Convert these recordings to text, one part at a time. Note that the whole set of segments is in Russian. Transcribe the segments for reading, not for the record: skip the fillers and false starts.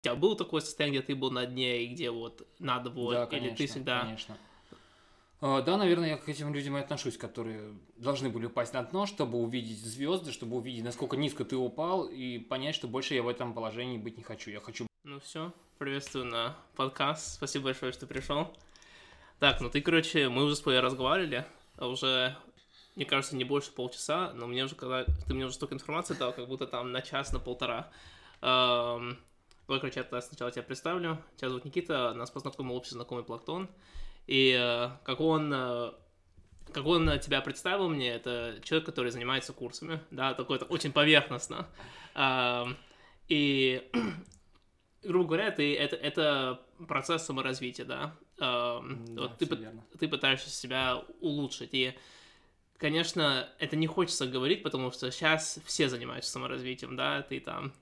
У тебя было такое состояние, где ты был на дне и где вот надо было, да, конечно, или ты всегда... Конечно. Да, наверное, я к этим людям и отношусь, которые должны были упасть на дно, чтобы увидеть звезды, чтобы увидеть, насколько низко ты упал, и понять, что больше я в этом положении быть не хочу. Я хочу... Ну все, приветствую на подкаст. Спасибо большое, что пришел. Так, ну ты, короче, мы уже с тобой разговаривали, а уже, мне кажется, не больше полчаса, но мне уже когда ты мне уже столько информации дал, как будто там на час, на полтора. Давай, короче, я сначала тебя представлю. Тебя зовут Никита, нас познакомил общий знакомый Плактон. И как он тебя представил мне, это человек, который занимается курсами, да, такой-то очень поверхностно. И, грубо говоря, это процесс саморазвития, да. Да, вот ты пытаешься себя улучшить. И, конечно, это не хочется говорить, потому что сейчас все занимаются саморазвитием, да, ты там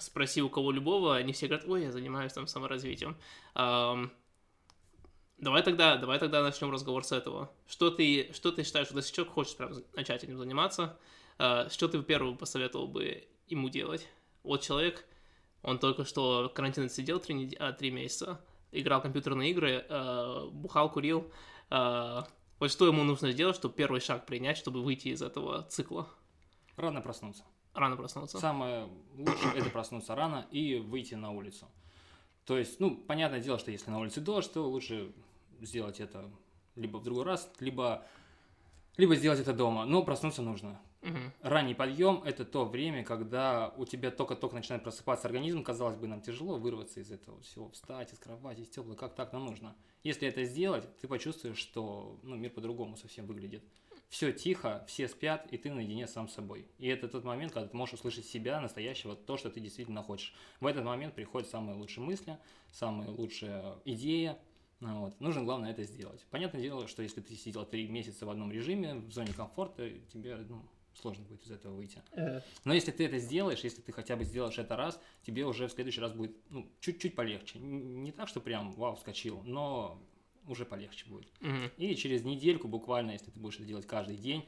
спроси у кого любого, они все говорят, ой, я занимаюсь там саморазвитием. Давай тогда начнем разговор с этого. Что ты считаешь, что если человек хочет прям начать этим заниматься, что ты первым посоветовал бы ему делать? Вот человек, он только что в карантине сидел 3 месяца, играл в компьютерные игры, бухал, курил. Вот что ему нужно сделать, чтобы первый шаг принять, чтобы выйти из этого цикла? Рано проснуться. Рано проснуться. Самое лучшее – это проснуться рано и выйти на улицу. То есть, ну, понятное дело, что если на улице дождь, то лучше сделать это либо в другой раз, либо сделать это дома, но проснуться нужно. Ранний подъем – это то время, когда у тебя только-только начинает просыпаться организм, казалось бы, нам тяжело вырваться из этого всего, встать из кровати, из тепла, как так нам нужно. Если это сделать, ты почувствуешь, что ну, мир по-другому совсем выглядит. Все тихо, все спят, и ты наедине сам с собой. И это тот момент, когда ты можешь услышать себя, настоящего, то, что ты действительно хочешь. В этот момент приходят самые лучшие мысли, самые лучшие идеи. Вот. Нужно, главное, это сделать. Понятное дело, что если ты сидел 3 месяца в одном режиме, в зоне комфорта, тебе сложно будет из этого выйти. Но если ты это сделаешь, если ты хотя бы сделаешь это раз, тебе уже в следующий раз будет чуть-чуть полегче. Не так, что прям вау, вскочил, но... уже полегче будет. И через недельку буквально, если ты будешь это делать каждый день,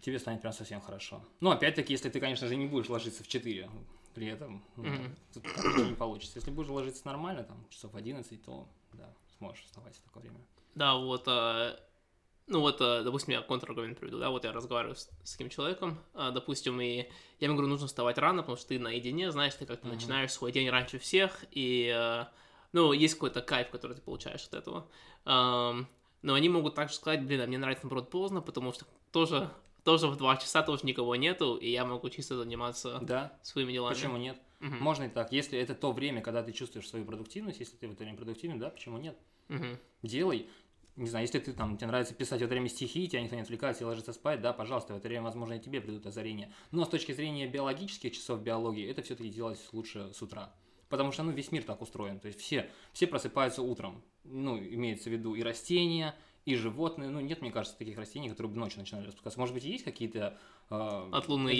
тебе станет прям совсем хорошо. Но опять-таки, если ты, конечно же, не будешь ложиться в 4 при этом, тут ничего не получится. Если будешь ложиться нормально, там, часов 11, то, да, сможешь вставать в такое время. Да, вот, допустим, я контраргумент приведу, да, вот я разговариваю с таким человеком, допустим, и я ему говорю, нужно вставать рано, потому что ты наедине, знаешь, ты как-то начинаешь свой день раньше всех, и... Ну, есть какой-то кайф, который ты получаешь от этого. Но они могут также сказать, блин, а мне нравится, наоборот, поздно, потому что тоже в 2 часа тоже никого нету, и я могу чисто заниматься своими делами. Почему нет? Можно и так. Если это то время, когда ты чувствуешь свою продуктивность, если ты в это время продуктивен, да, почему нет? Делай. Не знаю, если ты там, тебе нравится писать в это время стихи, тебя никто не отвлекает, тебе ложится спать, да, пожалуйста, в это время, возможно, и тебе придут озарения. Но с точки зрения биологических часов биологии, это все-таки делать лучше с утра. Потому что, ну, весь мир так устроен, то есть все просыпаются утром, ну, имеется в виду и растения, и животные, ну, нет, мне кажется, таких растений, которые бы ночью начинали распускаться, может быть, есть какие-то экзотика,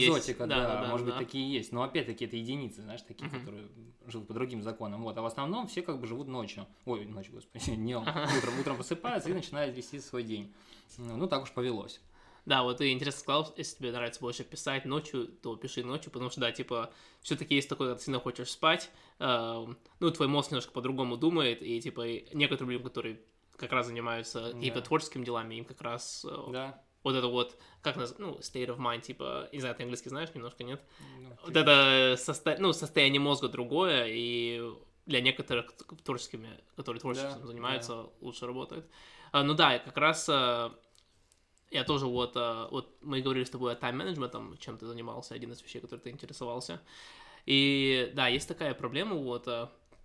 есть. Да, может быть, такие есть, но, опять-таки, это единицы, знаешь, такие, которые живут по другим законам, вот, а в основном все как бы живут днем, утром просыпаются и начинают вести свой день, ну, так уж повелось. Да, вот ты интересно сказал, если тебе нравится больше писать ночью, то пиши ночью, потому что, да, типа, все-таки есть такое, когда ты сильно хочешь спать, твой мозг немножко по-другому думает, и, типа, некоторые люди, которые как раз занимаются какими-то творческими делами, им как раз вот это вот, как называется, state of mind, типа, не знаю, ты английский знаешь немножко, нет? Вот это состояние мозга другое, и для некоторых которые творчеством занимаются, лучше работает. Как раз... Я тоже вот мы говорили с тобой о тайм-менеджменте, чем ты занимался, один из вещей, который ты интересовался. И да, есть такая проблема,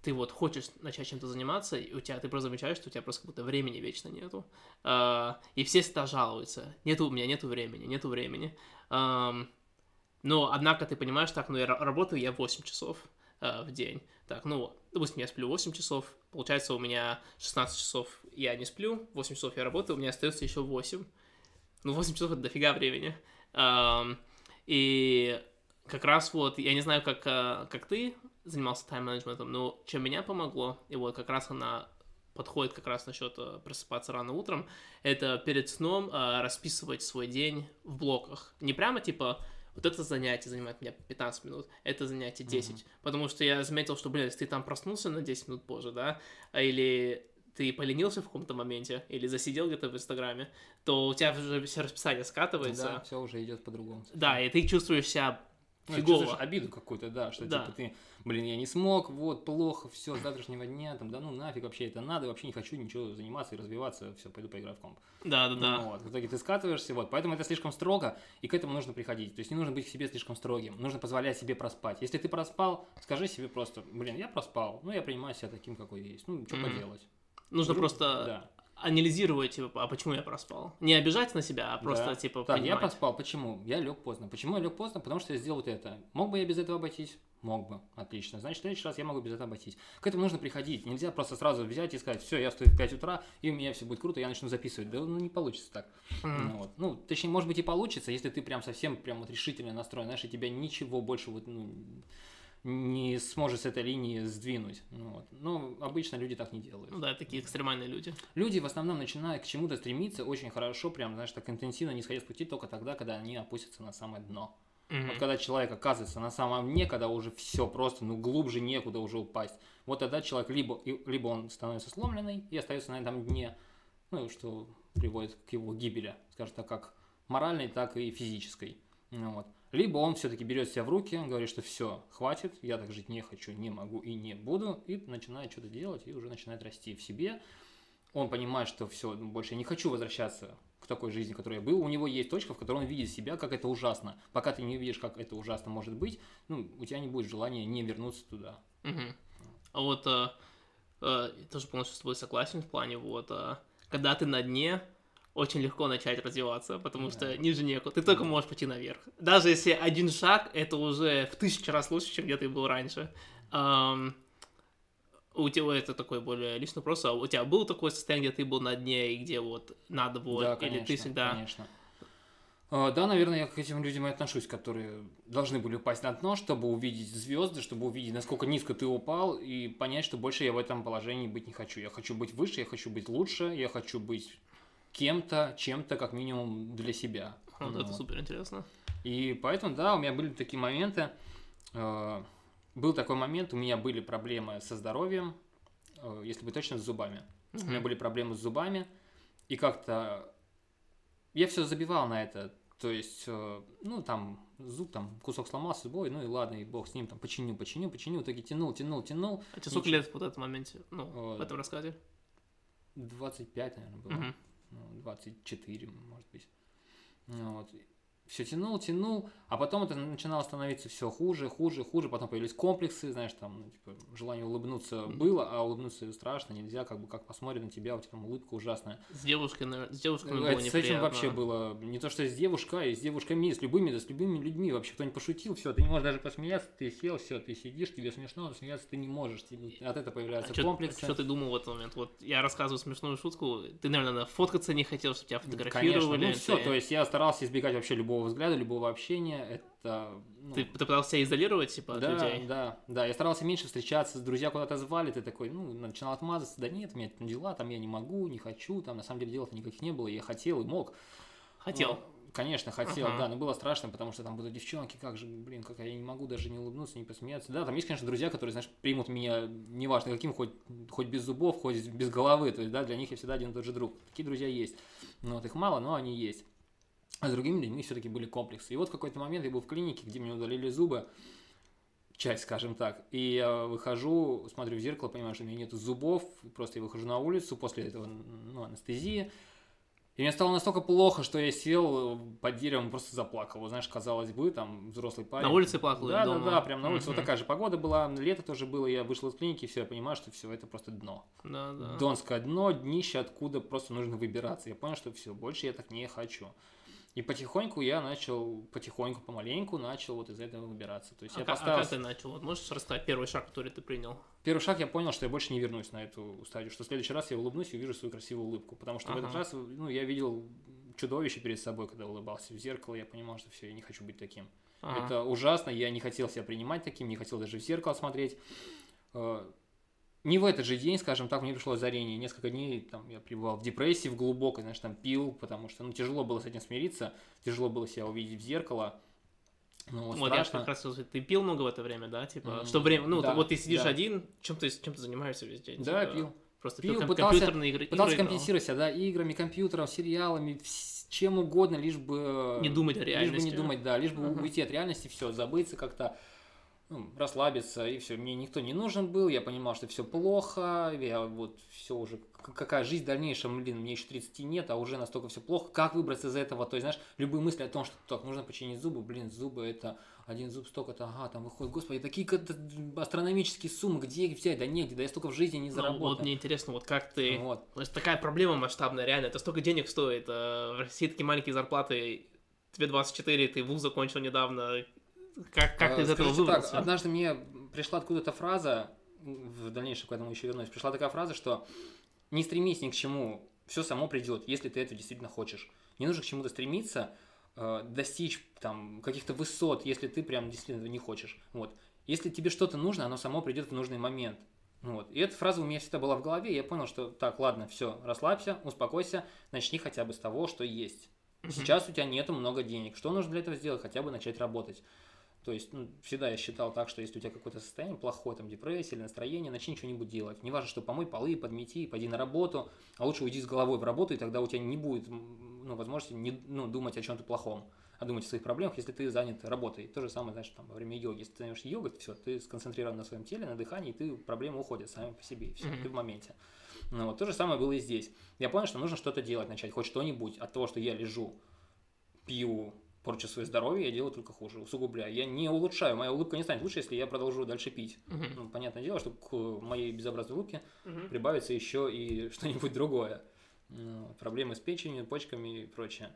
ты хочешь начать чем-то заниматься, и ты просто замечаешь, что у тебя просто как будто времени вечно нету. И все всегда жалуются. Нету у меня, нету времени. Но, однако, ты понимаешь, так, я работаю 8 часов в день. Так, допустим, я сплю 8 часов, получается, у меня 16 часов я не сплю, 8 часов я работаю, у меня остается еще 8. 8 часов – это дофига времени. И как раз я не знаю, как ты занимался тайм-менеджментом, но чем меня помогло, и как раз она подходит как раз насчет просыпаться рано утром, это перед сном расписывать свой день в блоках. Не прямо типа Вот это занятие занимает меня 15 минут, это занятие 10. Mm-hmm. Потому что я заметил, что, блядь, ты там проснулся на 10 минут позже, да, или ты поленился в каком-то моменте, или засидел где-то в Инстаграме, то у тебя уже все расписание скатывается. Да, все уже идет по-другому. Да, и ты чувствуешь себя фигово. Чувствуешь обиду какую-то, да, что да. Типа ты, блин, я не смог, вот, плохо, все, с завтрашнего дня, там, да ну нафиг вообще это надо, вообще не хочу ничего заниматься и развиваться, все, пойду поиграю в комп. Да. Вот, в итоге ты скатываешься, вот, поэтому это слишком строго, и к этому нужно приходить, то есть не нужно быть к себе слишком строгим, нужно позволять себе проспать. Если ты проспал, скажи себе просто, блин, я проспал, ну я принимаю себя таким, какой есть, ну, что поделать. Нужно просто анализировать, типа, а почему я проспал. Не обижать на себя, а просто, да. Типа, понимать. Да, я проспал, почему? Я лег поздно. Почему я лег поздно? Потому что я сделал вот это. Мог бы я без этого обойтись? Мог бы. Отлично. Значит, в следующий раз я могу без этого обойтись. К этому нужно приходить. Нельзя просто сразу взять и сказать, все, я встаю в 5 утра, и у меня все будет круто, я начну записывать. Да ну, не получится так. Вот. Ну, точнее, может быть, и получится, если ты прям совсем прям вот решительно настроен, знаешь, и тебя ничего больше вот, не сможешь с этой линии сдвинуть. Вот. Но обычно люди так не делают. Ну да, такие экстремальные люди. Люди в основном начинают к чему-то стремиться очень хорошо, прям, знаешь, так интенсивно, не сходя с пути, только тогда, когда они опустятся на самое дно. Mm-hmm. Вот когда человек оказывается на самом дне, когда уже все просто, глубже некуда уже упасть, вот тогда человек либо он становится сломленный и остается на этом дне, ну, что приводит к его гибели, скажем так, как моральной, так и физической. Вот. Либо он все-таки берет себя в руки, говорит, что все, хватит, я так жить не хочу, не могу и не буду, и начинает что-то делать, и уже начинает расти в себе. Он понимает, что все, больше я не хочу возвращаться к такой жизни, в которой я был. У него есть точка, в которой он видит себя, как это ужасно. Пока ты не видишь, как это ужасно может быть, у тебя не будет желания не вернуться туда. Угу. А вот я тоже полностью с тобой согласен в плане, когда ты на дне, очень легко начать развиваться, потому что ниже некуда. Ты только можешь пойти наверх. Даже если один шаг, это уже в 1000 раз лучше, чем где ты был раньше. У тебя это такой более личный вопрос. А у тебя было такое состояние, где ты был на дне, и где надо было, да, конечно, или ты всегда... Конечно. Да, наверное, я к этим людям и отношусь, которые должны были упасть на дно, чтобы увидеть звезды, чтобы увидеть, насколько низко ты упал, и понять, что больше я в этом положении быть не хочу. Я хочу быть выше, я хочу быть лучше, я хочу быть... кем-то, чем-то, как минимум, для себя. Это супер интересно. И поэтому, да, у меня были такие моменты. Был такой момент, у меня были проблемы со здоровьем, если быть точно, с зубами. У меня были проблемы с зубами, и как-то я все забивал на это. То есть, там, зуб, там, кусок сломался, бой, ну и ладно, и бог с ним, там, починю, в итоге тянул. А тебе сколько лет в этот моменте, в этом рассказе? 25, наверное, было. 24, может быть. Все тянул, а потом это начинало становиться все хуже, потом появились комплексы, знаешь, там, желание улыбнуться было, а улыбнуться страшно, нельзя, как посмотрят на тебя, у тебя там улыбка ужасная. С девушками было неприятно. С этим вообще было, не то что с девушкой, и с девушками, с любыми людьми, вообще кто-нибудь пошутил, все, ты не можешь даже посмеяться, ты сел, все, ты сидишь, тебе смешно, но смеяться ты не можешь, от этого появляются комплексы. Что ты думал в этот момент? Вот я рассказываю смешную шутку, ты, наверное, фоткаться не хотел, чтобы тебя фотографировали. Конечно, все, то есть я старался избегать вообще любого взгляда, любого общения, это... Ты пытался изолировать, типа, от людей? Да, я старался меньше встречаться, друзья куда-то звали, ты такой, начинал отмазаться, да нет, у меня там дела, там я не могу, не хочу, там, на самом деле, дел-то никаких не было, я хотел и мог. Конечно, хотел, да, но было страшно, потому что там будут девчонки, как же, блин, как я не могу даже не улыбнуться, не посмеяться. Да, там есть, конечно, друзья, которые, знаешь, примут меня, неважно каким, хоть без зубов, хоть без головы, то есть, да, для них я всегда один и тот же друг. Такие друзья есть, их мало, но они есть. А с другими людьми все-таки были комплексы. И вот в какой-то момент я был в клинике, где мне удалили зубы, часть, скажем так, и я выхожу, смотрю в зеркало, понимаю, что у меня нету зубов, просто я выхожу на улицу после этого, анестезии. И мне стало настолько плохо, что я сел под деревом, просто заплакал. Вот, знаешь, казалось бы, там взрослый парень. На улице плакал? Да, прям на улице. Вот такая же погода была, лето тоже было, я вышел из клиники, и все, я понимаю, что все, это просто дно. Да. Донское дно, днище, откуда просто нужно выбираться. Я понял, что все, больше я так не хочу. И потихоньку я начал, помаленьку начал вот из этого выбираться. То есть как ты начал? Можешь рассказать первый шаг, который ты принял? Первый шаг я понял, что я больше не вернусь на эту стадию, что в следующий раз я улыбнусь и увижу свою красивую улыбку. Потому что в этот раз я видел чудовище перед собой, когда улыбался в зеркало, я понимал, что все, я не хочу быть таким. Это ужасно, я не хотел себя принимать таким, не хотел даже в зеркало смотреть. Не в этот же день, скажем так, мне пришло озарение. Несколько дней там, я пребывал в депрессии, в глубокой, пил, потому что тяжело было с этим смириться, тяжело было себя увидеть в зеркало. Ну, вот страшно. Я как раз... Ты пил много в это время, да? Типа, что время... Ну, да, вот ты сидишь один, чем ты занимаешься весь день? Да, типа, пил. Просто пил, компьютерные игры. Пытался компенсировать себя, да, играми, компьютером, сериалами, чем угодно, лишь бы... Не думать о реальности. Лишь бы не думать, да, лишь бы уйти от реальности, все, забыться как-то, расслабиться, и все. Мне никто не нужен был, я понимал, что все плохо, я вот все уже... Какая жизнь в дальнейшем, блин, мне еще 30 нет, а уже настолько все плохо. Как выбраться из этого? То есть, знаешь, любые мысли о том, что так, нужно починить зубы, блин, зубы это... Один зуб столько-то, ага, там выходит, господи, такие астрономические суммы, где их взять? Да негде, да я столько в жизни не заработал. Вот мне интересно, вот как ты... Вот. Такая проблема масштабная, реально, это столько денег стоит. В России такие маленькие зарплаты, тебе 24, ты вуз закончил недавно. Как ты из этого выбрался? Так, однажды мне пришла откуда-то фраза, в дальнейшем к этому еще вернусь, пришла такая фраза, что не стремись ни к чему, все само придет, если ты этого действительно хочешь. Не нужно к чему-то стремиться, достичь там каких-то высот, если ты прям действительно не хочешь. Вот. Если тебе что-то нужно, оно само придет в нужный момент. Вот. И эта фраза у меня всегда была в голове, и я понял, что так, ладно, все, расслабься, успокойся, начни хотя бы с того, что есть. Сейчас у тебя нету много денег. Что нужно для этого сделать? Хотя бы начать работать. То есть, всегда я считал так, что если у тебя какое-то состояние плохое, там, депрессия или настроение, начни что-нибудь делать. Не важно, что помой полы, подмети, пойди на работу, а лучше уйди с головой в работу, и тогда у тебя не будет, возможности думать о чем-то плохом, а думать о своих проблемах, если ты занят работой. То же самое, знаешь, там, во время йоги. Если ты становишься йогой, все, ты сконцентрирован на своем теле, на дыхании, и ты, проблемы уходят сами по себе, и все, ты в моменте. Ну, вот, то же самое было и здесь. Я понял, что нужно что-то делать, начать хоть что-нибудь от того, что я лежу, пью, порчу свое здоровье, я делаю только хуже, усугубляю. Я не улучшаю, моя улыбка не станет лучше, если я продолжу дальше пить. Понятное дело, что к моей безобразной улыбке прибавится еще и что-нибудь другое. Проблемы с печенью, почками и прочее.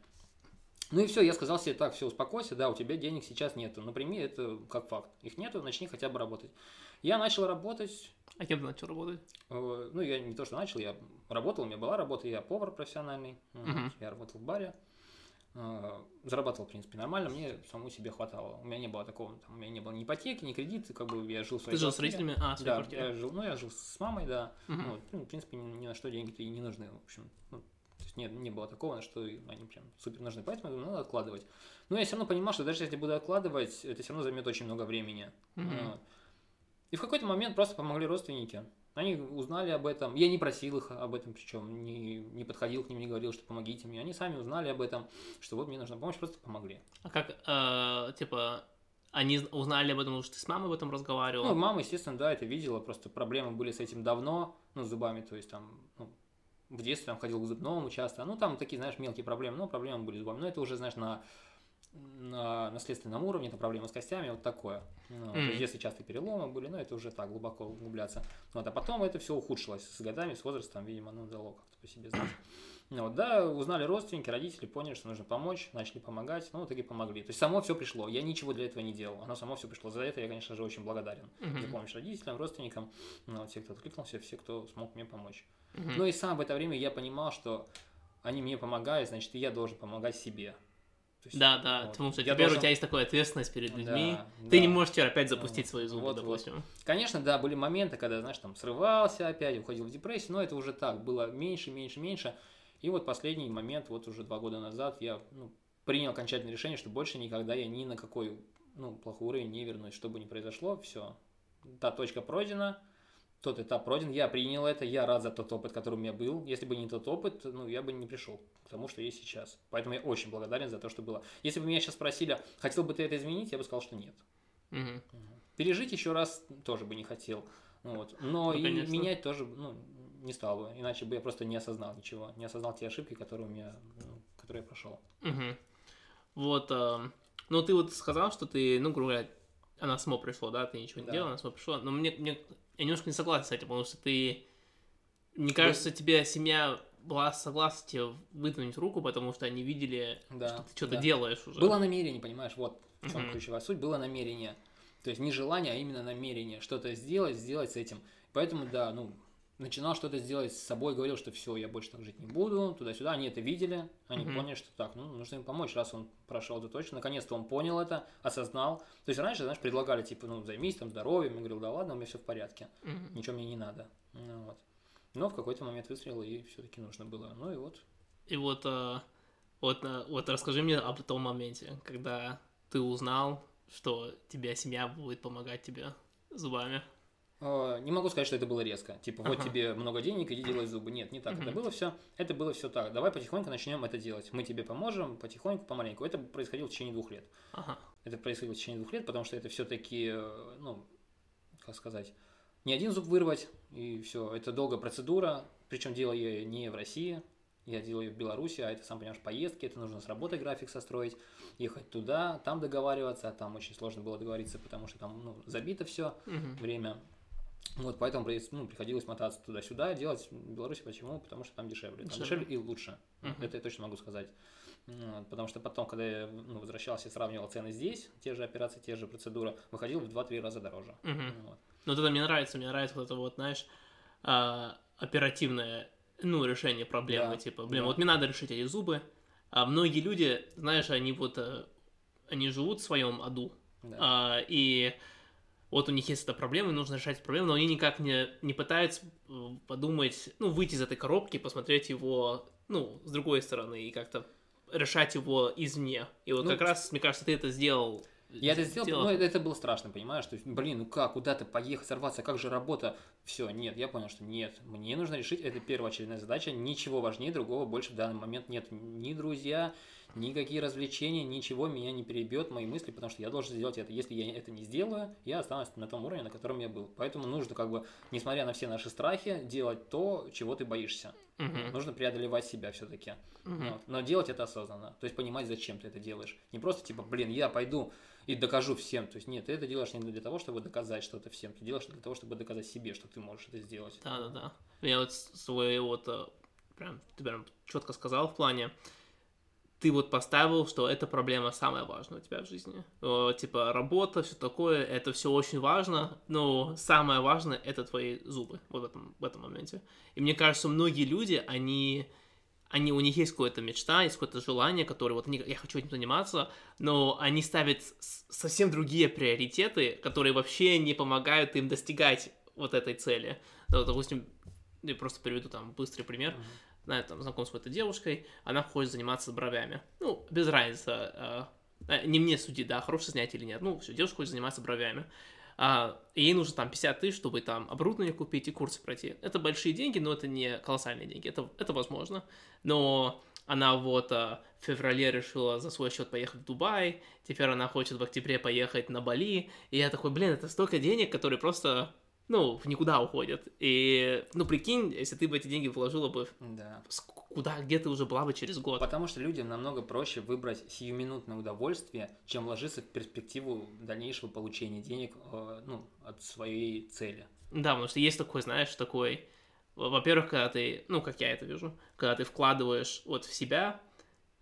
Ну и все, я сказал себе, так, все, успокойся, да, у тебя денег сейчас нету, но прими это как факт. Их нету, начни хотя бы работать. Я начал работать. А кем ты начал работать? Я не то, что начал, я работал, у меня была работа, я повар профессиональный, я работал в баре. Зарабатывал, в принципе, нормально, мне самому себе хватало. У меня не было такого, у меня не было ни ипотеки, ни кредита, я жил в своей квартире. Ты жил с родителями? Да, квартирой. Я жил с мамой, да. Ну, в принципе, ни на что деньги-то и не нужны, в общем. То есть не было такого, что они прям супер нужны, поэтому надо откладывать. Но я все равно понимал, что даже если буду откладывать, это все равно займет очень много времени. И в какой-то момент просто помогли родственники. Они узнали об этом, я не просил их об этом, причем не подходил к ним, не говорил, что помогите мне. Они сами узнали об этом, что вот мне нужна помощь, просто помогли. А как, они узнали об этом, потому что ты с мамой об этом разговаривал? Ну, мама, естественно, да, это видела, просто проблемы были с этим давно, с зубами, то есть там, в детстве там ходил к зубному часто, там такие, знаешь, мелкие проблемы, но проблемы были с зубами, но это уже, знаешь, на наследственном уровне, это проблемы с костями, вот такое. Если часто переломы были, это уже так, глубоко углубляться. А потом это все ухудшилось с годами, с возрастом, видимо, дало как-то по себе знать. Узнали родственники, родители, поняли, что нужно помочь, начали помогать, в итоге помогли. То есть само все пришло, я ничего для этого не делал, оно само все пришло. За это я, конечно же, очень благодарен. За помощь родителям, родственникам, те, кто откликнулся, все, кто смог мне помочь. Ну и сам в это время я понимал, что они мне помогают, значит, и я должен помогать себе. Есть, потому что теперь у тебя есть такая ответственность перед людьми, ты не можешь теперь опять запустить свои зубы, допустим. Вот. Конечно, да, были моменты, когда, срывался опять, уходил в депрессию, но это уже так, было меньше. И вот последний момент, уже 2 года назад, я принял окончательное решение, что больше никогда я ни на какой плохой уровень не вернусь, что бы ни произошло, все, та точка пройдена, тот этап пройден, я принял это, я рад за тот опыт, который у меня был. Если бы не тот опыт, я бы не пришел к тому, что есть сейчас. Поэтому я очень благодарен за то, что было. Если бы меня сейчас спросили, хотел бы ты это изменить, я бы сказал, что нет. Пережить еще раз тоже бы не хотел. Но и конечно, менять тоже не стал бы. Иначе бы я просто не осознал ничего, не осознал те ошибки, которые у меня, которые я прошел. Вот, ты сказал, что ты, грубо говоря, она само пришло, да, ты ничего не делал, она само пришло. Но мне я немножко не согласен с этим, потому что ты... Мне кажется, тебе семья была согласна тебе вытянуть руку, потому что они видели, что ты что-то делаешь уже. Было намерение, понимаешь, вот в чем ключевая суть, было намерение. То есть не желание, а именно намерение что-то сделать с этим. Поэтому, начинал что-то сделать с собой, говорил, что все, я больше так жить не буду, туда-сюда. Они это видели, они поняли, что так, нужно им помочь, раз он прошел эту точку. Наконец-то он понял это, осознал. То есть раньше, предлагали, займись там здоровьем. Я говорил, да ладно, у меня все в порядке, ничего мне не надо. Но в какой-то момент выстрелил, и все-таки нужно было. И расскажи мне об том моменте, когда ты узнал, что тебя семья будет помогать тебе зубами? Не могу сказать, что это было резко. Типа, вот тебе много денег, иди делай зубы. Нет, не так. Это было все так. Давай потихоньку начнем это делать. Мы тебе поможем, потихоньку, помаленьку. Это происходило в течение 2 лет. Это происходило в течение 2 лет, потому что это все-таки, ну, как сказать, не один зуб вырвать, и все. Это долгая процедура. Причем делал я не в России, я делал ее в Беларуси, а это, сам понимаешь, поездки, это нужно с работой график состроить, ехать туда, там договариваться, а там очень сложно было договориться, потому что там, ну, забито все время. Вот, поэтому приходилось мотаться туда-сюда, делать в Беларуси. Почему? Потому что там дешевле. Там дешевле и лучше. Это я точно могу сказать. Потому что потом, когда я возвращался и сравнивал цены здесь, те же операции, те же процедуры, выходило в 2-3 раза дороже. Вот. Ну, вот это мне нравится вот это вот, знаешь, оперативное, ну, решение проблемы, да, типа, блин, да, вот мне надо решить эти зубы. А многие люди, знаешь, они вот, они живут в своем аду, да, и вот у них есть эта проблема, и нужно решать эту проблему, но они никак не пытаются подумать, ну, выйти из этой коробки, посмотреть его, ну, с другой стороны, и как-то решать его извне. И вот, ну, как раз, мне кажется, ты это сделал. Я это сделал, но это было страшно, понимаешь? То есть, блин, ну как, куда-то поехать, сорваться, как же работа? Все, нет, я понял, что нет, мне нужно решить, это первоочередная задача, ничего важнее другого больше в данный момент нет. Ни друзья, никакие развлечения, ничего меня не перебьет, мои мысли, потому что я должен сделать это. Если я это не сделаю, я останусь на том уровне, на котором я был. Поэтому нужно, как бы, несмотря на все наши страхи, делать то, чего ты боишься. Нужно преодолевать себя все-таки. Вот. Но делать это осознанно. То есть понимать, зачем ты это делаешь. Не просто типа, блин, я пойду и докажу всем. То есть нет, ты это делаешь не для того, чтобы доказать что-то всем. Ты делаешь для того, чтобы доказать себе, что ты можешь это сделать. Да-да-да. Я вот свой вот прям, ты прям четко сказал в плане, ты вот поставил, что эта проблема самая важная у тебя в жизни. Типа работа, все такое, это все очень важно, но самое важное – это твои зубы вот в этом моменте. И мне кажется, многие люди, они у них есть какая-то мечта, есть какое-то желание, которое вот я хочу этим заниматься, но они ставят совсем другие приоритеты, которые вообще не помогают им достигать вот этой цели. Ну, допустим, я просто приведу там быстрый пример. Там, знаком с этой девушкой, она хочет заниматься бровями. Ну, без разницы, не мне судить, да, хорошее снятие или нет. Ну, все, девушка хочет заниматься бровями. И ей нужно там 50 тысяч, чтобы там оборудование купить и курсы пройти. Это большие деньги, но это не колоссальные деньги, это возможно. Но она вот в феврале решила за свой счет поехать в Дубай, теперь она хочет в октябре поехать на Бали. И я такой, блин, это столько денег, которые просто... ну, в никуда уходят. И, ну, прикинь, если ты бы эти деньги вложила бы, да, куда, где ты уже была бы через год. Потому что людям намного проще выбрать сиюминутное удовольствие, чем вложиться в перспективу дальнейшего получения денег, ну, от своей цели. Да, потому что есть такой, знаешь, такой... Во-первых, когда ты, ну, как я это вижу, когда ты вкладываешь вот в себя,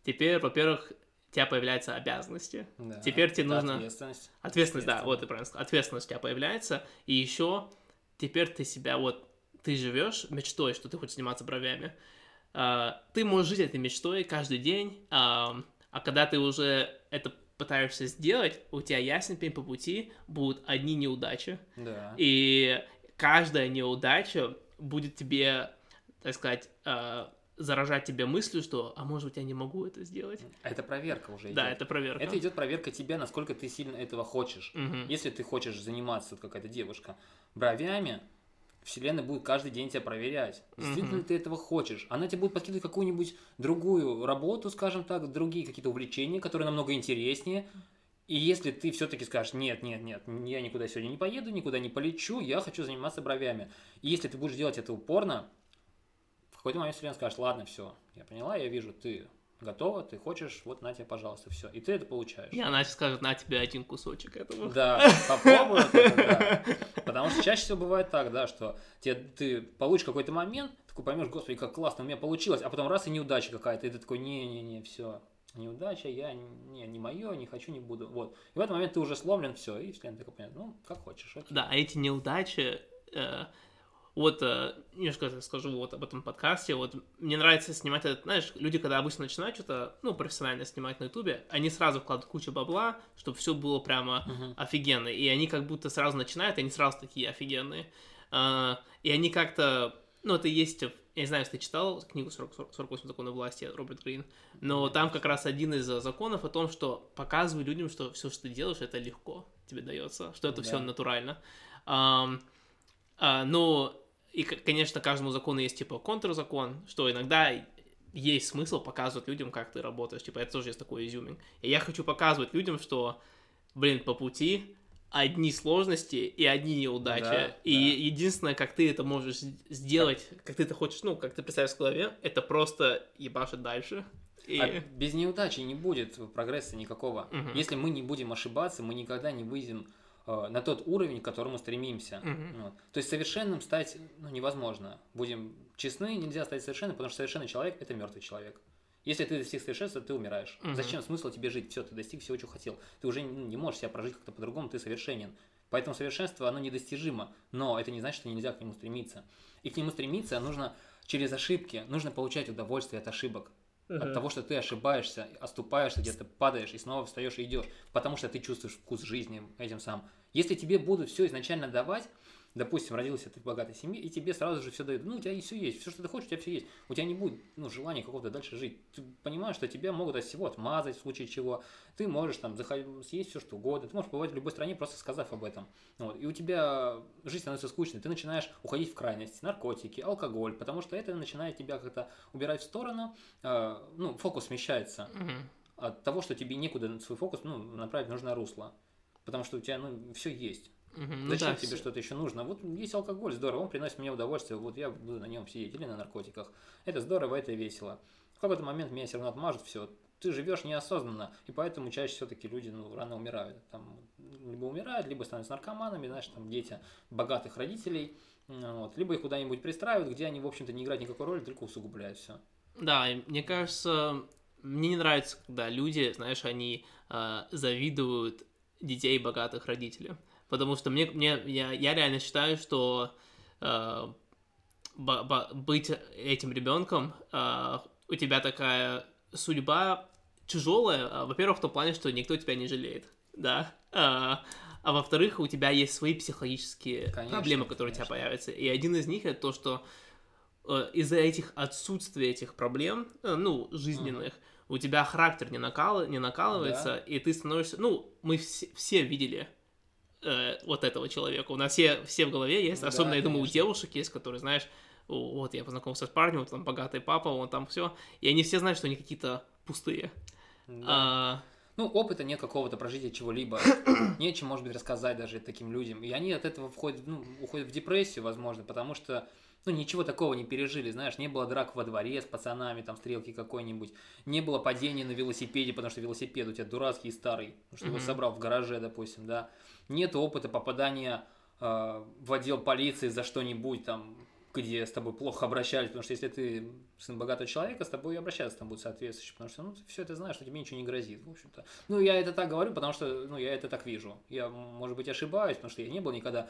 теперь, во-первых, у тебя появляются обязанности. Да, теперь тебе нужно... Ответственность, да, вот ты правильно сказал. Ответственность у тебя появляется. И еще теперь ты себя вот... Ты живешь мечтой, что ты хочешь заниматься бровями. Ты можешь жить этой мечтой каждый день. А когда ты уже это пытаешься сделать, у тебя ясен пень по пути, будут одни неудачи. Да. И каждая неудача будет тебе, так сказать... заражать тебя мыслью, что, а может быть, я не могу это сделать. Это проверка уже идет. Да, это проверка. Это идет проверка тебя, насколько ты сильно этого хочешь. Если ты хочешь заниматься, какая-то девушка, бровями, вселенная будет каждый день тебя проверять. Действительно ли ты этого хочешь? Она тебе будет подкидывать какую-нибудь другую работу, скажем так, другие какие-то увлечения, которые намного интереснее. И если ты все-таки скажешь, нет, я никуда сегодня не поеду, никуда не полечу, я хочу заниматься бровями. И если ты будешь делать это упорно, в какой-то момент вселенная скажет, ладно, все, я поняла, я вижу, ты готова, ты хочешь, вот на тебе, пожалуйста, все. И ты это получаешь. И она скажет, на тебе один кусочек этого. Да, попробуй это, да. Потому что чаще всего бывает так, да, что ты получишь какой-то момент, такой поймешь, господи, как классно, у меня получилось, а потом раз и неудача какая-то, и ты такой, не, все, неудача, я не мое, не хочу, не буду. Вот. И в этот момент ты уже сломлен, все, и вселенная такая, понятно, ну, как хочешь. Окей. Да, а эти неудачи... Вот, немножко скажу вот об этом подкасте, вот мне нравится снимать этот, знаешь, люди, когда обычно начинают что-то, ну, профессионально снимать на ютубе, они сразу вкладывают кучу бабла, чтобы все было прямо офигенно, и они как будто сразу начинают, и они сразу такие офигенные, и они как-то, Ну, это есть, я не знаю, если ты читал книгу «48 законов власти» от Роберт Грин, но там как раз один из законов о том, что показывай людям, что все, что ты делаешь, это легко тебе дается, что это все натурально. Но, и, конечно, каждому закону есть, типа, контрзакон, что иногда есть смысл показывать людям, как ты работаешь. Типа, это тоже есть такой изюминг. И я хочу показывать людям, что, блин, по пути одни сложности и одни неудачи. Да, и единственное, как ты это можешь сделать, как ты это хочешь, ну, как ты представишь в голове, это просто ебашить дальше. И... А без неудачи не будет прогресса никакого. Угу. Если мы не будем ошибаться, мы никогда не выйдем на тот уровень, к которому стремимся. Угу. Вот. То есть совершенным стать невозможно. Будем честны, нельзя стать совершенным, потому что совершенный человек – это мертвый человек. Если ты достиг совершенства, ты умираешь. Угу. Зачем смысл тебе жить? Все, ты достиг всего, чего хотел. Ты уже не можешь себя прожить как-то по-другому, ты совершенен. Поэтому совершенство, оно недостижимо, но это не значит, что нельзя к нему стремиться. И к нему стремиться нужно через ошибки, нужно получать удовольствие от ошибок. От того, что ты ошибаешься, оступаешься, где-то падаешь и снова встаешь и идешь, потому что ты чувствуешь вкус жизни этим самым. Если тебе будут все изначально давать, допустим, родился ты в богатой семье, и тебе сразу же все дают, ну, у тебя и все есть, все, что ты хочешь, у тебя все есть, у тебя не будет желания какого-то дальше жить. Ты понимаешь, что тебя могут от всего отмазать в случае чего, ты можешь там съесть все, что угодно, ты можешь побывать в любой стране, просто сказав об этом. Вот. И у тебя жизнь становится скучной, ты начинаешь уходить в крайности, наркотики, алкоголь, потому что это начинает тебя как-то убирать в сторону, фокус смещается от того, что тебе некуда свой фокус направить в нужное русло, потому что у тебя все есть. Зачем тебе что-то еще нужно? Вот есть алкоголь, здорово, он приносит мне удовольствие, вот я буду на нем сидеть или на наркотиках. Это здорово, это весело. В какой-то момент меня все равно отмажут, все. Ты живешь неосознанно, и поэтому чаще все-таки люди рано умирают. Там, либо умирают, либо становятся наркоманами, знаешь, там дети богатых родителей, вот, либо их куда-нибудь пристраивают, где они, в общем-то, не играют никакой роли, только усугубляют все. Да, мне кажется, мне не нравится, когда люди, знаешь, они завидуют детей богатых родителей. Потому что я реально считаю, что быть этим ребенком, у тебя такая судьба тяжелая, во-первых, в том плане, что никто тебя не жалеет, да, а во-вторых, у тебя есть свои психологические проблемы, которые у тебя появятся, и один из них это то, что из-за отсутствия этих проблем, жизненных, у тебя характер не накалывается, и ты становишься, мы все видели вот этого человека. У нас все в голове есть, особенно, я думаю, у девушек есть, которые, знаешь, вот я познакомился с парнем, вот там богатый папа, он там все, и они все знают, что они какие-то пустые. Опыта нет какого-то прожития чего-либо, нечем, может быть, рассказать даже таким людям, и они от этого уходят в депрессию, возможно, потому что ничего такого не пережили, знаешь, не было драк во дворе с пацанами, там, стрелки какой-нибудь, не было падения на велосипеде, потому что велосипед у тебя дурацкий и старый, потому что его собрал в гараже, допустим, да, нет опыта попадания в отдел полиции за что-нибудь там, где с тобой плохо обращались, потому что если ты сын богатого человека, с тобой и обращаться там будут соответствующе, потому что ты все это знаешь, что тебе ничего не грозит, в общем-то. Я это так говорю, потому что, я это так вижу. Я, может быть, ошибаюсь, потому что я не был никогда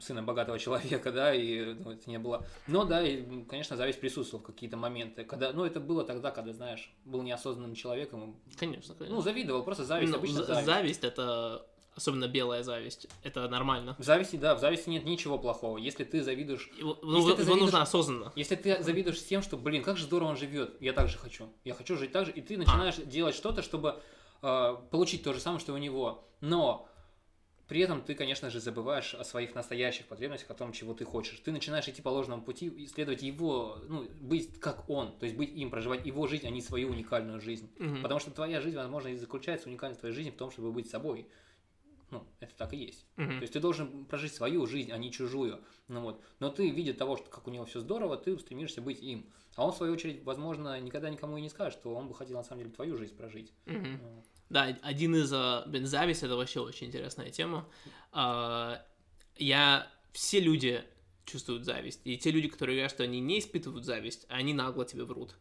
сыном богатого человека, да, и это не было. Но, да, и, конечно, зависть присутствовала в какие-то моменты, когда, это было тогда, когда, знаешь, был неосознанным человеком. Конечно. Завидовал, просто зависть, обычно зависть. Зависть – это... Особенно белая зависть. Это нормально. В зависти, да, в зависти нет ничего плохого. Если ты завидуешь... Его нужно осознанно. Если ты завидуешь тем, что, блин, как же здорово он живет, я так же хочу. Я хочу жить так же. И ты начинаешь делать что-то, чтобы получить то же самое, что у него. Но при этом ты, конечно же, забываешь о своих настоящих потребностях, о том, чего ты хочешь. Ты начинаешь идти по ложному пути, исследовать его, быть как он. То есть быть им, проживать его жизнь, а не свою уникальную жизнь. Угу. Потому что твоя жизнь, возможно, и заключается, уникальность твоей жизни в том, чтобы быть собой. Это так и есть. То есть ты должен прожить свою жизнь, а не чужую. Но ты, видя того, как у него все здорово, ты стремишься быть им. А он, в свою очередь, возможно, никогда никому и не скажет, что он бы хотел, на самом деле, твою жизнь прожить. Да, один из... зависть – это вообще очень интересная тема. Все люди чувствуют зависть. И те люди, которые говорят, что они не испытывают зависть, они нагло тебе врут.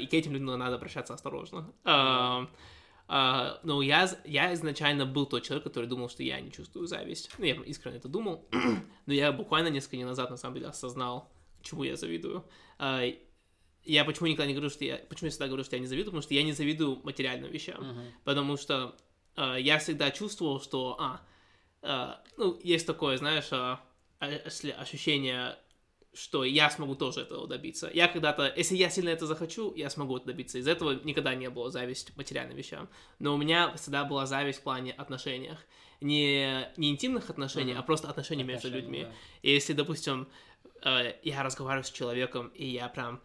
И к этим людям надо обращаться осторожно. Я изначально был тот человек, который думал, что я не чувствую зависть. Я искренне это думал, но я буквально несколько дней назад, на самом деле, осознал, чему я завидую. Я почему никогда не говорю, что я... Почему я всегда говорю, что я не завидую? Потому что я не завидую материальным вещам. Потому что я всегда чувствовал, что... есть такое, знаешь, ощущение что я смогу тоже этого добиться. Я когда-то, если я сильно это захочу, я смогу это добиться. Из этого никогда не было зависть к материальным вещам. Но у меня всегда была зависть в плане отношениях. Не интимных отношений, а просто отношений между людьми. Да. И если, допустим, я разговариваю с человеком, и я прям,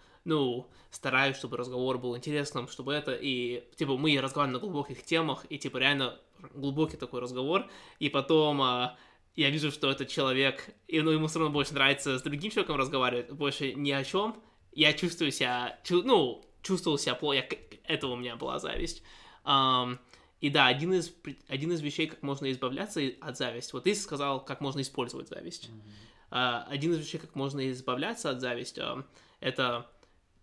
стараюсь, чтобы разговор был интересным, чтобы это, и, типа, мы разговариваем на глубоких темах, и, типа, реально глубокий такой разговор, и потом я вижу, что этот человек, и, ему все равно больше нравится с другим человеком разговаривать, больше ни о чем, я чувствую себя, чувствовал себя плохо, это у меня была зависть. И да, один из вещей, как можно избавляться от зависти, вот ты сказал, как можно использовать зависть. Один из вещей, как можно избавляться от зависти, это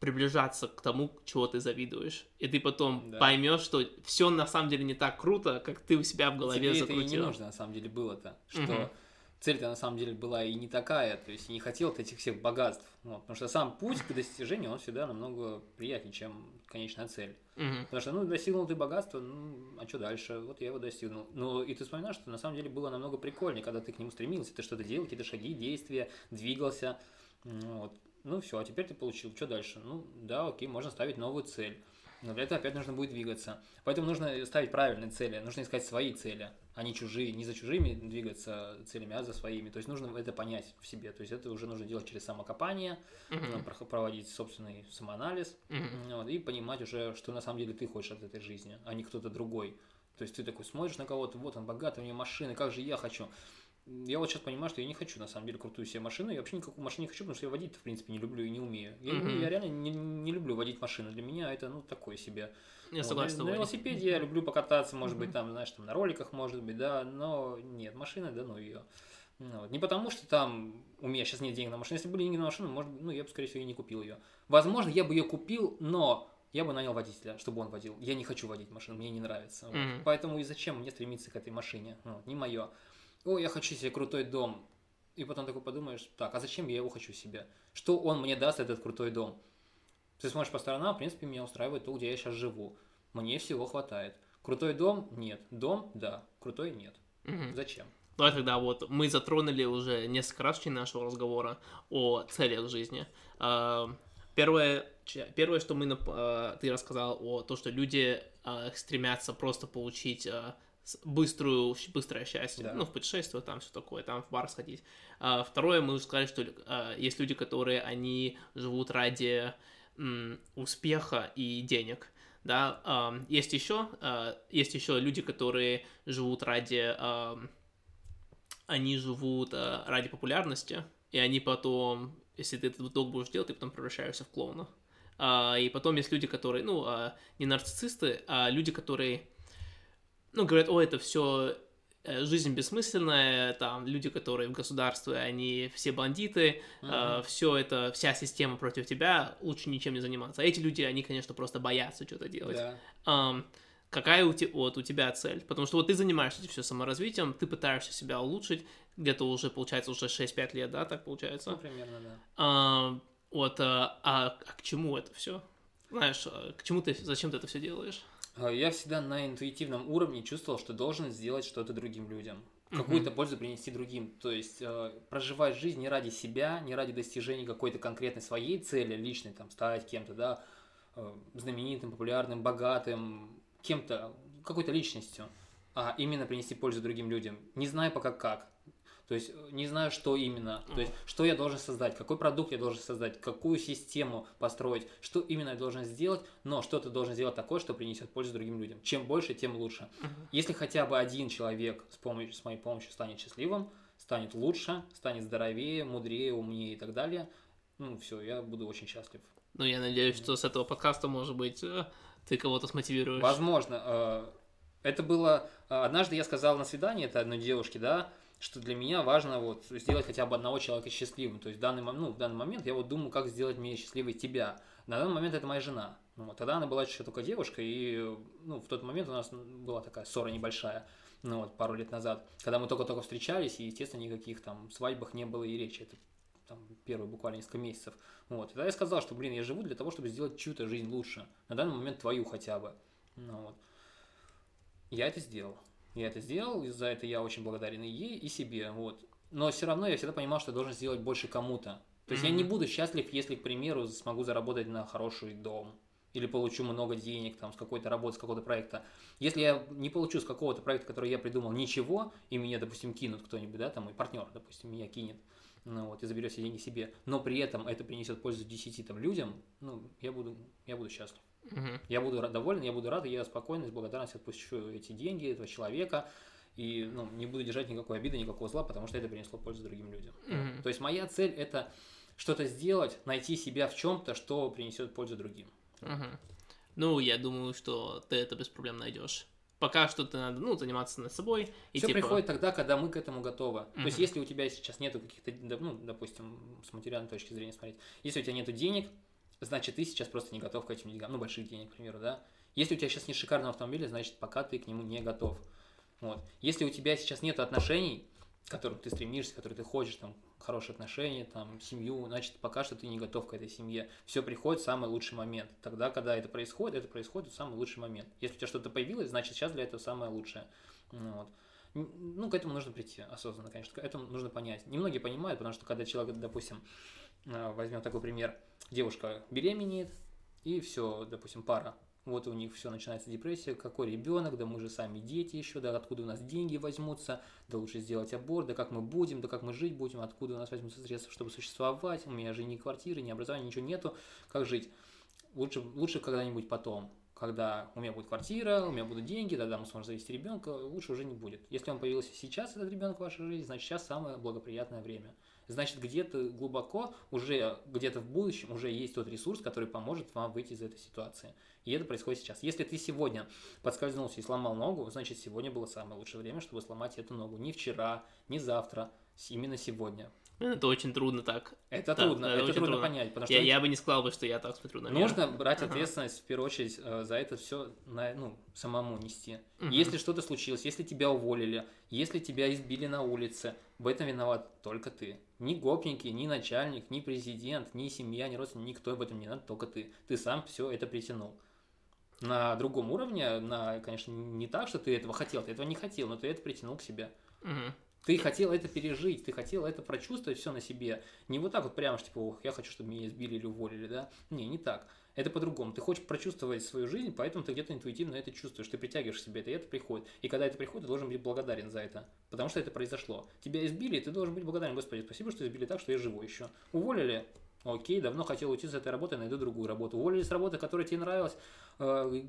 приближаться к тому, чего ты завидуешь. И ты потом поймешь, что все на самом деле не так круто, как ты у себя в голове закрутил. Тебе это и не нужно на самом деле было-то, что цель-то на самом деле была и не такая, то есть не хотел ты этих всех богатств. Потому что сам путь к достижению, он всегда намного приятнее, чем конечная цель. Потому что, достигнул ты богатства, а что дальше? Вот я его достигнул. И ты вспоминаешь, что на самом деле было намного прикольнее, когда ты к нему стремился, ты что-то делал, какие-то шаги, действия, двигался. Все, а теперь ты получил, что дальше? Окей, можно ставить новую цель. Но для этого опять нужно будет двигаться. Поэтому нужно ставить правильные цели, нужно искать свои цели, а не чужие, не за чужими двигаться целями, а за своими. То есть нужно это понять в себе. То есть это уже нужно делать через самокопание, проводить собственный самоанализ и понимать уже, что на самом деле ты хочешь от этой жизни, а не кто-то другой. То есть ты такой смотришь на кого-то, вот он богатый, у него машины, как же я хочу. Я вот сейчас понимаю, что я не хочу, на самом деле, крутую себе машину. Я вообще никакую машину не хочу, потому что я водить, в принципе, не люблю и не умею. Я реально не люблю водить машину. Для меня это, такое себе. Я согласен. На велосипеде я люблю покататься, может быть, там, знаешь, там на роликах, может быть, да. Но нет, машина, да, ее. Не потому, что там у меня сейчас нет денег на машину. Если были деньги на машину, может, я бы, скорее всего, и не купил ее. Возможно, я бы ее купил, но я бы нанял водителя, чтобы он водил. Я не хочу водить машину, мне не нравится. Вот. Поэтому и зачем мне стремиться к этой машине? Не мое. О, я хочу себе крутой дом. И потом такой подумаешь, а зачем я его хочу себе? Что он мне даст, этот крутой дом? Ты смотришь по сторонам, в принципе, меня устраивает то, где я сейчас живу. Мне всего хватает. Крутой дом? Нет. Дом? Да. Крутой? Нет. Зачем? Давай тогда вот мы затронули уже несколько раз в течение нашего разговора о целях жизни. Первое, что ты рассказал, о том, что люди стремятся просто получить быстрое счастье, да. В путешествие, там все такое, там в бар сходить. Второе, мы уже сказали, что есть люди, которые, они живут ради успеха и денег, да, есть еще люди, которые живут ради популярности, и они потом, если ты этот долг будешь делать, ты потом превращаешься в клоуна. И потом есть люди, которые, не нарциссисты, а люди, которые говорят, это все жизнь бессмысленная, там люди, которые в государстве, они все бандиты, все это, вся система против тебя, лучше ничем не заниматься. А эти люди, они, конечно, просто боятся что-то делать. Да. Какая у тебя цель? Потому что ты занимаешься все саморазвитием, ты пытаешься себя улучшить, где-то уже, получается, уже 6-5 лет, да, так получается? Ну, примерно, да. К чему это все? Знаешь, зачем ты это все делаешь? Я всегда на интуитивном уровне чувствовал, что должен сделать что-то другим людям, какую-то пользу принести другим, то есть проживать жизнь не ради себя, не ради достижения какой-то конкретной своей цели личной, там, стать кем-то, да, знаменитым, популярным, богатым, кем-то, какой-то личностью, а именно принести пользу другим людям, не знаю пока как. То есть не знаю, что именно, то есть что я должен создать, какой продукт я должен создать, какую систему построить, что именно я должен сделать, но что-то должен сделать такое, что принесет пользу другим людям. Чем больше, тем лучше. Если хотя бы один человек с моей помощью станет счастливым, станет лучше, станет здоровее, мудрее, умнее и так далее, все, я буду очень счастлив. Я надеюсь, что с этого подкаста, может быть, ты кого-то смотивируешь. Возможно. Это было... Однажды я сказал на свидании это одной девушке, да, что для меня важно сделать хотя бы одного человека счастливым. То есть в данный момент я думаю, как сделать меня счастливой тебя. На данный момент это моя жена. Тогда она была еще только девушка, и в тот момент у нас была такая ссора небольшая, пару лет назад, когда мы только-только встречались, и, естественно, никаких там свадьбах не было и речи. Это там первые буквально несколько месяцев. Тогда я сказал, что, я живу для того, чтобы сделать чью-то жизнь лучше. На данный момент твою хотя бы. Я это сделал. И за это я очень благодарен и ей, и себе. Но все равно я всегда понимал, что я должен сделать больше кому-то. То есть я не буду счастлив, если, к примеру, смогу заработать на хороший дом или получу много денег там, с какой-то работы, с какого-то проекта. Если я не получу с какого-то проекта, который я придумал, ничего, и меня, допустим, кинут кто-нибудь, да, там мой партнер, допустим, меня кинет, ну, вот, и заберет все деньги себе, но при этом это принесет пользу 10 там, людям, ну, я буду счастлив. Я буду доволен, я буду рад, и я спокойно, с благодарностью отпущу эти деньги этого человека, и ну, не буду держать никакой обиды, никакого зла, потому что это принесло пользу другим людям. То есть моя цель – это что-то сделать, найти себя в чем-то, что принесет пользу другим. Ну, я думаю, что ты это без проблем найдешь. Пока что ты надо, ну, заниматься над собой. И все приходит тогда, когда мы к этому готовы. То есть, если у тебя сейчас нету каких-то, ну, допустим, с материальной точки зрения смотреть, если у тебя нету денег, значит, ты сейчас просто не готов к этим деньгам, ну, больших денег, к примеру, да. Если у тебя сейчас нет шикарного автомобиля, значит, пока ты к нему не готов. Вот. Если у тебя сейчас нет отношений, к которым ты стремишься, к которым ты хочешь, там, хорошие отношения, там, семью, значит, пока что ты не готов к этой семье. Все приходит в самый лучший момент. Тогда, когда это происходит в самый лучший момент. Если у тебя что-то появилось, значит, сейчас для этого самое лучшее. Вот. Ну, к этому нужно прийти осознанно, конечно, к этому нужно понять. Немногие понимают, потому что, когда человек, допустим, возьмем такой пример, девушка беременеет, и все, допустим, пара. Вот у них все начинается депрессия, какой ребенок, да мы же сами дети еще, да откуда у нас деньги возьмутся, да лучше сделать аборт, да как мы будем, да как мы жить будем, откуда у нас возьмутся средства, чтобы существовать, у меня же ни квартиры, ни образования, ничего нету, как жить. Лучше когда-нибудь потом, когда у меня будет квартира, у меня будут деньги, тогда мы сможем завести ребенка, лучше уже не будет. Если он появился сейчас, этот ребенок в вашей жизни, значит сейчас самое благоприятное время. Значит, где-то глубоко, уже где-то в будущем уже есть тот ресурс, который поможет вам выйти из этой ситуации. И это происходит сейчас. Если ты сегодня подскользнулся и сломал ногу, значит, сегодня было самое лучшее время, чтобы сломать эту ногу. Не вчера, не завтра, именно сегодня. Это очень трудно так. Это трудно понять. Потому что я бы не сказал бы, что я так смотрю на мир. Нужно брать ответственность, в первую очередь, за это все самому нести. Если что-то случилось, если тебя уволили, если тебя избили на улице, в этом виноват только ты. Ни гопники, ни начальник, ни президент, ни семья, ни родственники, никто об этом не надо, только ты. Ты сам все это притянул. На другом уровне, конечно, не так, что ты этого хотел, ты этого не хотел, но ты это притянул к себе. Ты хотел это пережить, ты хотел это прочувствовать все на себе. Не вот так вот прямо, что типа, ох, я хочу, чтобы меня избили или уволили, да? Не так. Это по-другому. Ты хочешь прочувствовать свою жизнь, поэтому ты где-то интуитивно это чувствуешь. Ты притягиваешь к себе это, и это приходит. И когда это приходит, ты должен быть благодарен за это, потому что это произошло. Тебя избили, и ты должен быть благодарен. Господи, спасибо, что избили так, что я живой еще. Уволили? Окей, давно хотел уйти с этой работы, найду другую работу. Уволили с работы, которая тебе нравилась,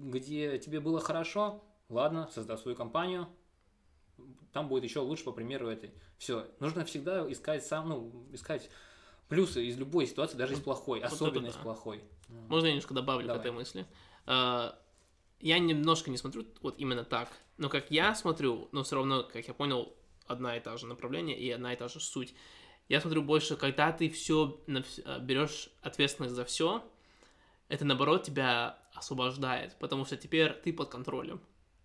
где тебе было хорошо? Ладно, создай свою компанию. Там будет еще лучше, по примеру, этой. Все. Нужно всегда искать искать плюсы из любой ситуации, даже из плохой, вот особенно из плохой. Можно я немножко добавлю к этой мысли? Я немножко не смотрю вот именно так, но как я смотрю, но все равно, как я понял, одна и та же направление и одна и та же суть. Я смотрю больше, когда ты все берешь ответственность за все, это наоборот тебя освобождает, потому что теперь ты под контролем.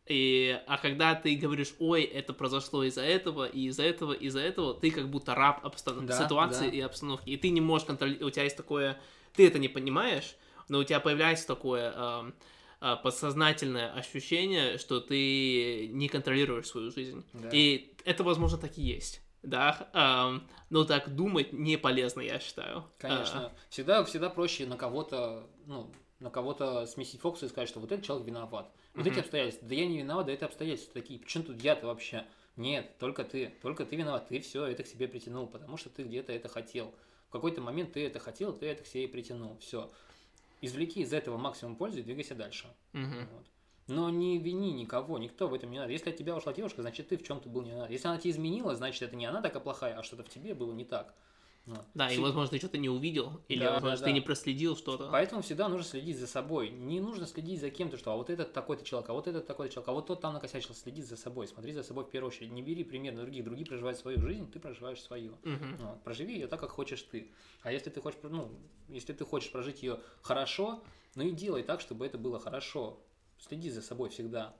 А когда ты говоришь, ой, это произошло из-за этого, ты как будто раб ситуации и обстановки, и ты не можешь контролировать, у тебя есть такое, ты это не понимаешь, но у тебя появляется такое подсознательное ощущение, что ты не контролируешь свою жизнь, и это, возможно, так и есть. Да, но так думать не полезно, я считаю. Конечно, всегда проще на кого-то, сместить фокус и сказать, что вот этот человек виноват. Вот эти обстоятельства. Да я не виноват, да это обстоятельства такие. Почему тут я-то вообще? Нет, только ты виноват. Ты все это к себе притянул, потому что ты где-то это хотел. В какой-то момент ты это хотел, ты это к себе притянул. Все. Извлеки из этого максимум пользы и двигайся дальше. Вот. Но не вини никого, никто в этом не надо. Если от тебя ушла девушка, значит, ты в чем-то был не надо. Если она тебя изменила, значит, это не она такая плохая, а что-то в тебе было не так. Да, и, возможно, ты что-то не увидел, или, возможно, ты не проследил что-то. Поэтому всегда нужно следить за собой. Не нужно следить за кем-то, что а вот этот такой-то человек, а вот этот такой-то человек, а вот тот там накосячил. Следи за собой, смотри за собой в первую очередь. Не бери пример на других. Другие проживают свою жизнь, ты проживаешь свою. Вот. Проживи ее так, как хочешь ты. А если ты хочешь, прожить ее хорошо, и делай так, чтобы это было хорошо. Следи за собой всегда.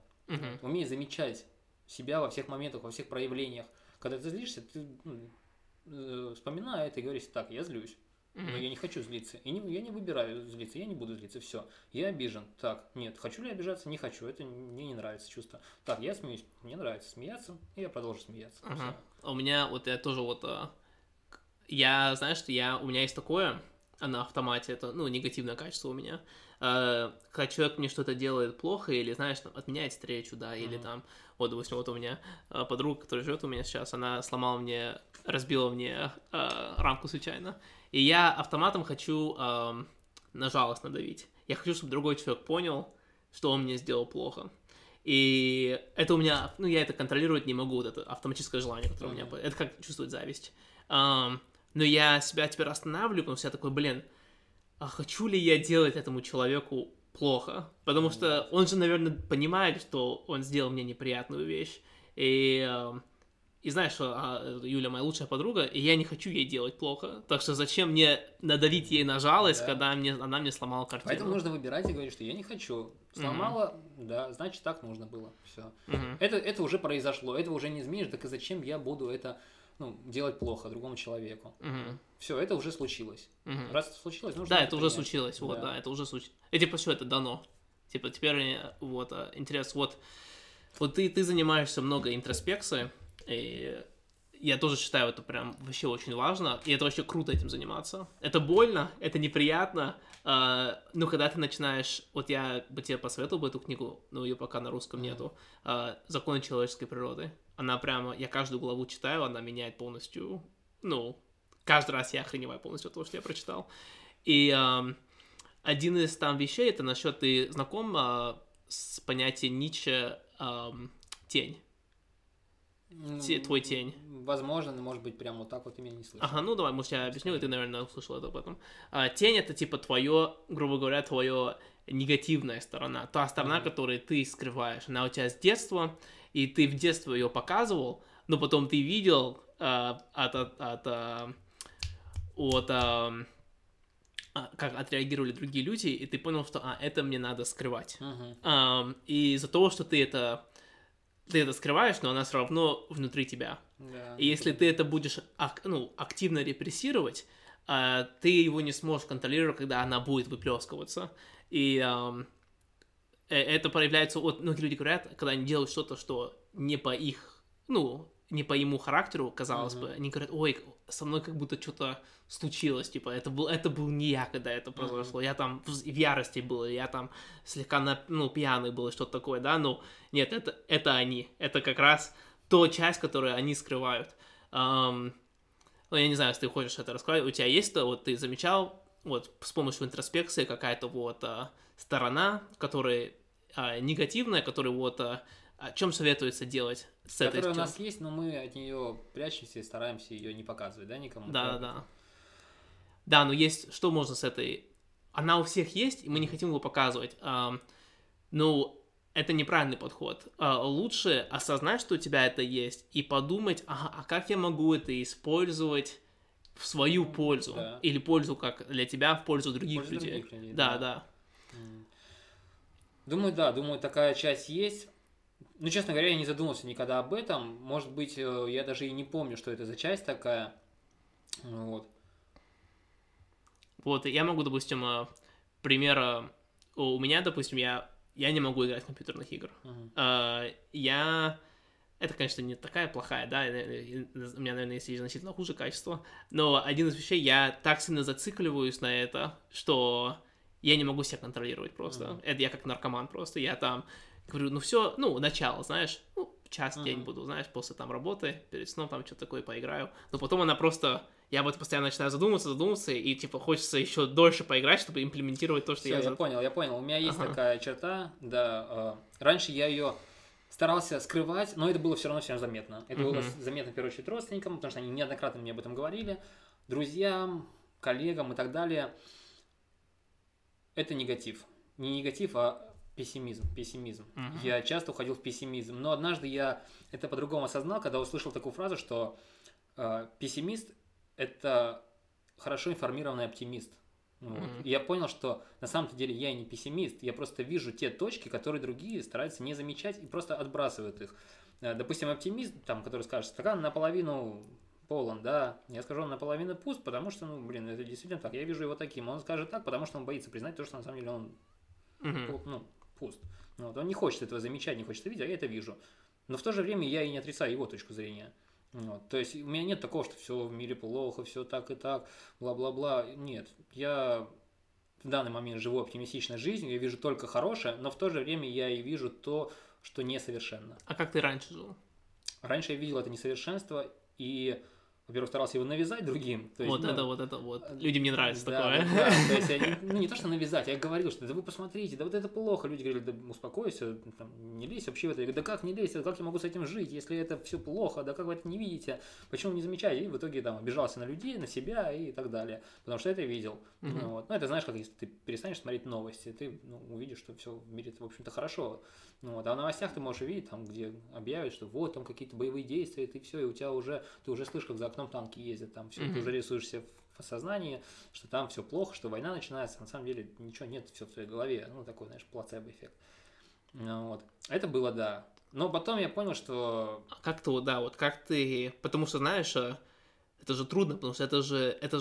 Умей замечать себя во всех моментах, во всех проявлениях. Когда ты злишься, ты вспоминай это и говоришь, так, я злюсь, но я не хочу злиться. И я не выбираю злиться, я не буду злиться, все. Я обижен. Так, нет, хочу ли обижаться? Не хочу, это мне не нравится чувство. Так, я смеюсь, мне нравится смеяться, и я продолжу смеяться. У меня, вот я тоже Я, знаешь, у меня есть такое, на автомате, это, ну, негативное качество у меня. Когда человек мне что-то делает плохо, или, знаешь, там, отменяет встречу, да, или там, вот, допустим, вот у меня подруга, которая живет у меня сейчас, она сломала мне, разбила мне рамку случайно, и я автоматом хочу на жалость надавить. Я хочу, чтобы другой человек понял, что он мне сделал плохо. И это у меня, ну, я это контролировать не могу, вот это автоматическое желание, которое у меня, это как чувствовать зависть. Но я себя теперь останавливаю, потому что я такой, блин, а хочу ли я делать этому человеку плохо? Потому что он же, наверное, понимает, что он сделал мне неприятную вещь. И знаешь, что Юля моя лучшая подруга, и я не хочу ей делать плохо. Так что зачем мне надавить ей на жалость, когда она мне сломала картину? Поэтому нужно выбирать и говорить, что я не хочу. Сломала, да, значит, так нужно было. Все. Это уже произошло, этого уже не изменишь, так и зачем я буду это... Ну, делать плохо другому человеку. Все, это уже случилось. Раз это случилось, нужно... Да, это уже случилось, вот, да, это уже случилось. И типа, что это дано? Типа, теперь, вот, интерес, вот ты занимаешься много интроспекцией, и я тоже считаю, это прям вообще очень важно, и это вообще круто этим заниматься. Это больно, это неприятно, но когда ты начинаешь... Вот я бы тебе посоветовал бы эту книгу, но ее пока на русском нету, «Законы человеческой природы». Она прямо, я каждую главу читаю, она меняет полностью, ну, каждый раз я охреневаю полностью от того, что я прочитал. И один из там вещей, это насчет, ты знаком с понятием Ницше «тень»? Твой тень. Возможно, но может быть прям вот так вот, ты меня не слышал. Ага, ну давай, может я объясню, и ты, наверное, услышал это об этом. Тень — это типа твое, грубо говоря, твое негативная сторона, та сторона, которую ты скрываешь. Она у тебя с детства, и ты в детстве ее показывал, но потом ты видел как отреагировали другие люди, и ты понял, что это мне надо скрывать. И из-за того, что ты это скрываешь, но она все равно внутри тебя. И если ты это будешь активно репрессировать, ты его не сможешь контролировать, когда она будет выплескиваться. И это проявляется... Люди говорят, когда они делают что-то, что не по их... не по ему характеру, казалось бы, они говорят, ой, со мной как будто что-то случилось, типа, это был не я, когда это произошло, я там в ярости был, я там слегка, пьяный был, что-то такое, да, нет, это они, это как раз та часть, которую они скрывают. Я не знаю, если ты хочешь это рассказать, у тебя есть, ты замечал, с помощью интроспекции какая-то сторона, которая негативная, которая о чем советуется делать с этой частью? Которая у нас есть, но мы от нее прячемся и стараемся ее не показывать, да, никому? Да. Да, но есть, что можно с этой... Она у всех есть, и мы не хотим его показывать. Это неправильный подход. Лучше осознать, что у тебя это есть, и подумать, а как я могу это использовать в свою пользу? Да. Или пользу как для тебя, в пользу других людей. Да. Думаю, такая часть есть. Честно говоря, я не задумался никогда об этом. Может быть, я даже и не помню, что это за часть такая. Я могу, допустим, пример. У меня, допустим, я не могу играть в компьютерных игр. Это, конечно, не такая плохая, да, у меня, наверное, есть значительно хуже качество, но один из вещей, я так сильно зацикливаюсь на это, что я не могу себя контролировать просто. Это я как наркоман просто, я там говорю, начало, знаешь, час день буду, знаешь, после там работы, перед сном там что-то такое поиграю, но потом она просто... Я об этом постоянно начинаю задумываться, и, хочется еще дольше поиграть, чтобы имплементировать то, что я... Я понял. У меня есть такая черта, да. Раньше я ее старался скрывать, но это было все равно всем заметно. Это было заметно, в первую очередь, родственникам, потому что они неоднократно мне об этом говорили, друзьям, коллегам и так далее. Это негатив. Не негатив, а пессимизм. Я часто уходил в пессимизм, но однажды я это по-другому осознал, когда услышал такую фразу, что пессимист — это хорошо информированный оптимист. И я понял, что на самом-то деле я и не пессимист, я просто вижу те точки, которые другие стараются не замечать и просто отбрасывают их. Допустим, оптимист, который скажет, стакан наполовину полон, да, я скажу, он наполовину пуст, потому что, это действительно так, я вижу его таким. Он скажет так, потому что он боится признать то, что на самом деле он пуст. Он не хочет этого замечать, не хочет это видеть, а я это вижу. Но в то же время я и не отрицаю его точку зрения. Вот. То есть у меня нет такого, что все в мире плохо, все так и так, бла-бла-бла. Нет, я в данный момент живу оптимистичной жизнью, я вижу только хорошее, но в то же время я и вижу то, что несовершенно. А как ты раньше жил? Раньше я видел это несовершенство и, во-первых, старался его навязать другим. То есть, вот. Людям не нравится такое. Да, то есть я, не то, что навязать, я говорил, что да вы посмотрите, да вот это плохо. Люди говорили, да успокойся, там, не лезь вообще в это. Я говорю, да как не лезь, как я могу с этим жить, если это все плохо, да как вы это не видите, почему не замечаете? И в итоге там обижался на людей, на себя и так далее, потому что это видел. Uh-huh. Вот. Ну, это знаешь, как если ты перестанешь смотреть новости, ты увидишь, что все в мире, в общем-то, хорошо. Вот. А в новостях ты можешь увидеть, там, где объявят, что вот там какие-то боевые действия, и все, и у тебя уже, ты уже слышишь, как за окном танки ездят, там все, mm-hmm. ты уже рисуешься в сознании, что там все плохо, что война начинается, на самом деле ничего нет, все в твоей голове, ну, такой, знаешь, плацебо-эффект. Вот. Это было, да. Но потом я понял, что... Как ты, потому что, знаешь, это же трудно, потому что это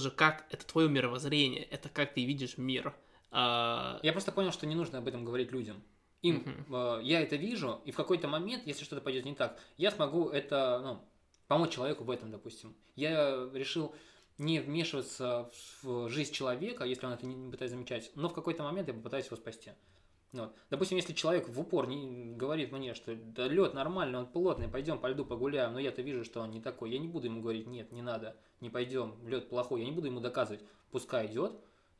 же как, это твое мировоззрение, это как ты видишь мир. Я просто понял, что не нужно об этом говорить людям. Им, uh-huh. Я это вижу, и в какой-то момент, если что-то пойдет не так, я смогу это, помочь человеку в этом, допустим. Я решил не вмешиваться в жизнь человека, если он это не пытается замечать, но в какой-то момент я попытаюсь его спасти. Вот. Допустим, если человек в упор не говорит мне, что да, лед нормальный, он плотный, пойдем по льду погуляем, но я-то вижу, что он не такой, я не буду ему говорить, нет, не надо, не пойдем, лед плохой, я не буду ему доказывать, пускай идет,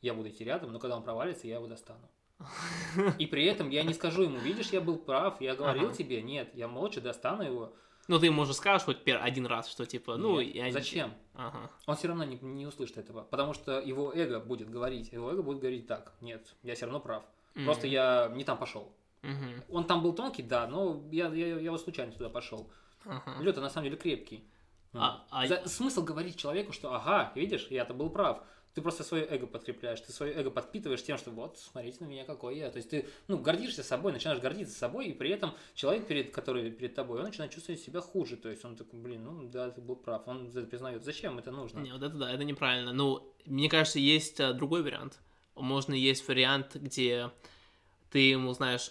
я буду идти рядом, но когда он провалится, я его достану. И при этом я не скажу ему, видишь, я был прав, я говорил тебе, нет, я молча достану его. Ну, ты ему уже скажешь хоть один раз, что типа, Зачем? Ага. Он все равно не услышит этого, потому что его эго будет говорить, так, нет, я все равно прав, просто я не там пошел. Он там был тонкий, да, но я его случайно туда пошел. Лед, на самом деле, крепкий. Смысл говорить человеку, что, ага, видишь, я-то был прав. Ты просто свое эго подкрепляешь, ты свое эго подпитываешь тем, что вот, смотрите на меня, какой я. То есть ты, гордишься собой, начинаешь гордиться собой, и при этом человек, который перед тобой, он начинает чувствовать себя хуже. То есть он такой, да, ты был прав, он это признает. Зачем это нужно? Нет, вот это да, это неправильно. Мне кажется, есть другой вариант. Можно есть вариант, где ты ему, знаешь,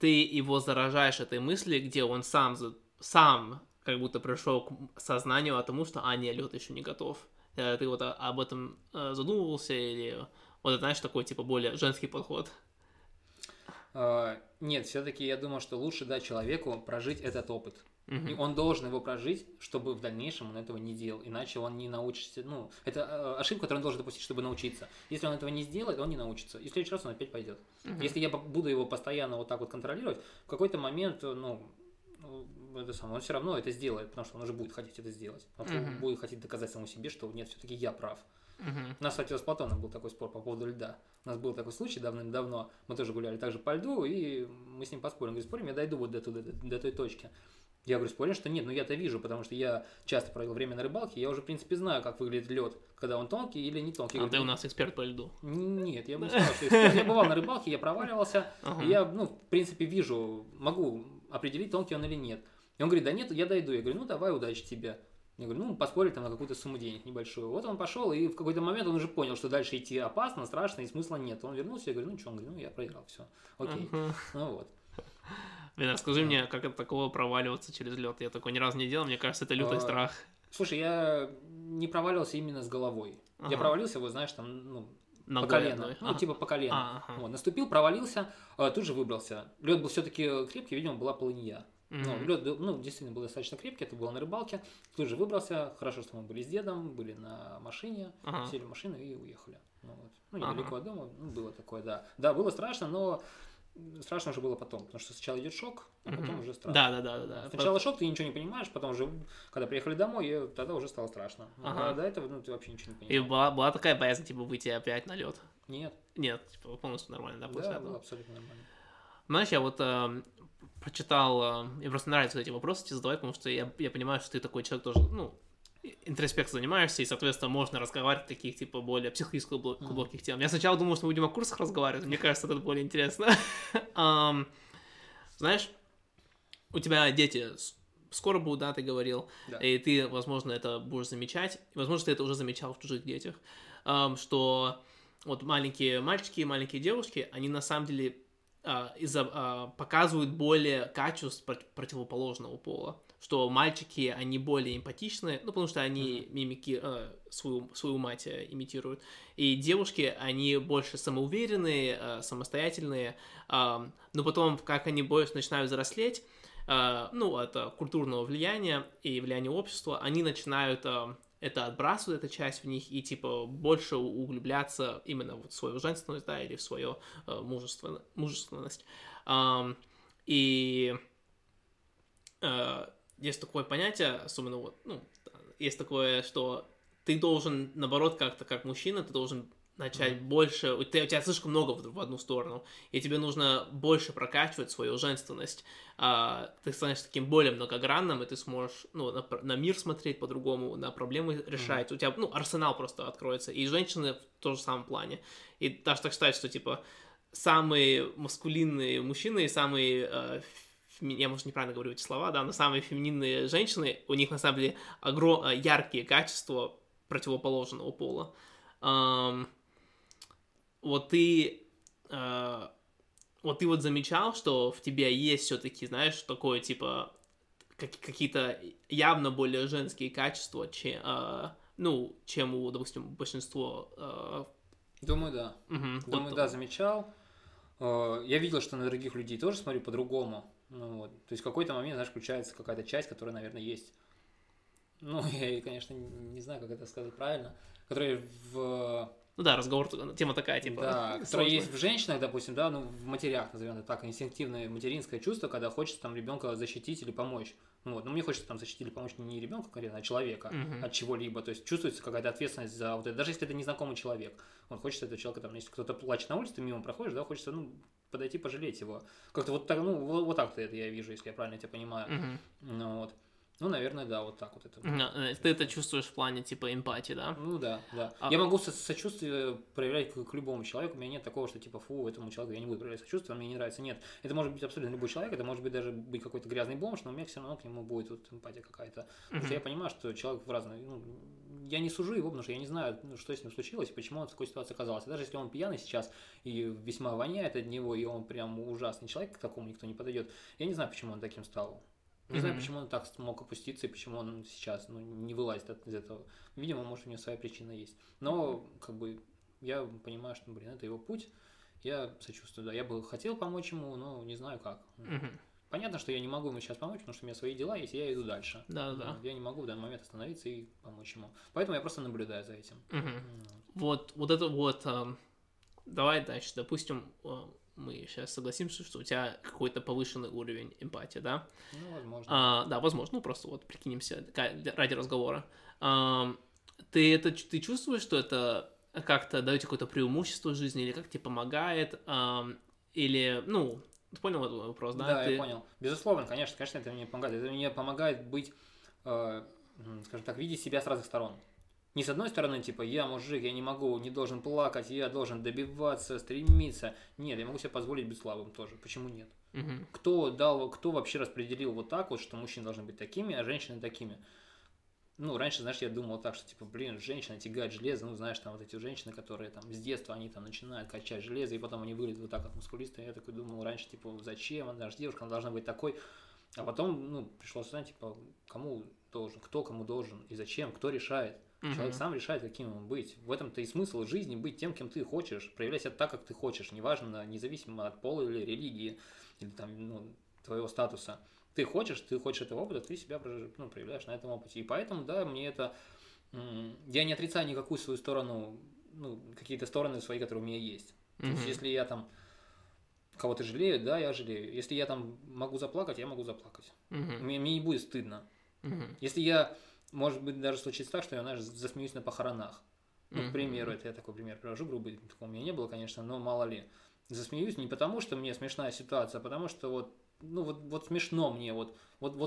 ты его заражаешь этой мыслью, где он сам как будто пришел к сознанию о том, что, не, лед еще не готов. Ты вот об этом задумывался, или вот это, знаешь, такой, типа, более женский подход? Нет, все-таки я думаю, что лучше дать человеку прожить этот опыт. Uh-huh. И он должен его прожить, чтобы в дальнейшем он этого не делал, иначе он не научится. Это ошибка, которую он должен допустить, чтобы научиться. Если он этого не сделает, он не научится. И в следующий раз он опять пойдет. Uh-huh. Если я буду его постоянно вот так вот контролировать, в какой-то момент, он все равно это сделает, потому что он уже будет хотеть это сделать. Он будет хотеть доказать самому себе, что нет, все-таки я прав. У нас, кстати, с Платоном был такой спор по поводу льда. У нас был такой случай давным-давно. Мы тоже гуляли также по льду, и мы с ним поспорили. Он говорит, спорим, я дойду вот до той точки. Я говорю, спорим, что нет, но я-то вижу, потому что я часто провел время на рыбалке, я уже, в принципе, знаю, как выглядит лед, когда он тонкий или не тонкий. Ты у нас эксперт по льду. Нет, я бы не сказал, что эксперт. Я бывал на рыбалке, я проваливался, и я, в принципе, вижу, могу определить, тонкий он или нет. И он говорит, да нет, я дойду. Я говорю, давай, удачи тебе. Я говорю, поспорили там на какую-то сумму денег небольшую. Вот он пошел, и в какой-то момент он уже понял, что дальше идти опасно, страшно, и смысла нет. Он вернулся, я говорю, что, он говорит, я проиграл, все, окей. Блин, расскажи мне, как это такого проваливаться через лед? Я такого ни разу не делал, мне кажется, это лютой страх. Слушай, я не проваливался именно с головой. Я провалился, вот знаешь, там, по колено. Типа по колено. Вот, наступил, провалился, тут же выбрался. Лед был все-таки крепкий, видимо, была полынья. Лед, действительно был достаточно крепкий, это было на рыбалке. Тут же выбрался. Хорошо, что мы были с дедом, были на машине, сели в машину и уехали. Недалеко от дома, было такое, да. Да, было страшно, но. Страшно уже было потом, потому что сначала идет шок, а потом уже страшно. Да. Сначала шок, ты ничего не понимаешь, потом уже, когда приехали домой, тогда уже стало страшно. А до этого, ты вообще ничего не понимаешь. И была такая боязнь, типа, выйти опять на лед? Нет, типа, полностью нормально, да? Да, было абсолютно нормально. Знаешь, я вот прочитал, мне просто нравятся эти вопросы тебе задавать, потому что я понимаю, что ты такой человек тоже, интроспект занимаешься, и, соответственно, можно разговаривать о таких, типа, более психологически глубоких тем. Я сначала думал, что мы будем о курсах разговаривать, мне кажется, это более интересно. Знаешь, у тебя дети скоро будут, да, ты говорил, и ты, возможно, это будешь замечать, и, возможно, ты это уже замечал в чужих детях, что вот маленькие мальчики и маленькие девушки, они на самом деле показывают более качеств противоположного пола. что мальчики, они более эмпатичны, ну, потому что они мимики, свою мать имитируют, и девушки, они больше самоуверенные, самостоятельные, но потом, как они больше начинают взрослеть, ну, от культурного влияния и влияния общества, они начинают это отбрасывают, эта часть в них, и, типа, больше углубляться именно вот в свою женственность, да, или в свою мужественность. И есть такое понятие, особенно вот, ну, есть такое, что ты должен, наоборот, как-то, как мужчина, ты должен начать больше, у тебя слишком много в одну сторону, и тебе нужно больше прокачивать свою женственность, ты становишься таким более многогранным, и ты сможешь, ну, на мир смотреть по-другому, на проблемы решать, у тебя, ну, арсенал просто откроется, и женщины в том же самом плане, и даже так считают, что, типа, самые маскулинные мужчины и самые я, может, неправильно говорю эти слова, да, но самые фемининные женщины, у них, на самом деле, яркие качества противоположного пола. Вот ты замечал, что в тебе есть все-таки, знаешь, такое, типа, какие-то явно более женские качества, чем у, допустим, большинства. Думаю, да. Угу. Думаю, да, замечал. Я видел, что на других людей тоже смотрю по-другому. Ну, вот. То есть в какой-то момент, знаешь, включается какая-то часть, которая, наверное, есть. Ну, я, конечно, не знаю, как это сказать правильно. Которая в... Ну да, разговор, тема такая, типа... Да, которая есть в женщинах, допустим, да, ну, в матерях, назовем это так, инстинктивное материнское чувство, когда хочется там ребенка защитить или помочь. Вот, но мне хочется там защитить или помочь не ребенка конкретно, а человека от чего-либо. То есть чувствуется какая-то ответственность за вот это, даже если это незнакомый человек. Он хочется этого человека, там, если кто-то плачет на улице, ты мимо проходишь, да, хочется, ну, подойти, пожалеть его. Как-то вот так, ну, вот так-то это я вижу, если я правильно тебя понимаю. Ну, вот. Ну, наверное, да, вот так вот это. Ты это чувствуешь в плане, типа, эмпатии, да? Ну, да, да. Я могу сочувствие проявлять к любому человеку, у меня нет такого, что, типа, фу, этому человеку я не буду проявлять сочувствие, он мне не нравится, нет. Это может быть абсолютно любой человек, это может быть даже быть какой-то грязный бомж, но у меня все равно к нему будет вот эмпатия какая-то. Потому что я понимаю, что человек в разной, ну, я не сужу его, потому что я не знаю, что с ним случилось и почему он в такой ситуации оказался. Даже если он пьяный сейчас и весьма воняет от него, и он прям ужасный человек, к такому никто не подойдет, я не знаю, почему он таким стал. Не знаю, почему он так смог опуститься и почему он сейчас не вылазит из этого. Видимо, может, у него своя причина есть. Но, как бы, я понимаю, что, блин, это его путь. Я сочувствую, да. Я бы хотел помочь ему, но не знаю как. Понятно, что я не могу ему сейчас помочь, потому что у меня свои дела есть, и я иду дальше. Да. Я не могу в данный момент остановиться и помочь ему. Поэтому я просто наблюдаю за этим. Вот это вот... Давай дальше, допустим... Мы сейчас согласимся, что у тебя какой-то повышенный уровень эмпатии, да? Ну, возможно. Да, возможно. Ну, просто вот прикинемся ради разговора. Ты чувствуешь, что это как-то дает какое-то преимущество в жизни или как тебе помогает? Или, ну, ты понял этот вопрос, да? Да, я понял. Безусловно, конечно, это мне помогает. Это мне помогает быть, скажем так, видеть себя с разных сторон. Не с одной стороны, типа, я мужик, я не могу, не должен плакать, я должен добиваться, стремиться. Нет, я могу себе позволить быть слабым тоже. Почему нет? Кто вообще распределил вот так вот, что мужчины должны быть такими, а женщины такими? Ну, раньше, знаешь, я думал так, что, типа, блин, женщина тягает железо, ну, знаешь, там вот эти женщины, которые там с детства, они там начинают качать железо, и потом они выглядят вот так вот мускулистые. Я такой думал раньше, типа, зачем, она же девушка, она должна быть такой. А потом, ну, пришло сознание, типа, кто кому должен, и зачем, кто решает. Человек сам решает, каким ему быть. В этом-то и смысл жизни — быть тем, кем ты хочешь, проявлять себя так, как ты хочешь, неважно, независимо от пола или религии, или там, ну, твоего статуса. Ты хочешь этого опыта, ты себя, ну, проявляешь на этом опыте. И поэтому, да, мне это... Я не отрицаю никакую свою сторону, ну, какие-то стороны свои, которые у меня есть. То есть, если я там кого-то жалею, да, я жалею. Если я там могу заплакать, я могу заплакать. Мне не будет стыдно. Если я... Может быть, даже случится так, что я, знаешь, засмеюсь на похоронах. Ну, к примеру, это я такой пример привожу, грубый, такого у меня не было, конечно, но мало ли. Засмеюсь не потому, что мне смешная ситуация, а потому что вот смешно мне, вот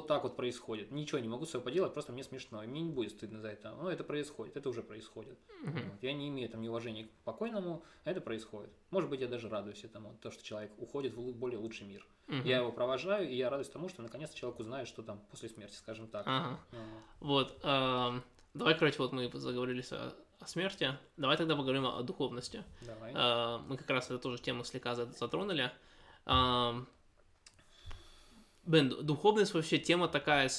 так вот происходит. Ничего не могу с собой поделать, просто мне смешно, и мне не будет стыдно за это. Но это происходит, это уже происходит. Вот. Я не имею там неуважения к покойному, а это происходит. Может быть, я даже радуюсь этому, то, что человек уходит в более лучший мир. Я его провожаю, и я радуюсь тому, что наконец-то человек узнает, что там после смерти, скажем так. Вот, давай, короче, вот мы заговорились о смерти, давай тогда поговорим о духовности. Давай. Мы как раз эту тоже тему слегка затронули. блин, духовность вообще тема такая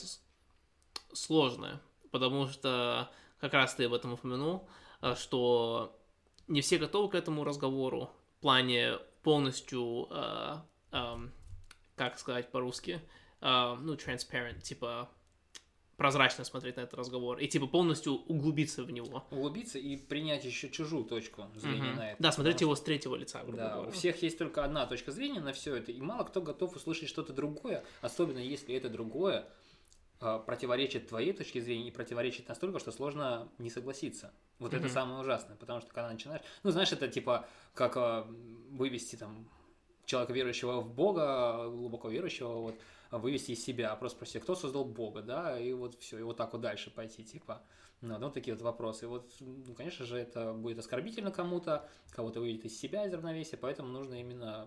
сложная, потому что как раз ты об этом упомянул, что не все готовы к этому разговору в плане полностью, как сказать по-русски, transparent, типа прозрачно смотреть на этот разговор и типа полностью углубиться в него. Углубиться и принять еще чужую точку зрения на это. Да, смотреть его с третьего лица, грубо говоря. У всех есть только одна точка зрения на все это, и мало кто готов услышать что-то другое, особенно если это другое противоречит твоей точке зрения и противоречит настолько, что сложно не согласиться. Вот это самое ужасное, потому что когда начинаешь... Ну, знаешь, это типа как вывести там человека, верующего в Бога, глубоко верующего, вот, вывести из себя, вопрос про себя, кто создал Бога, да, и вот все, и вот так вот дальше пойти, типа, ну, такие вот вопросы. И вот, ну, конечно же, это будет оскорбительно кому-то, кого-то выведет из себя, из равновесия, поэтому нужно именно,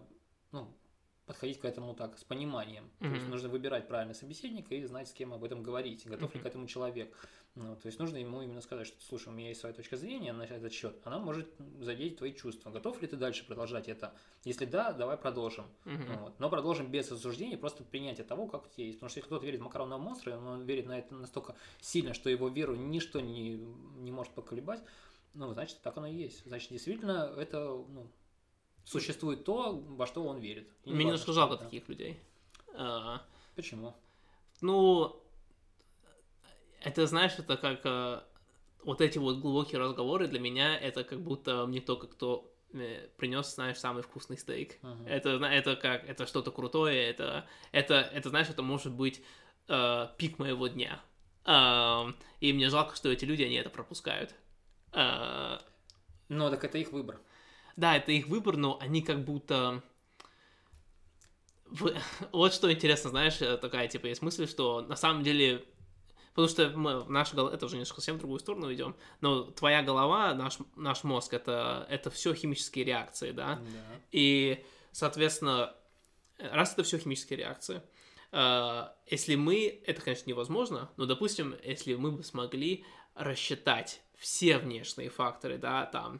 подходить к этому так, с пониманием. То есть нужно выбирать правильно собеседника и знать, с кем об этом говорить, готов ли к этому человек. Ну, то есть нужно ему именно сказать, что, слушай, у меня есть своя точка зрения на этот счет, она может задеть твои чувства. Готов ли ты дальше продолжать это? Если да, давай продолжим. Вот. Но продолжим без осуждения, просто принятие того, как тебе есть. Потому что если кто-то верит в макаронного монстра, он верит на это настолько сильно, что его веру ничто не может поколебать, значит, так оно и есть. Значит, действительно, это... существует то, во что он верит. Мне немножко жалко таких людей. Почему? Это, знаешь, это как... вот эти вот глубокие разговоры для меня, это как будто мне только кто принес, знаешь, самый вкусный стейк. Это что-то крутое, это, знаешь, это может быть пик моего дня. И мне жалко, что эти люди, они это пропускают. Так это их выбор. Да, это их выбор, но они как будто... Вот что интересно, знаешь, такая, типа, есть мысль, что на самом деле... Потому что мы в нашу голову... Это уже немножко совсем в другую сторону идем. Но твоя голова, наш мозг, это все химические реакции, да? Да. И, соответственно, раз это все химические реакции, если мы... Это, конечно, невозможно, но, допустим, если мы бы смогли рассчитать все внешние факторы, да, там...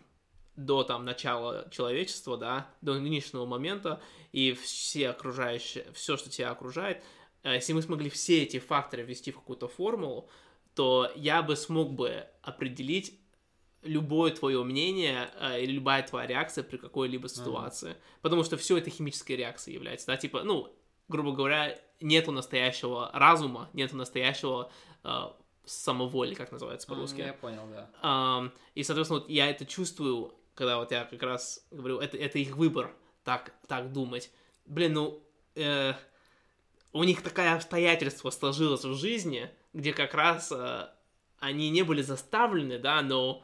до начала человечества, да, до нынешнего момента, и все, что тебя окружает, если мы смогли все эти факторы ввести в какую-то формулу, то я бы смог бы определить любое твое мнение или любая твоя реакция при какой-либо ситуации. Потому что все это химической реакцией является, да, типа, грубо говоря, нету настоящего разума, нету настоящего... самоволи, как называется по-русски. Я понял, да. И, соответственно, вот я это чувствую, когда вот я как раз говорю, это их выбор, так думать. Блин, у них такое обстоятельство сложилось в жизни, где как раз они не были заставлены, да, но,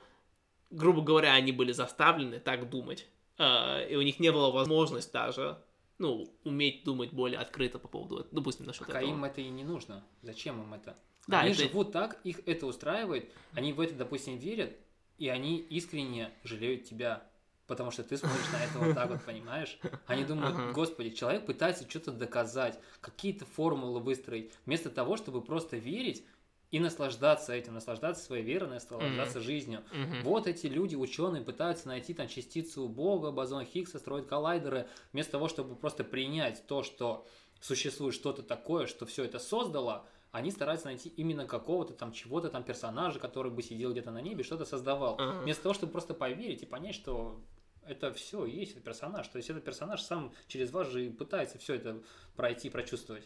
грубо говоря, они были заставлены так думать. И у них не было возможности даже, уметь думать более открыто по поводу, допустим, насчет этого. А им это и не нужно. Зачем им это? Да, они живут так, их это устраивает, они в это, допустим, верят, и они искренне жалеют тебя, потому что ты смотришь на это вот так вот, понимаешь? Они думают, господи, человек пытается что-то доказать, какие-то формулы выстроить, вместо того, чтобы просто верить и наслаждаться этим, наслаждаться своей верой, наслаждаться жизнью. Вот эти люди, ученые, пытаются найти там частицу Бога, бозон Хиггса, строят коллайдеры, вместо того, чтобы просто принять то, что существует что-то такое, что все это создало, они стараются найти именно какого-то там чего-то там персонажа, который бы сидел где-то на небе, что-то создавал. Вместо того, чтобы просто поверить и понять, что это все есть персонаж. То есть этот персонаж сам через вас же и пытается все это пройти, прочувствовать.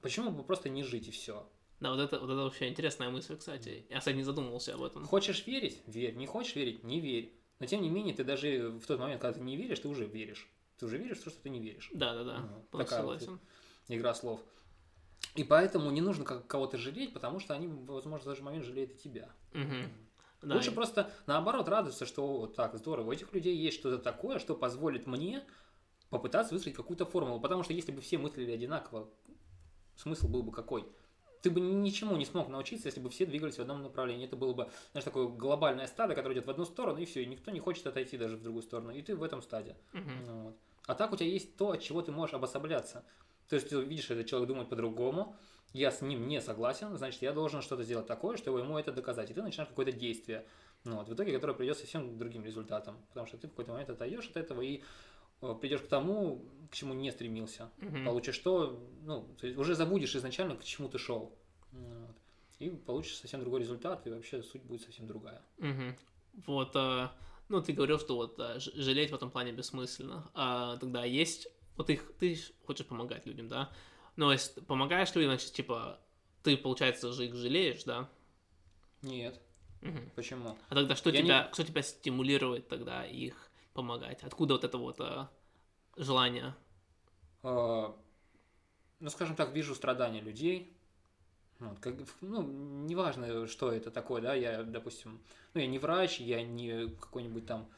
Почему бы просто не жить и все? Да, вот это вообще интересная мысль, кстати. Я, кстати, не задумывался об этом. Хочешь верить? Верь. Не хочешь верить? Не верь. Но тем не менее, ты даже в тот момент, когда ты не веришь, ты уже веришь. Ты уже веришь в то, что ты не веришь. Да. Такая вот игра слов. И поэтому не нужно кого-то жалеть, потому что они, возможно, в тот же момент жалеют и тебя. Да, лучше просто, наоборот, радоваться, что вот так, здорово, у этих людей есть что-то такое, что позволит мне попытаться выстроить какую-то формулу. Потому что если бы все мыслили одинаково, смысл был бы какой? Ты бы ничему не смог научиться, если бы все двигались в одном направлении. Это было бы, знаешь, такое глобальное стадо, которое идет в одну сторону, и все, и никто не хочет отойти даже в другую сторону. И ты в этом стаде. Вот. А так у тебя есть то, от чего ты можешь обособляться. То есть, ты видишь, этот человек думает по-другому, я с ним не согласен, значит, я должен что-то сделать такое, чтобы ему это доказать. И ты начинаешь какое-то действие, в итоге которое придет совсем к другим результатам, потому что ты в какой-то момент отойдешь от этого и придешь к тому, к чему не стремился. Угу. Получишь то, то есть уже забудешь изначально, к чему ты шел. Вот. И получишь совсем другой результат, и вообще суть будет совсем другая. Угу. Вот, ты говорил, что вот жалеть в этом плане бессмысленно. Тогда есть, ты хочешь помогать людям, да? Но если помогаешь людям, значит, ты, получается, же их жалеешь, да? Нет. Угу. Почему? А тогда что тебя стимулирует тогда их помогать? Откуда вот это вот желание? Скажем так, вижу страдания людей. Неважно, что это такое, да, я, допустим, я не врач, я не какой-нибудь там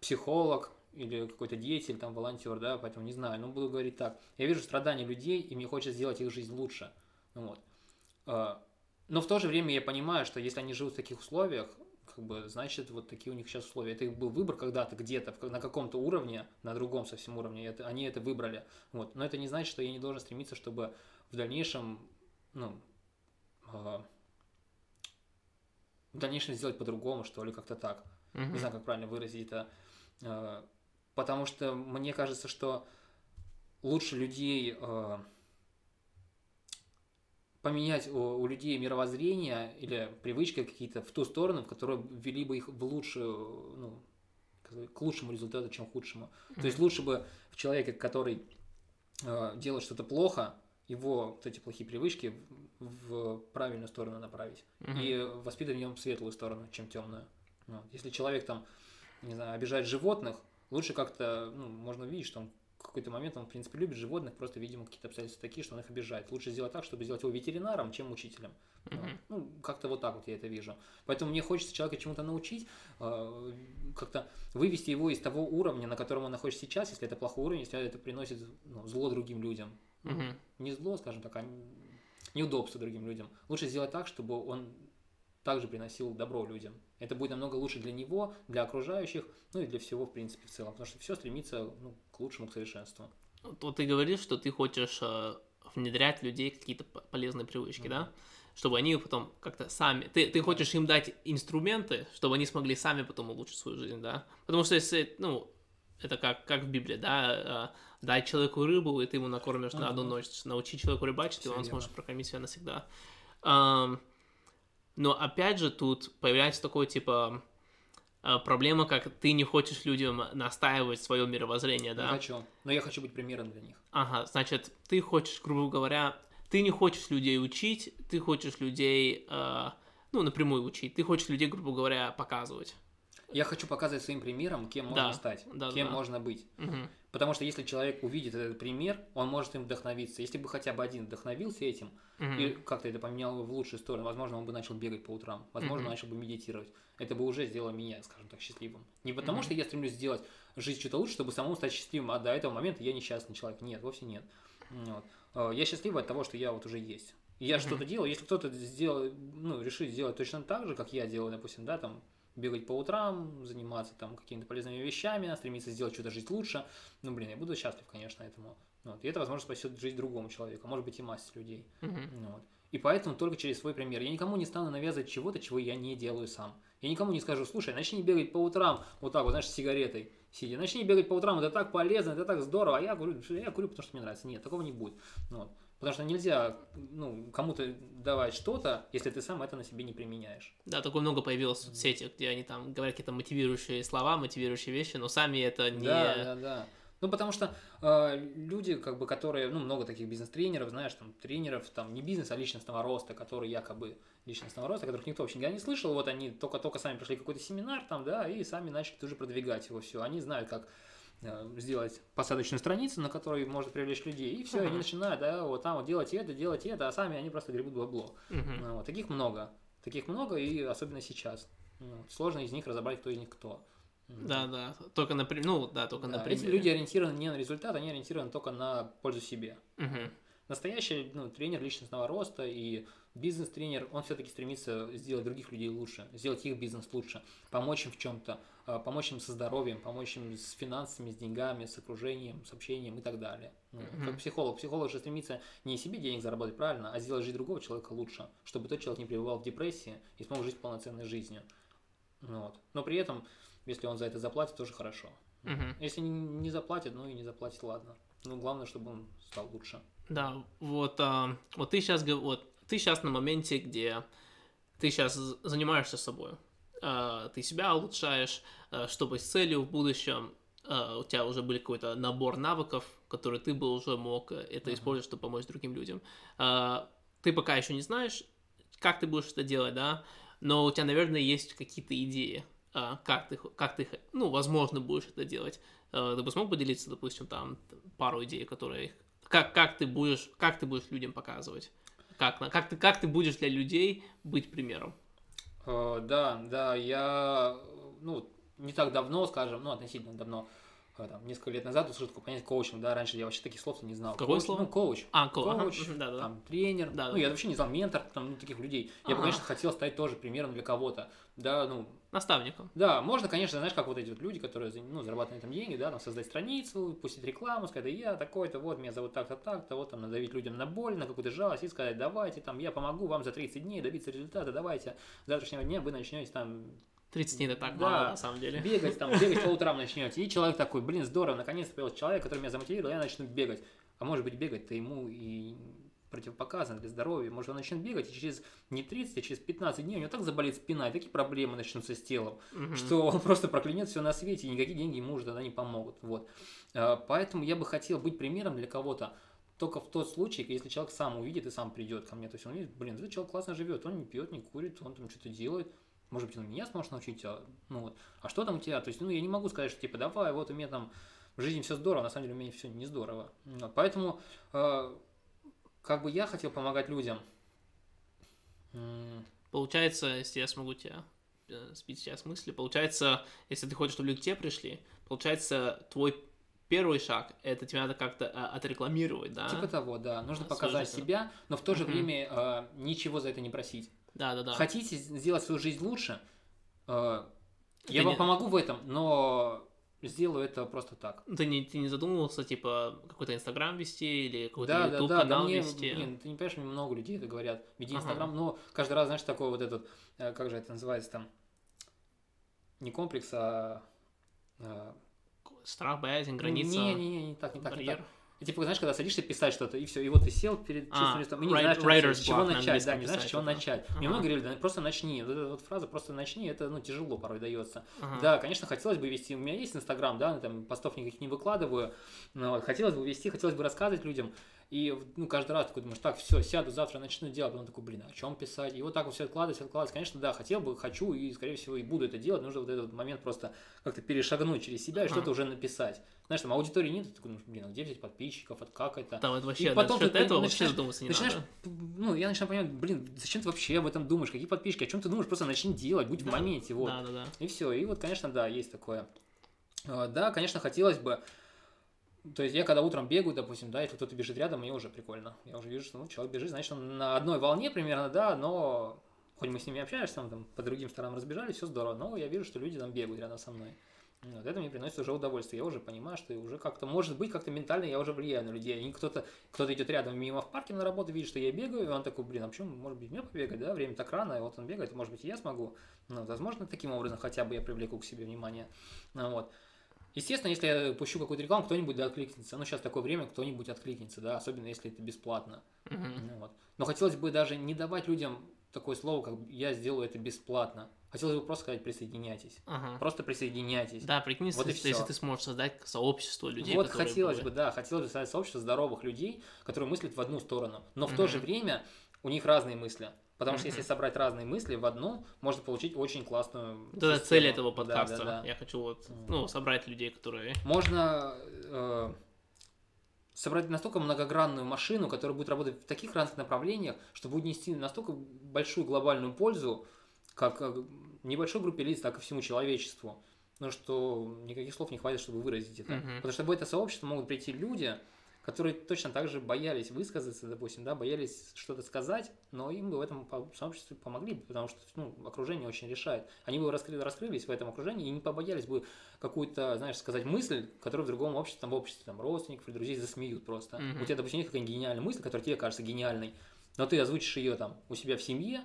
психолог или какой-то деятель, там, волонтер, да, поэтому не знаю, но буду говорить так. Я вижу страдания людей, и мне хочется сделать их жизнь лучше, Но в то же время я понимаю, что если они живут в таких условиях, значит, вот такие у них сейчас условия. Это их был выбор когда-то, где-то, на каком-то уровне, на другом совсем уровне, они это выбрали. Но это не значит, что я не должен стремиться, чтобы в дальнейшем, сделать по-другому, что ли, как-то так. Mm-hmm. Не знаю, как правильно выразить это. Потому что мне кажется, что лучше людей... поменять у людей мировоззрение или привычки какие-то в ту сторону, в которую вели бы их в лучшую, к лучшему результату, чем к худшему. Mm-hmm. То есть лучше бы в человеке, который делает что-то плохо, его вот эти плохие привычки в правильную сторону направить. Mm-hmm. И воспитывать в нем светлую сторону, чем темную. Если человек там, не знаю, обижает животных, лучше как-то, можно увидеть, что он в какой-то момент он, в принципе, любит животных, просто, видимо, какие-то обстоятельства такие, что он их обижает. Лучше сделать так, чтобы сделать его ветеринаром, чем учителем. Mm-hmm. Как-то вот так вот я это вижу. Поэтому мне хочется человека чему-то научить, как-то вывести его из того уровня, на котором он находится сейчас, если это плохой уровень, если это приносит зло другим людям. Mm-hmm. Не зло, скажем так, а неудобство другим людям. Лучше сделать так, чтобы он также приносил добро людям. Это будет намного лучше для него, для окружающих, и для всего, в принципе, в целом. Потому что все стремится к лучшему, к совершенству. Вот ты говоришь, что ты хочешь внедрять в людей какие-то полезные привычки, mm-hmm. да? Чтобы они потом как-то сами... Ты хочешь им дать инструменты, чтобы они смогли сами потом улучшить свою жизнь, да? Потому что если, это как в Библии, да? Дай человеку рыбу, и ты ему накормишь mm-hmm. на одну ночь. Научи человеку рыбачить, все и он дело. Сможет прокормить себя навсегда. Но опять же тут появляется такой проблема, как ты не хочешь людям настаивать свое мировоззрение, да? Не хочу, но я хочу быть примером для них. Ага, значит, ты хочешь, грубо говоря, ты не хочешь людей учить, ты хочешь людей, напрямую учить, ты хочешь людей, грубо говоря, показывать. Я хочу показывать своим примером, кем можно стать, кем можно быть. Угу. Потому что если человек увидит этот пример, он может им вдохновиться. Если бы хотя бы один вдохновился этим, mm-hmm. и как-то это поменяло в лучшую сторону, возможно, он бы начал бегать по утрам, возможно, mm-hmm. начал бы медитировать. Это бы уже сделало меня, скажем так, счастливым. Не потому, mm-hmm. что я стремлюсь сделать жизнь что-то лучше, чтобы самому стать счастливым, а до этого момента я несчастный человек. Нет, вовсе нет. Вот. Я счастливый от того, что я вот уже есть. Я mm-hmm. что-то делаю, если кто-то решит сделать точно так же, как я делаю, допустим, да, там, бегать по утрам, заниматься там какими-то полезными вещами, стремиться сделать что-то, жить лучше. Я буду счастлив, конечно, этому. И это, возможно, спасет жизнь другому человеку, может быть, и массе людей. Mm-hmm. И поэтому только через свой пример. Я никому не стану навязывать чего-то, чего я не делаю сам. Я никому не скажу, слушай, начни бегать по утрам, вот так вот, знаешь, с сигаретой сидя. Начни бегать по утрам, это так полезно, это так здорово, а я курю, потому что мне нравится. Нет, такого не будет. Потому что нельзя кому-то давать что-то, если ты сам это на себе не применяешь. Да, такое много появилось в соцсетях, где они там говорят какие-то мотивирующие слова, мотивирующие вещи, но сами это не... Да. Потому что люди, которые, много таких бизнес-тренеров, знаешь, там, тренеров, там, не бизнес, а личностного роста, которые якобы личностного роста, которых никто вообще никогда не слышал, вот они только сами пришли какой-то семинар там, да, и сами начали тоже продвигать его все. Они знают, как сделать посадочную страницу, на которой может привлечь людей, и все, uh-huh. они начинают, да, вот там вот делать это, а сами они просто гребут бабло. Uh-huh. Таких много, и особенно сейчас. Сложно из них разобрать, кто из них кто. Да. Только на примере. Если люди ориентированы не на результат, они ориентированы только на пользу себе. Uh-huh. Настоящий тренер личностного роста и бизнес-тренер, он все-таки стремится сделать других людей лучше, сделать их бизнес лучше, помочь им в чем-то, помочь им со здоровьем, помочь им с финансами, с деньгами, с окружением, с общением и так далее. Mm-hmm. Как психолог. Психолог же стремится не себе денег заработать, правильно, а сделать жизнь другого человека лучше, чтобы тот человек не пребывал в депрессии и смог жить полноценной жизнью. Вот. Но при этом, если он за это заплатит, тоже хорошо. Угу. Если не заплатит, ну и не заплатит, ладно. Ну, главное, чтобы он стал лучше. Да, вот ты сейчас на моменте, где ты сейчас занимаешься собой. Ты себя улучшаешь, чтобы с целью в будущем у тебя уже был какой-то набор навыков, которые ты бы уже мог это использовать, чтобы помочь другим людям. Ты пока еще не знаешь, как ты будешь это делать, да, но у тебя, наверное, есть какие-то идеи, как ты, ну, возможно, будешь это делать. Ты бы смог поделиться, допустим, там пару идей, которые как ты будешь людям показывать, как ты будешь для людей быть примером. Да, я, не так давно, скажем, относительно давно, там, несколько лет назад услышал такое понятие коучинг, да, раньше я вообще таких слов не знал. Какое слово? Коуч. Коуч, да. Там, тренер, да, я вообще не знал, ментор, там, таких людей. Я бы, конечно, хотел стать тоже примером для кого-то, да, наставником. Да, можно, конечно, знаешь, как вот эти вот люди, которые, зарабатывают на этом деньги, да, там, создать страницу, пустить рекламу, сказать, да, я такой-то, вот, меня зовут так-то, так-то, вот, там, надавить людям на боль, на какую-то жалость и сказать, давайте, там, я помогу вам за 30 дней добиться результата, давайте, с завтрашнего дня вы начнете, там, 30 дней это так мало, на самом деле. Бегать по утрам начнете. И человек такой, здорово, наконец-то появился человек, который меня замотивировал, я начну бегать. А может быть, бегать-то ему и противопоказано для здоровья. Может, он начнет бегать, и через не 30, а через 15 дней у него так заболит спина, и такие проблемы начнутся с телом, что он просто проклянет все на свете, и никакие деньги ему уже тогда не помогут. Вот. Поэтому я бы хотел быть примером для кого-то, только в тот случай, если человек сам увидит и сам придет ко мне. То есть он видит, этот человек классно живет, он не пьет, не курит, он там что-то делает. Может быть, он меня сможет научить, а что там у тебя? То есть, я не могу сказать, что, давай, вот у меня там в жизни все здорово, на самом деле у меня все не здорово. Поэтому, я хотел помогать людям. Получается, если я смогу тебя сбить сейчас мысли, если ты хочешь, чтобы люди к тебе пришли, твой первый шаг, это тебе надо как-то отрекламировать, да? Типа того, да. Нужно показать себя, но в то же время ничего за это не просить. Да. Хотите сделать свою жизнь лучше, я вам помогу в этом, но сделаю это просто так. Ты не задумывался, какой-то Инстаграм вести или какой-то YouTube-канал вести? Блин, ты не понимаешь, мне много людей это говорят. Веди Инстаграм, но каждый раз, знаешь, такой вот этот, как же это называется там, не комплекс, страх, боязнь, граница. Не так. И знаешь, когда садишься писать что-то, и все, и вот ты сел перед чистым листом, и не знаешь, с чего начать, да, не знаешь, с чего начать. Мне много говорили, просто начни, вот фраза «просто начни», это, тяжело порой дается. Да, конечно, хотелось бы вести, у меня есть Инстаграм, да, там постов никаких не выкладываю, но хотелось бы вести, хотелось бы рассказывать людям, и, каждый раз такой думаешь, так, все, сяду, завтра начну делать, потом такой, о чем писать, и вот так вот все откладывать, конечно, да, хотел бы, хочу, и, скорее всего, и буду это делать, нужно вот этот момент просто как-то перешагнуть через себя и что-то уже написать. Знаешь, там аудитории нет, ты такой, а где взять подписчиков, как это? Там это вообще, и потом ты этого вообще задуматься не надо. Я начинаю понимать, зачем ты вообще об этом думаешь, какие подписчики, о чем ты думаешь, просто начни делать, будь в моменте, вот. Да. И все, и конечно, да, есть такое. Да, конечно, хотелось бы, то есть я когда утром бегаю, допустим, да, если кто-то бежит рядом, мне уже прикольно, я уже вижу, что, человек бежит, значит, он на одной волне примерно, да, но хоть мы с ними общаемся, там по другим сторонам разбежались, все здорово, но я вижу, что люди там бегают рядом со мной. Это мне приносит уже удовольствие. Я уже понимаю, что уже как-то, может быть, как-то ментально я уже влияю на людей. И кто-то идет рядом мимо в парке на работу, видит, что я бегаю, и он такой, а почему, может быть, мне побегать, да, время так рано, и вот он бегает, может быть, и я смогу. Возможно, таким образом хотя бы я привлеку к себе внимание. Вот. Естественно, если я пущу какую-то рекламу, кто-нибудь откликнется. Сейчас такое время, кто-нибудь откликнется, да, особенно если это бесплатно. Вот. Но хотелось бы даже не давать людям такое слово, как «я сделаю это бесплатно». Хотелось бы просто сказать «присоединяйтесь». Просто присоединяйтесь. Да, прикинь, вот если ты сможешь создать сообщество людей, вот которые... хотелось бы создать сообщество здоровых людей, которые мыслят в одну сторону, но в то же время у них разные мысли. Потому что если собрать разные мысли в одну, можно получить очень классную... Это цель этого подкаста. Я хочу собрать людей, которые... Можно... собрать настолько многогранную машину, которая будет работать в таких разных направлениях, что будет нести настолько большую глобальную пользу, как небольшой группе лиц, так и всему человечеству. Что никаких слов не хватит, чтобы выразить это. Потому что в это сообщество могут прийти люди, которые точно так же боялись высказаться, допустим, да, боялись что-то сказать, но им бы в этом сообществе помогли, потому что окружение очень решает. Они бы раскрылись в этом окружении и не побоялись бы какую-то, сказать мысль, которую в другом обществе, родственников или друзей засмеют просто. У тебя, допустим, есть какая-нибудь гениальная мысль, которая тебе кажется гениальной, но ты озвучишь ее у себя в семье,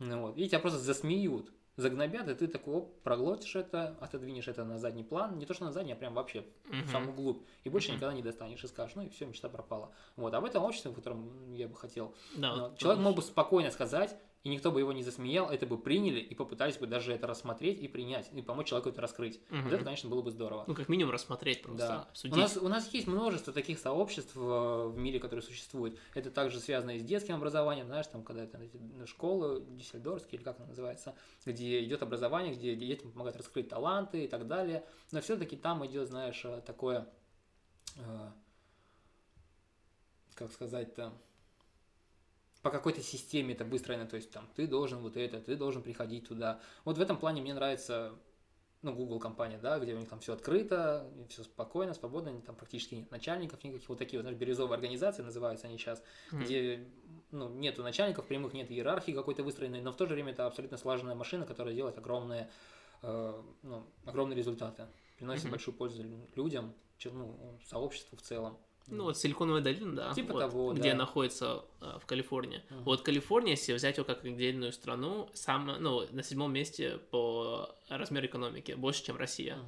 и тебя просто засмеют. загнобят, и ты такой, оп, проглотишь это, отодвинешь это на задний план, не то что на задний, а прям вообще в самую глубь, и больше никогда не достанешь, и скажешь, ну и все, мечта пропала. Вот, об этом обществе, в котором я бы хотел, да, человек мог бы спокойно сказать, и никто бы его не засмеял, это бы приняли и попытались бы даже это рассмотреть и принять, и помочь человеку это раскрыть. Вот это, конечно, было бы здорово. Ну, как минимум рассмотреть просто, да. Обсудить. У нас есть множество таких сообществ в мире, которые существуют. Это также связано и с детским образованием, знаешь, там, когда это школы Дюссельдорфские, или как она называется, где идет образование, где детям помогают раскрыть таланты и так далее. Но все-таки там идет, знаешь, такое, как сказать-то, по какой-то системе это выстроено, то есть там ты должен вот это, ты должен приходить туда. Вот в этом плане мне нравится, ну, Google компания, да, где у них там все открыто, все спокойно, свободно, там практически нет начальников никаких, вот такие вот, знаешь, бирюзовые организации называются они сейчас, где, ну, нету начальников прямых, нет иерархии какой-то выстроенной, но в то же время это абсолютно слаженная машина, которая делает огромные, огромные результаты, приносит большую пользу людям, сообществу в целом. Ну, вот Силиконовая долина, да, типа вот, того, где находится в Калифорнии. Вот Калифорния, если взять ее как отдельную страну, на 7-м месте по размеру экономики, больше, чем Россия,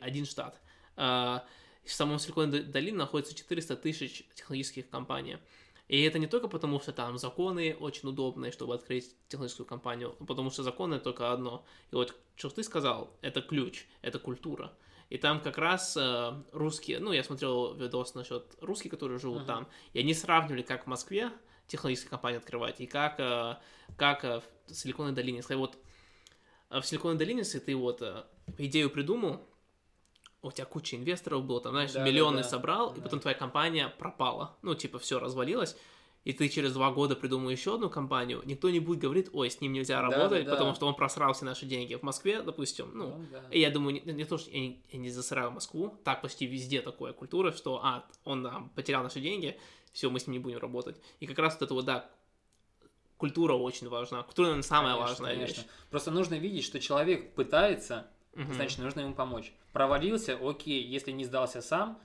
один штат. В самом Силиконовой долине находится 400 тысяч технологических компаний. И это не только потому, что там законы очень удобные, чтобы открыть технологическую компанию, потому что законы только одно. И вот, что ты сказал, это ключ, это культура. И там как раз русские, я смотрел видос насчет русских, которые живут там, и они сравнивали, как в Москве технологические компании открывать, и как в Силиконовой долине. Если вот в Силиконовой долине, если ты вот идею придумал, у тебя куча инвесторов было, там, знаешь, миллионы собрал, и потом твоя компания пропала, все развалилось, и ты через 2 года придумал еще одну компанию, никто не будет говорить, ой, с ним нельзя работать, потому что он просрал все наши деньги. В Москве, допустим, я думаю, не то, что я не засраю Москву, так почти везде такая культура, что, он потерял наши деньги, все, мы с ним не будем работать. И как раз вот это вот, культура очень важна, культура, наверное, самая важная вещь. Просто нужно видеть, что человек пытается, значит, нужно ему помочь. Провалился, окей, если не сдался сам,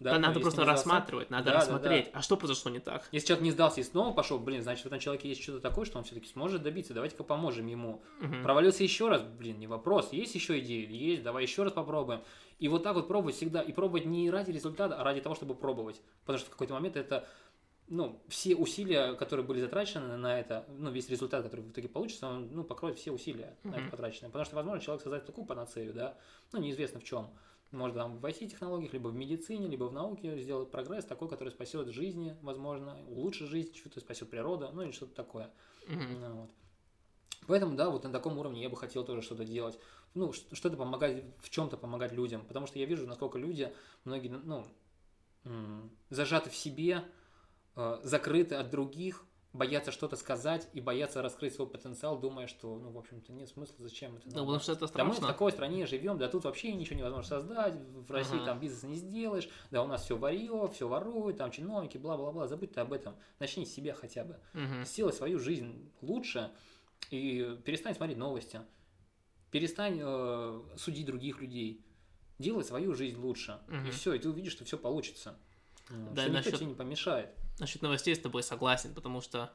да, надо просто рассматривать, рассмотреть, а что произошло не так. Если человек не сдался и снова пошел, значит, в этом человеке есть что-то такое, что он все-таки сможет добиться, давайте-ка поможем ему. Провалился еще раз, не вопрос, есть еще идеи, есть, давай еще раз попробуем. И вот так вот пробовать всегда, и пробовать не ради результата, а ради того, чтобы пробовать, потому что в какой-то момент это, все усилия, которые были затрачены на это, весь результат, который в итоге получится, он, покроет все усилия на это потраченные, потому что, возможно, человек создает такую панацею, да, неизвестно в чем. Может, там в IT-технологиях, либо в медицине, либо в науке сделать прогресс такой, который спасет жизни, возможно, улучшит жизнь, что-то спасет природу, или что-то такое. Вот. Поэтому, вот на таком уровне я бы хотел тоже что-то делать. Что-то помогать, в чем-то помогать людям, потому что я вижу, насколько люди, многие, зажаты в себе, закрыты от других, боятся что-то сказать и боятся раскрыть свой потенциал, думая, что, в общем-то, нет смысла, зачем это надо. Потому что это страшно. Да мы в такой стране живем, да тут вообще ничего невозможно создать, в России там бизнес не сделаешь, да у нас все воруют, там чиновники, бла-бла-бла, забудь ты об этом, начни с себя хотя бы. Сделай свою жизнь лучше и перестань смотреть новости, перестань судить других людей, делай свою жизнь лучше, и все, и ты увидишь, что все получится. Да, что никто тебе не помешает. Насчет новостей с тобой согласен, потому что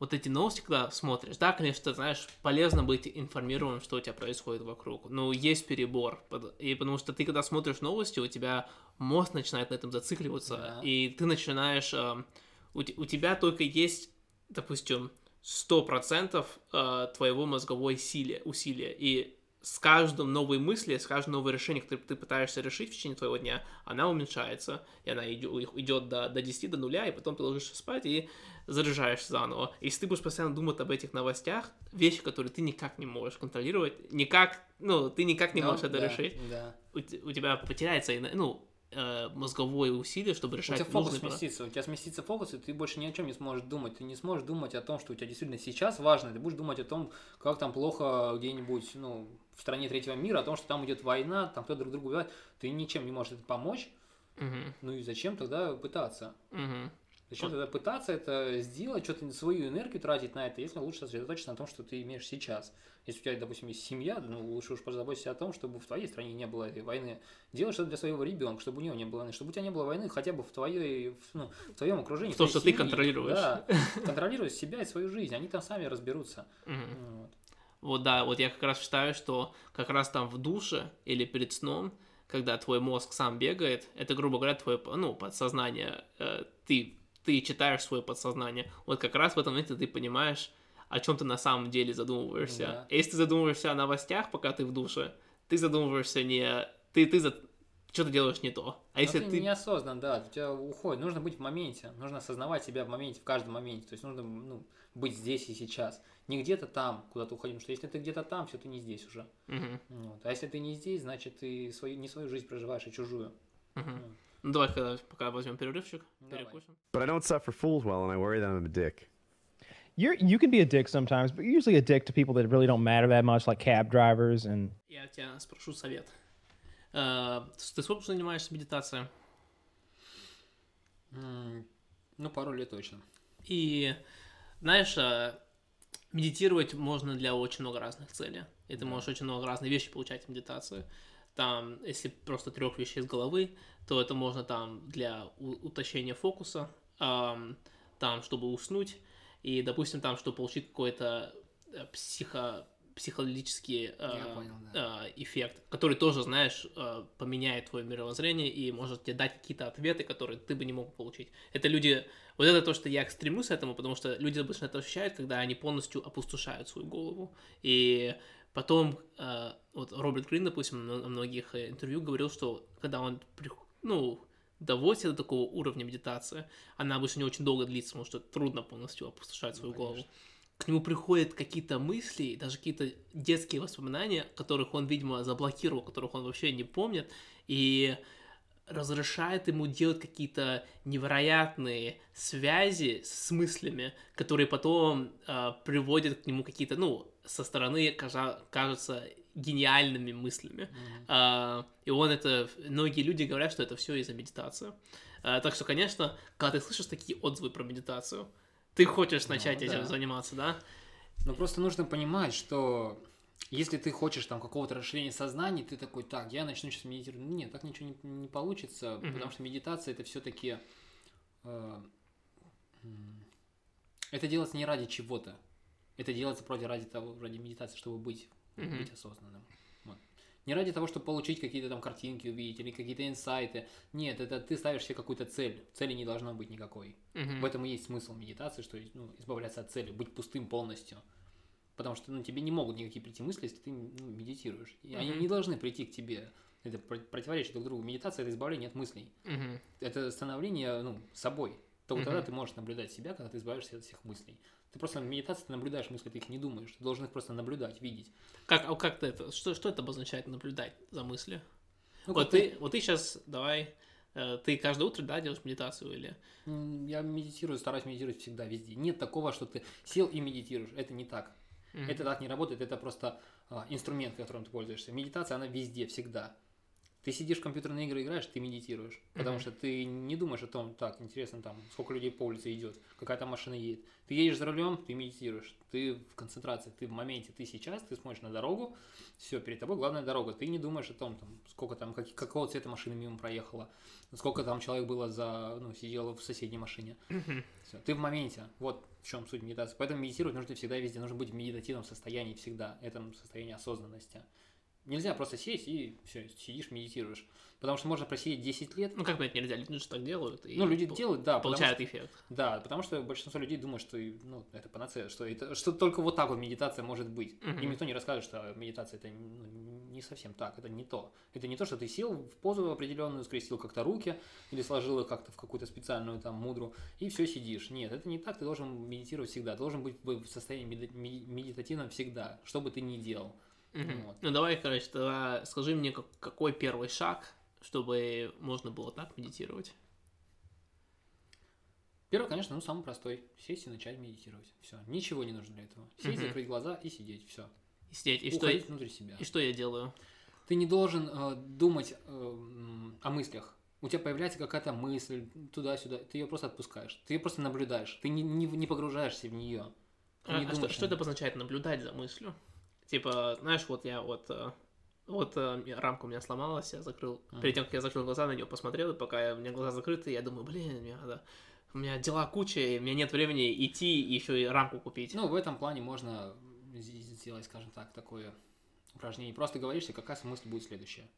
вот эти новости, когда смотришь, да, конечно, знаешь, полезно быть информированным, что у тебя происходит вокруг, но есть перебор, и потому что ты, когда смотришь новости, у тебя мозг начинает на этом зацикливаться, и ты начинаешь, у тебя только есть, допустим, 100% твоего мозговой усилия, и с каждым новой мыслью, с каждым новым решением, которое ты пытаешься решить в течение твоего дня, она уменьшается, и она идет до 10, до 0, и потом ты ложишься спать и заряжаешься заново. Если ты будешь постоянно думать об этих новостях, вещи, которые ты никак не можешь контролировать, ты никак не можешь это решить, у тебя потеряется, мозговое усилие, чтобы решать нужные проблемы. У тебя сместится фокус, и ты больше ни о чем не сможешь думать. Ты не сможешь думать о том, что у тебя действительно сейчас важно. Ты будешь думать о том, как там плохо где-нибудь, в стране третьего мира, о том, что там идет война, там кто-то друг другу убивает. Ты ничем не можешь это помочь. И зачем тогда пытаться? Зачем тогда пытаться это сделать, что-то свою энергию тратить на это, если лучше сосредоточиться на том, что ты имеешь сейчас. Если у тебя, допустим, есть семья, лучше уж позаботиться о том, чтобы в твоей стране не было этой войны. Делай что-то для своего ребенка, чтобы у него не было войны, чтобы у тебя не было войны хотя бы в твоем окружении. В том, что ты контролируешь. Да, контролируешь себя и свою жизнь, они там сами разберутся. Вот да, вот я как раз считаю, что как раз там в душе или перед сном, когда твой мозг сам бегает, это, грубо говоря, твое, подсознание, ты читаешь свое подсознание, вот как раз в этом моменте ты понимаешь, о чем ты на самом деле задумываешься. Да. Если ты задумываешься о новостях, пока ты в душе, ты задумываешься не... Что ты делаешь не то. А если ты неосознанно, да, у тебя уходит. Нужно быть в моменте, нужно осознавать себя в моменте, в каждом моменте. То есть нужно быть здесь и сейчас. Не где-то там, куда ты уходишь. Потому что если ты где-то там, все, ты не здесь уже. Uh-huh. Вот. А если ты не здесь, значит, ты не свою жизнь проживаешь, а чужую. Uh-huh. Uh-huh. Ну, давай пока возьмем перерывчик, перекусим. But I don't suffer fools well, and I worry that I'm a dick. You can be a dick sometimes, but you're usually a dick to people that really don't matter that much, like cab drivers and... Я тебя спрошу совет. Ты сколько занимаешься медитацией? Пару лет точно. И, знаешь, медитировать можно для очень много разных целей. И ты можешь очень много разных вещей получать в медитации. Там, если просто 3 вещей из головы, то это можно там для уточнения фокуса, там, чтобы уснуть, и, допустим, там, чтобы получить какой-то психологический эффект, который тоже, знаешь, поменяет твое мировоззрение и может тебе дать какие-то ответы, которые ты бы не мог получить. Это люди... Вот это то, что я стремлюсь к этому, потому что люди обычно это ощущают, когда они полностью опустошают свою голову. И потом... Вот Роберт Грин, допустим, на многих интервью говорил, что когда он... доводится до такого уровня медитации, она обычно не очень долго длится, потому что трудно полностью опустошать свою голову. К нему приходят какие-то мысли, даже какие-то детские воспоминания, которых он, видимо, заблокировал, которых он вообще не помнит, и разрешает ему делать какие-то невероятные связи с мыслями, которые потом приводят к нему какие-то, со стороны кажется гениальными мыслями. Mm-hmm. И многие люди говорят, что это все из-за медитации. Так что, конечно, когда ты слышишь такие отзывы про медитацию, ты хочешь начать этим заниматься, да? Просто нужно понимать, что если ты хочешь там какого-то расширения сознания, ты такой, так, я начну сейчас медитировать. Нет, так ничего не получится, mm-hmm. потому что медитация это все-таки... это делается не ради чего-то. Это делается ради медитации, чтобы быть осознанным. Вот. Не ради того, чтобы получить какие-то там картинки, увидеть или какие-то инсайты. Нет, это ты ставишь себе какую-то цель. Цели не должно быть никакой. Mm-hmm. В этом и есть смысл медитации, что избавляться от цели, быть пустым полностью. Потому что тебе не могут никакие прийти мысли, если ты медитируешь. И mm-hmm. они не должны прийти к тебе. Это противоречит друг другу. Медитация – это избавление от мыслей. Mm-hmm. Это становление собой. Только mm-hmm. тогда ты можешь наблюдать себя, когда ты избавишься от всех мыслей. Ты просто в медитации наблюдаешь мысли, ты их не думаешь. Ты должен их просто наблюдать, видеть. Как ты это? Что это обозначает наблюдать за мысли? Ты сейчас давай. Ты каждое утро, делаешь медитацию или? Я медитирую, стараюсь медитировать всегда, везде. Нет такого, что ты сел и медитируешь. Это не так. Mm-hmm. Это так не работает, это просто инструмент, которым ты пользуешься. Медитация, она везде, всегда. Ты сидишь в компьютерные игры играешь, ты медитируешь. Потому mm-hmm. что ты не думаешь о том, так, интересно, там, сколько людей по улице идет, какая там машина едет. Ты едешь за рулем, ты медитируешь, ты в концентрации, ты в моменте, ты сейчас, ты смотришь на дорогу, все, перед тобой главная дорога. Ты не думаешь о том, там, сколько там, какого цвета машина мимо проехала, сколько там человек было сидело в соседней машине. Mm-hmm. Все, ты в моменте, вот в чем суть медитации. Поэтому медитировать нужно всегда везде, нужно быть в медитативном состоянии всегда, этом состоянии осознанности. Нельзя просто сесть и все, сидишь, медитируешь. Потому что можно просидеть 10 лет. Как бы это нельзя, люди же так делают. И люди делают, да. Получают эффект. Да, потому что большинство людей думают, что это панацея, что только вот так вот медитация может быть. Uh-huh. Им никто не расскажет, что медитация это не совсем так, это не то. Это не то, что ты сел в позу определенную, скрестил как-то руки или сложил их как-то в какую-то специальную там мудру и все сидишь. Нет, это не так, ты должен медитировать всегда, должен быть в состоянии медитативном всегда, что бы ты ни делал. Mm-hmm. Вот. Давай, скажи мне, какой первый шаг, чтобы можно было так медитировать? Первый, конечно, самый простой. Сесть и начать медитировать. Все, ничего не нужно для этого. Сесть, mm-hmm. закрыть глаза и сидеть, все. И сидеть, и уходить внутрь себя. И что я делаю? Ты не должен думать о мыслях. У тебя появляется какая-то мысль туда-сюда, ты ее просто отпускаешь, ты ее просто наблюдаешь, ты не погружаешься в нее. Что это обозначает наблюдать за мыслью? Типа, знаешь, вот рамка у меня сломалась, я закрыл. Mm-hmm. Перед тем, как я закрыл глаза, на нее посмотрел, и пока у меня глаза закрыты, я думаю, мне надо... У меня дела куча, и у меня нет времени идти и еще и рамку купить. В этом плане можно сделать, скажем так, такое упражнение. Просто говоришь себе, какая мысль будет следующая.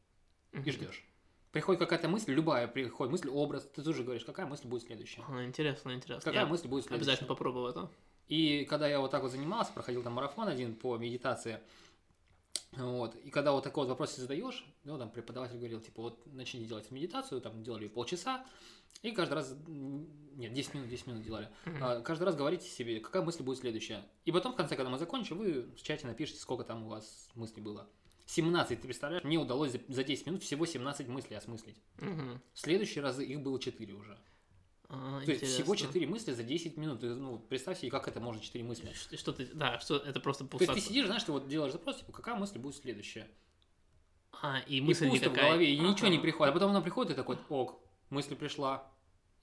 И ждешь. Приходит какая-то мысль, любая приходит, мысль, образ, ты тоже говоришь, какая мысль будет следующая. Интересно, интересно. Какая мысль будет следующая. Обязательно попробую это. И когда я вот так вот занимался, проходил там марафон один по медитации, вот, и когда вот такой вот вопрос себе задаешь, ну, там преподаватель говорил, типа, вот начни делать медитацию, там делали полчаса, и каждый раз, нет, 10 минут делали, каждый раз говорите себе, какая мысль будет следующая. И потом, в конце, когда мы закончим, вы в чате напишите, сколько там у вас мыслей было. 17, ты представляешь, мне удалось за 10 минут всего 17 мыслей осмыслить. В следующие разы их было 4 уже. То есть всего 4 мысли за 10 минут. Ну, представь себе, как это можно 4 мысли. Что ты, да, что это просто пустота. То есть ты сидишь, знаешь, ты вот делаешь запрос, типа, какая мысль будет следующая. И мысль пусто никакая... в голове, и ничего не приходит. А потом она приходит, и такой, ок, мысль пришла.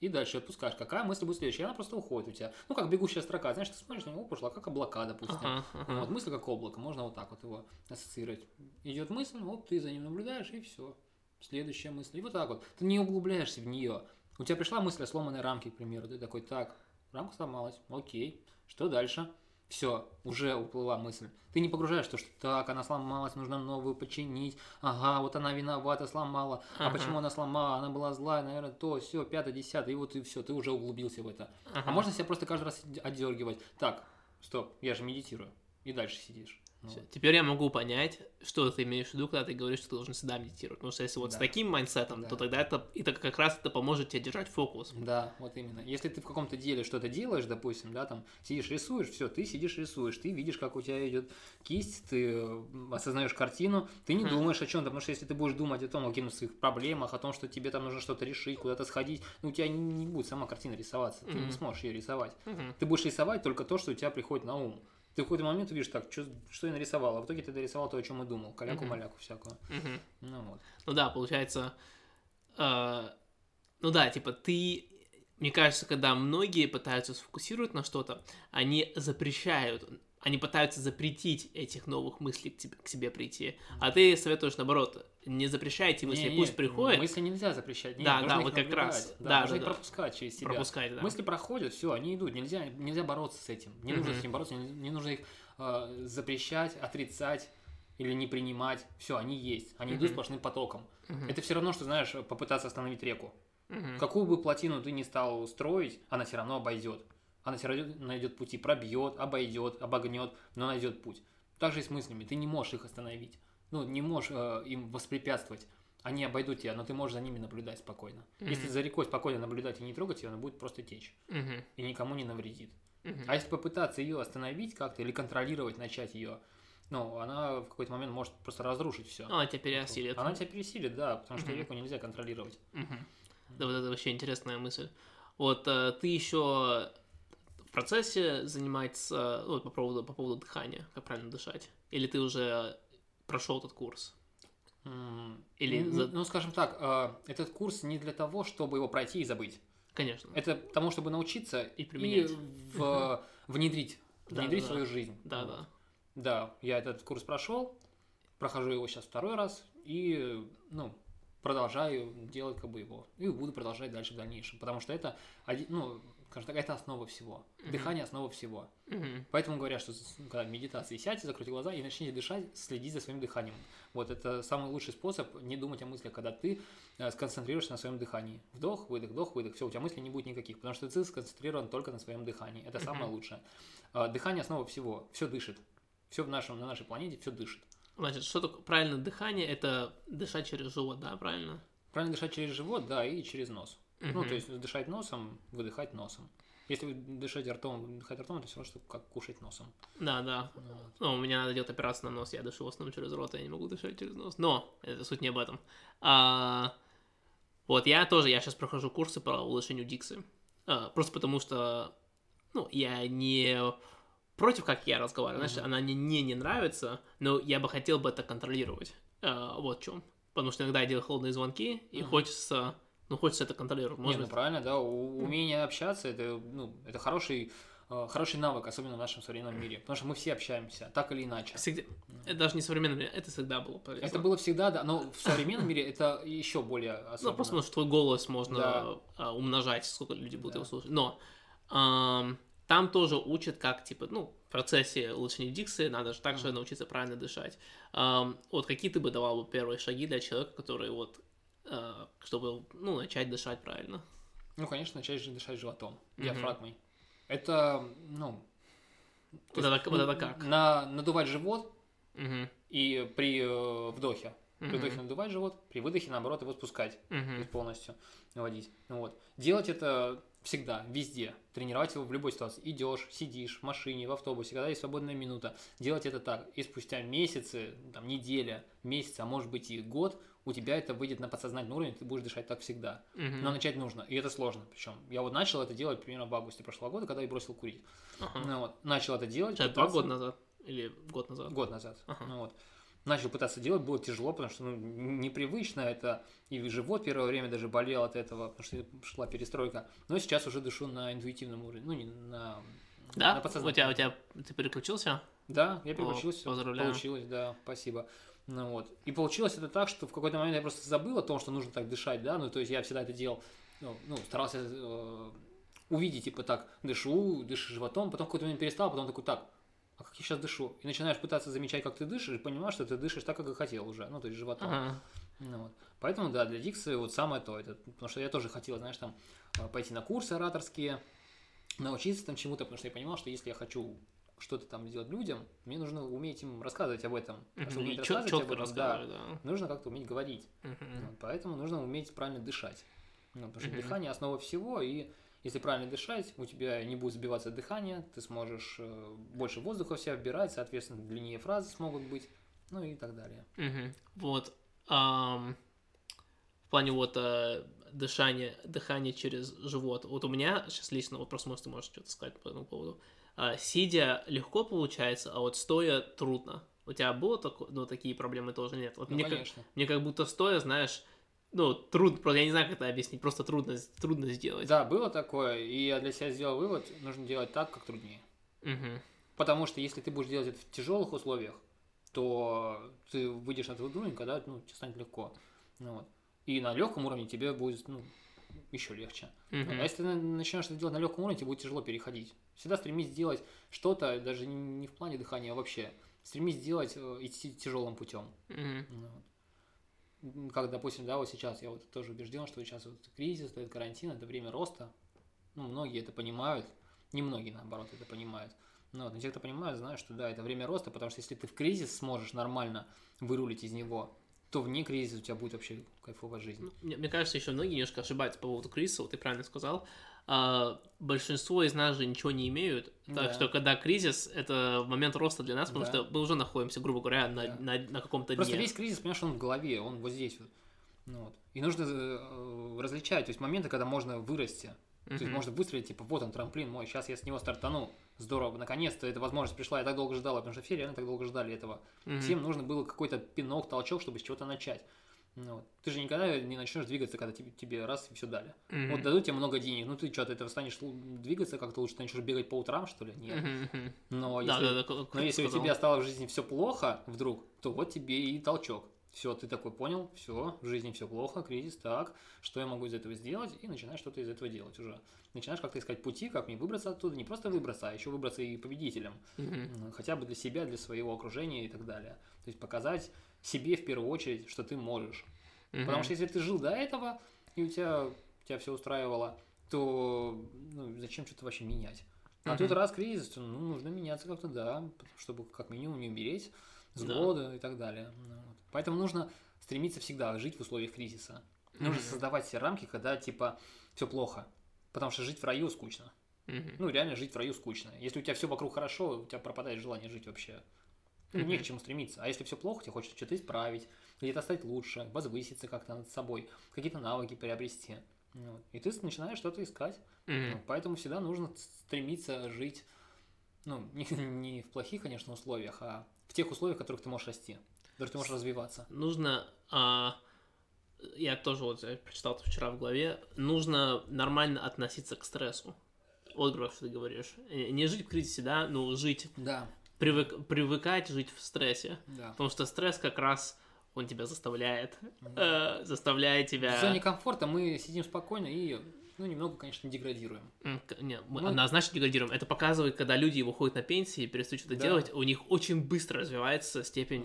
И дальше отпускаешь, какая мысль будет следующая, и она просто уходит у тебя. Ну, как бегущая строка, знаешь, ты смотришь, на него пошла, как облака, допустим. Вот мысль как облако, можно вот так вот его ассоциировать. Идет мысль, вот ты за ним наблюдаешь, и все. Следующая мысль, и вот так вот. Ты не углубляешься в нее. У тебя пришла мысль о сломанной рамке, к примеру, ты такой, так, рамка сломалась, окей, что дальше? Все, уже уплыла мысль. Ты не погружаешь в то, что так, она сломалась, нужно новую починить. Ага, вот она виновата, сломала. А почему она сломала? Она была злая, наверное, то, все, 5-10, и вот и все, ты уже углубился в это. А можно себя просто каждый раз отдергивать. Так, стоп, я же медитирую. И дальше сидишь. Все. Теперь я могу понять, что ты имеешь в виду, когда ты говоришь, что ты должен всегда медитировать. Потому что если вот с таким майндсетом, то тогда это как раз это поможет тебе держать фокус. Да, вот именно. Если ты в каком-то деле что-то делаешь, допустим, да, там сидишь, рисуешь, все, ты сидишь, рисуешь, ты видишь, как у тебя идет кисть, ты осознаешь картину, ты не думаешь о чем-то, потому что если ты будешь думать о том, о каких-то своих проблемах, о том, что тебе там нужно что-то решить, куда-то сходить, ну, у тебя не будет сама картина рисоваться, ты не сможешь ее рисовать. Ты будешь рисовать только то, что у тебя приходит на ум. Ты в какой-то момент увидишь, так, что я нарисовал, а в итоге ты нарисовал то, о чем и думал, каляку-маляку всякую. Ну вот. Ну да, получается, ну да, типа ты, мне кажется, когда многие пытаются сфокусировать на что-то, они запрещают, они пытаются запретить этих новых мыслей к себе прийти, а ты советуешь, наоборот, не запрещайте мысли, пусть приходят. Мысли нельзя запрещать, да, вот как раз. Нужно их пропускать через себя. Мысли проходят, все, они идут, нельзя бороться с этим, не нужно с ним бороться, не нужно их запрещать, отрицать или не принимать, все, они есть, они идут сплошным потоком. Это все равно, что, знаешь, попытаться остановить реку. Какую бы плотину ты ни стал строить, она все равно обойдет. Она все равно найдет пути, пробьет, обойдет, обогнет, но найдет путь. Так же и с мыслями. Ты не можешь их остановить. Ну, не можешь им воспрепятствовать. Они обойдут тебя, но ты можешь за ними наблюдать спокойно. Если за рекой спокойно наблюдать и не трогать ее, она будет просто течь. И никому не навредит. А если попытаться ее остановить как-то или контролировать, начать ее, ну, она в какой-то момент может просто разрушить все. Она тебя переосилит. Она тебя пересилит, да, потому что реку нельзя контролировать. Да, вот это вообще интересная мысль. Вот ты еще... В процессе занимается, ну, по поводу дыхания, как правильно дышать? Или ты уже прошел этот курс? Или ну, скажем так, этот курс не для того, чтобы его пройти и забыть. Конечно. Это тому, чтобы научиться и применять, и внедрить в свою жизнь. Да, я этот курс прошел, прохожу его сейчас второй раз и, ну, продолжаю делать как бы его. И буду продолжать дальше в дальнейшем, потому что это, ну, скажем так, это основа всего. Дыхание – основа всего. Поэтому говорят, что когда в медитации сядьте, закройте глаза и начните дышать, следить за своим дыханием. Вот это самый лучший способ не думать о мыслях, когда ты сконцентрируешься на своем дыхании. Вдох, выдох, вдох, выдох. Все, у тебя мыслей не будет никаких, потому что ты сконцентрирован только на своем дыхании. Это самое лучшее. Дыхание – основа всего. Все дышит. Все на нашей планете все дышит. Значит, что такое правильное дыхание? Это дышать через живот, да, правильно? Правильно дышать через живот, да, и через нос. Ну, то есть дышать носом, выдыхать носом. Если вы дышите ртом, выдыхать ртом, это все равно, что как кушать носом. Да. Вот. Ну, у меня надо делать операцию на нос, я дышу в основном через рот, я не могу дышать через нос. Но это суть не об этом. Вот я сейчас прохожу курсы по улучшению дикции. Просто потому что, ну, я не против, как я разговариваю, знаешь, она мне не нравится, но я бы хотел бы это контролировать. Вот в чем. Потому что иногда я делаю холодные звонки, и хочется... Ну, хочется это контролировать. Ну правильно, да. Умение общаться, это хороший навык, особенно в нашем современном мире. Потому что мы все общаемся, так или иначе. Всегда. Это даже не современный мир, это всегда было полезно. Это было всегда, да. Но в современном мире это еще более особенно. Ну, просто потому что твой голос можно умножать, сколько людей будут его слушать. Но там тоже учат, как, типа, ну, процессе улучшения дикции надо же также научиться правильно дышать. Вот какие ты бы давал первые шаги для человека, который вот, чтобы, ну, начать дышать правильно? Ну, конечно, начать дышать животом, диафрагмой. Это, ну... Вот это как? Надувать живот и при вдохе. При вдохе надувать живот, при выдохе, наоборот, его спускать, то есть полностью наводить. Вот. Делать это всегда, везде. Тренировать его в любой ситуации. Идешь, сидишь, в машине, в автобусе, когда есть свободная минута. Делать это так. И спустя месяцы, там, неделя, месяц, а может быть и год, у тебя это выйдет на подсознательный уровень, ты будешь дышать так всегда. Но начать нужно, и это сложно. Причем я вот начал это делать примерно в августе прошлого года, когда я бросил курить. Ну, вот. Начал это делать. Это 2 года назад? Или год назад? Год назад. Ну, вот. Начал пытаться делать, было тяжело, потому что непривычно это, и живот первое время даже болел от этого, потому что шла перестройка. Но сейчас уже дышу на интуитивном уровне, ну, не на, на подсознательном. Ты переключился? Да, я переключился. Поздравляю. Получилось, да, спасибо. Ну, вот. И получилось это так, что в какой-то момент я просто забыл о том, что нужно так дышать, да, ну, то есть я всегда это делал, ну старался увидеть, типа, так, дышу животом, потом в какой-то момент перестал, потом такой, так, а как я сейчас дышу? И начинаешь пытаться замечать, как ты дышишь, и понимаешь, что ты дышишь так, как и хотел уже, ну, то есть животом. Ну, вот. Поэтому, да, для дикции вот самое то, это, потому что я тоже хотел, знаешь, там, пойти на курсы ораторские, научиться там чему-то, потому что я понимал, что если я хочу что-то там делать людям, мне нужно уметь им рассказывать об этом. А чтобы уметь рассказывать об этом, да, нужно как-то уметь говорить. Вот, поэтому нужно уметь правильно дышать. Ну, потому что дыхание – основа всего, и если правильно дышать, у тебя не будет сбиваться дыхание, ты сможешь больше воздуха в себя вбирать, соответственно, длиннее фразы смогут быть, ну и так далее. Вот. В плане вот дыхания через живот. Вот у меня сейчас лично вопрос, может, ты можешь что-то сказать по этому поводу. Сидя легко получается, а вот стоя трудно. У тебя было такие проблемы тоже? Нет? Вот мне как будто стоя, знаешь... Ну, трудно, просто я не знаю, как это объяснить, просто трудно сделать. Да, было такое, и я для себя сделал вывод, нужно делать так, как труднее. Потому что если ты будешь делать это в тяжелых условиях, то ты выйдешь на тот уровень, когда, ну, тебе станет легко. Ну, вот. И на легком уровне тебе будет, ну, еще легче. А если ты начнешь это делать на легком уровне, тебе будет тяжело переходить. Всегда стремись делать что-то, даже не в плане дыхания, а вообще. Стремись делать, идти тяжелым путем. Ну, вот. Как, допустим, да, вот сейчас я вот тоже убежден, что сейчас вот кризис, это карантин, это время роста. Ну, многие это понимают, немногие, наоборот, это понимают. Но вот те, кто понимают, знают, что да, это время роста, потому что если ты в кризис сможешь нормально вырулить из него, то вне кризиса у тебя будет вообще кайфовая жизнь. Мне кажется, еще многие немножко ошибаются по поводу кризиса, вот ты правильно сказал. Большинство из нас же ничего не имеют, так что когда кризис, это момент роста для нас, потому что мы уже находимся, грубо говоря, на каком-то дне. Просто весь кризис, понимаешь, он в голове, он вот здесь вот. Ну, вот. И нужно различать, то есть моменты, когда можно вырасти, то есть можно выстрелить, типа, вот он трамплин мой, сейчас я с него стартану, здорово, наконец-то эта возможность пришла, я так долго ждала, потому что все реально так долго ждали этого. Всем нужно было какой-то пинок, толчок, чтобы с чего-то начать. Ну, вот. Ты же никогда не начнешь двигаться, когда тебе раз и все дали. Вот дадут тебе много денег, ну ты что, от этого станешь двигаться как-то лучше, ты начнешь бегать по утрам, что ли? Нет. Но если у тебя стало в жизни все плохо вдруг, то вот тебе и толчок. Все, ты такой понял, все, в жизни все плохо, кризис, так, что я могу из этого сделать? И начинаешь что-то из этого делать уже. Начинаешь как-то искать пути, как мне выбраться оттуда, не просто выбраться, а еще выбраться и победителем. Хотя бы для себя, для своего окружения и так далее. То есть показать себе в первую очередь, что ты можешь. Потому что если ты жил до этого, и у тебя все устраивало, то ну, зачем что-то вообще менять? А тут раз кризис, то, ну, нужно меняться как-то, да, чтобы как минимум не умереть с голода и так далее. Вот. Поэтому нужно стремиться всегда жить в условиях кризиса. Нужно создавать все рамки, когда, типа, все плохо. Потому что жить в раю скучно. Ну, реально жить в раю скучно. Если у тебя все вокруг хорошо, у тебя пропадает желание жить вообще. Не к чему стремиться. А если все плохо, тебе хочется что-то исправить, где-то стать лучше, возвыситься как-то над собой, какие-то навыки приобрести. Вот. И ты начинаешь что-то искать. Поэтому всегда нужно стремиться жить, ну, не в плохих, конечно, условиях, а в тех условиях, в которых ты можешь расти, в которых ты можешь развиваться. Нужно, я тоже вот прочитал вчера в главе, нужно нормально относиться к стрессу. Вот, Грош, ты говоришь. Не жить в кризисе, да, но жить... Да. Привыкать жить в стрессе, потому что стресс как раз, он тебя заставляет тебя... В зоне комфорта мы сидим спокойно и ну, немного, конечно, деградируем. Не, мы однозначно деградируем. Это показывает, когда люди выходят на пенсии и перестают что-то делать, у них очень быстро развивается степень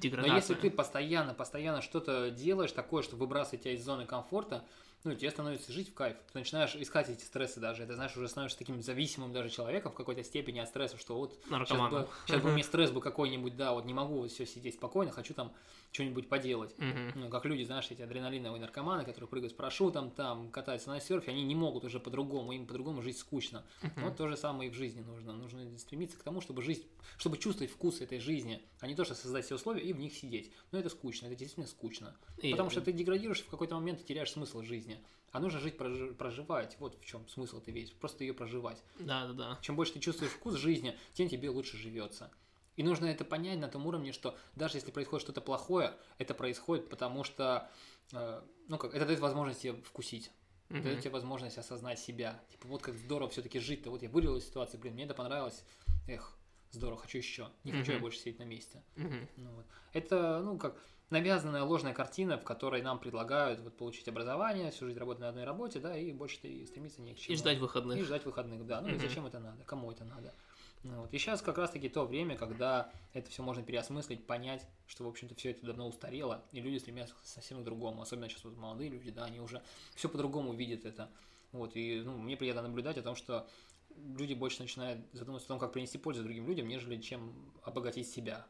деградации. Но если ты постоянно что-то делаешь такое, что выбрасывает тебя из зоны комфорта, ну, тебе становится жить в кайф. Ты начинаешь искать эти стрессы даже. Это, знаешь, уже становишься таким зависимым даже человеком в какой-то степени от стресса, что вот сейчас бы мне стресс бы какой-нибудь, да, вот не могу вот все сидеть спокойно, хочу там что-нибудь поделать. Ну, как люди, знаешь, эти адреналиновые наркоманы, которые прыгают с парашютом, там, катаются на серфе, они не могут уже по-другому, им по-другому жить скучно. Вот то же самое и в жизни нужно. Нужно стремиться к тому, чтобы жить, чтобы чувствовать вкус этой жизни, а не то, что создать все условия и в них сидеть. Но это скучно, это действительно скучно. Потому что ты деградируешь, в какой-то момент ты теряешь смысл жизни. А нужно жить, проживать. Вот в чем смысл ты весь. Просто ее проживать. Да. Чем больше ты чувствуешь вкус жизни, тем тебе лучше живется. И нужно это понять на том уровне, что даже если происходит что-то плохое, это происходит, потому что это дает возможность тебе вкусить. Это дает тебе возможность осознать себя. Типа, вот как здорово все-таки жить-то. Вот я вылил из ситуации, мне это понравилось. Эх, здорово, хочу еще. Не хочу я больше сидеть на месте. Это, навязанная ложная картина, в которой нам предлагают вот, получить образование, всю жизнь работать на одной работе, да, и больше ты стремиться не к чему. И ждать выходных, да. И зачем это надо? Кому это надо? И сейчас как раз-таки то время, когда это все можно переосмыслить, понять, что, в общем-то, все это давно устарело, и люди стремятся совсем к другому. Особенно сейчас вот молодые люди, да, они уже все по-другому видят это. Мне приятно наблюдать о том, что люди больше начинают задумываться о том, как принести пользу другим людям, нежели чем обогатить себя.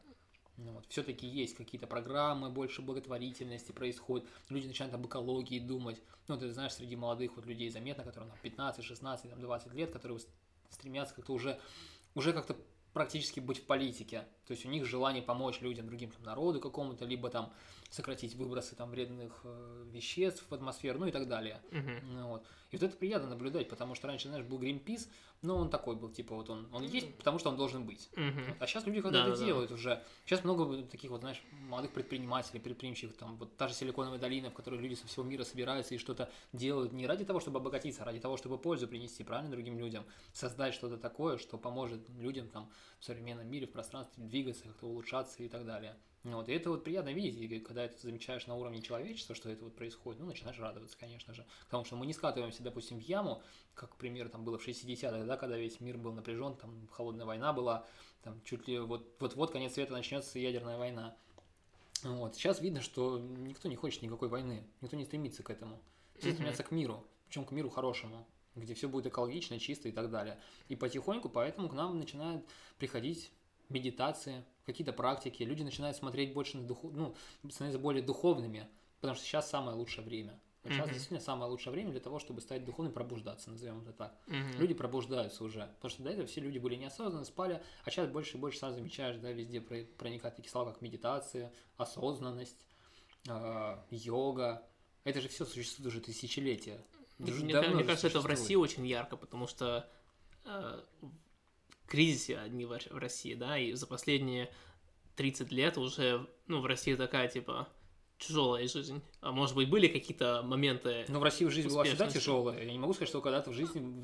Все-таки есть какие-то программы, больше благотворительности происходит, люди начинают об экологии думать. Ты знаешь, среди молодых вот людей заметно, которым 15, 16, 20 лет, которые стремятся как-то уже как-то практически быть в политике. То есть у них желание помочь людям, другим народу какому-то, либо там сократить выбросы там, вредных веществ в атмосферу, и так далее. И это приятно наблюдать, потому что раньше, знаешь, был Greenpeace, но он такой был, типа вот он есть, потому что он должен быть. А сейчас люди когда-то делают уже. Сейчас много таких вот, знаешь, молодых предпринимателей, предприимчивых, там вот та же Силиконовая долина, в которой люди со всего мира собираются и что-то делают не ради того, чтобы обогатиться, а ради того, чтобы пользу принести, правильно, другим людям, создать что-то такое, что поможет людям там в современном мире, в пространстве двигаться, как-то улучшаться и так далее. И это вот приятно видеть, и когда это замечаешь на уровне человечества, что это вот происходит, начинаешь радоваться, конечно же. Потому что мы не скатываемся, допустим, в яму, как, к примеру, там было в 60-х, да, когда весь мир был напряжен, там холодная война была, там чуть ли вот-вот конец света начнется, ядерная война. Сейчас видно, что никто не хочет никакой войны, никто не стремится к этому. Все стремятся к миру, причем к миру хорошему, где все будет экологично, чисто и так далее. И потихоньку поэтому к нам начинают приходить медитации, какие-то практики, люди начинают смотреть больше на становятся более духовными, потому что сейчас самое лучшее время. Сейчас действительно самое лучшее время для того, чтобы стать духовным, пробуждаться, назовем это так. Люди пробуждаются уже, потому что до этого все люди были неосознанно, спали, а сейчас больше и больше сам замечаешь, да, везде проникают такие слова, как медитация, осознанность, йога. Это же все существует уже тысячелетия. Мне кажется, это в России очень ярко, потому что кризисе одни в России, да, и за последние 30 лет уже, в России такая, типа, тяжелая жизнь. А может быть, были какие-то моменты? Но в России жизнь была всегда тяжелая. Я не могу сказать, что когда-то в жизни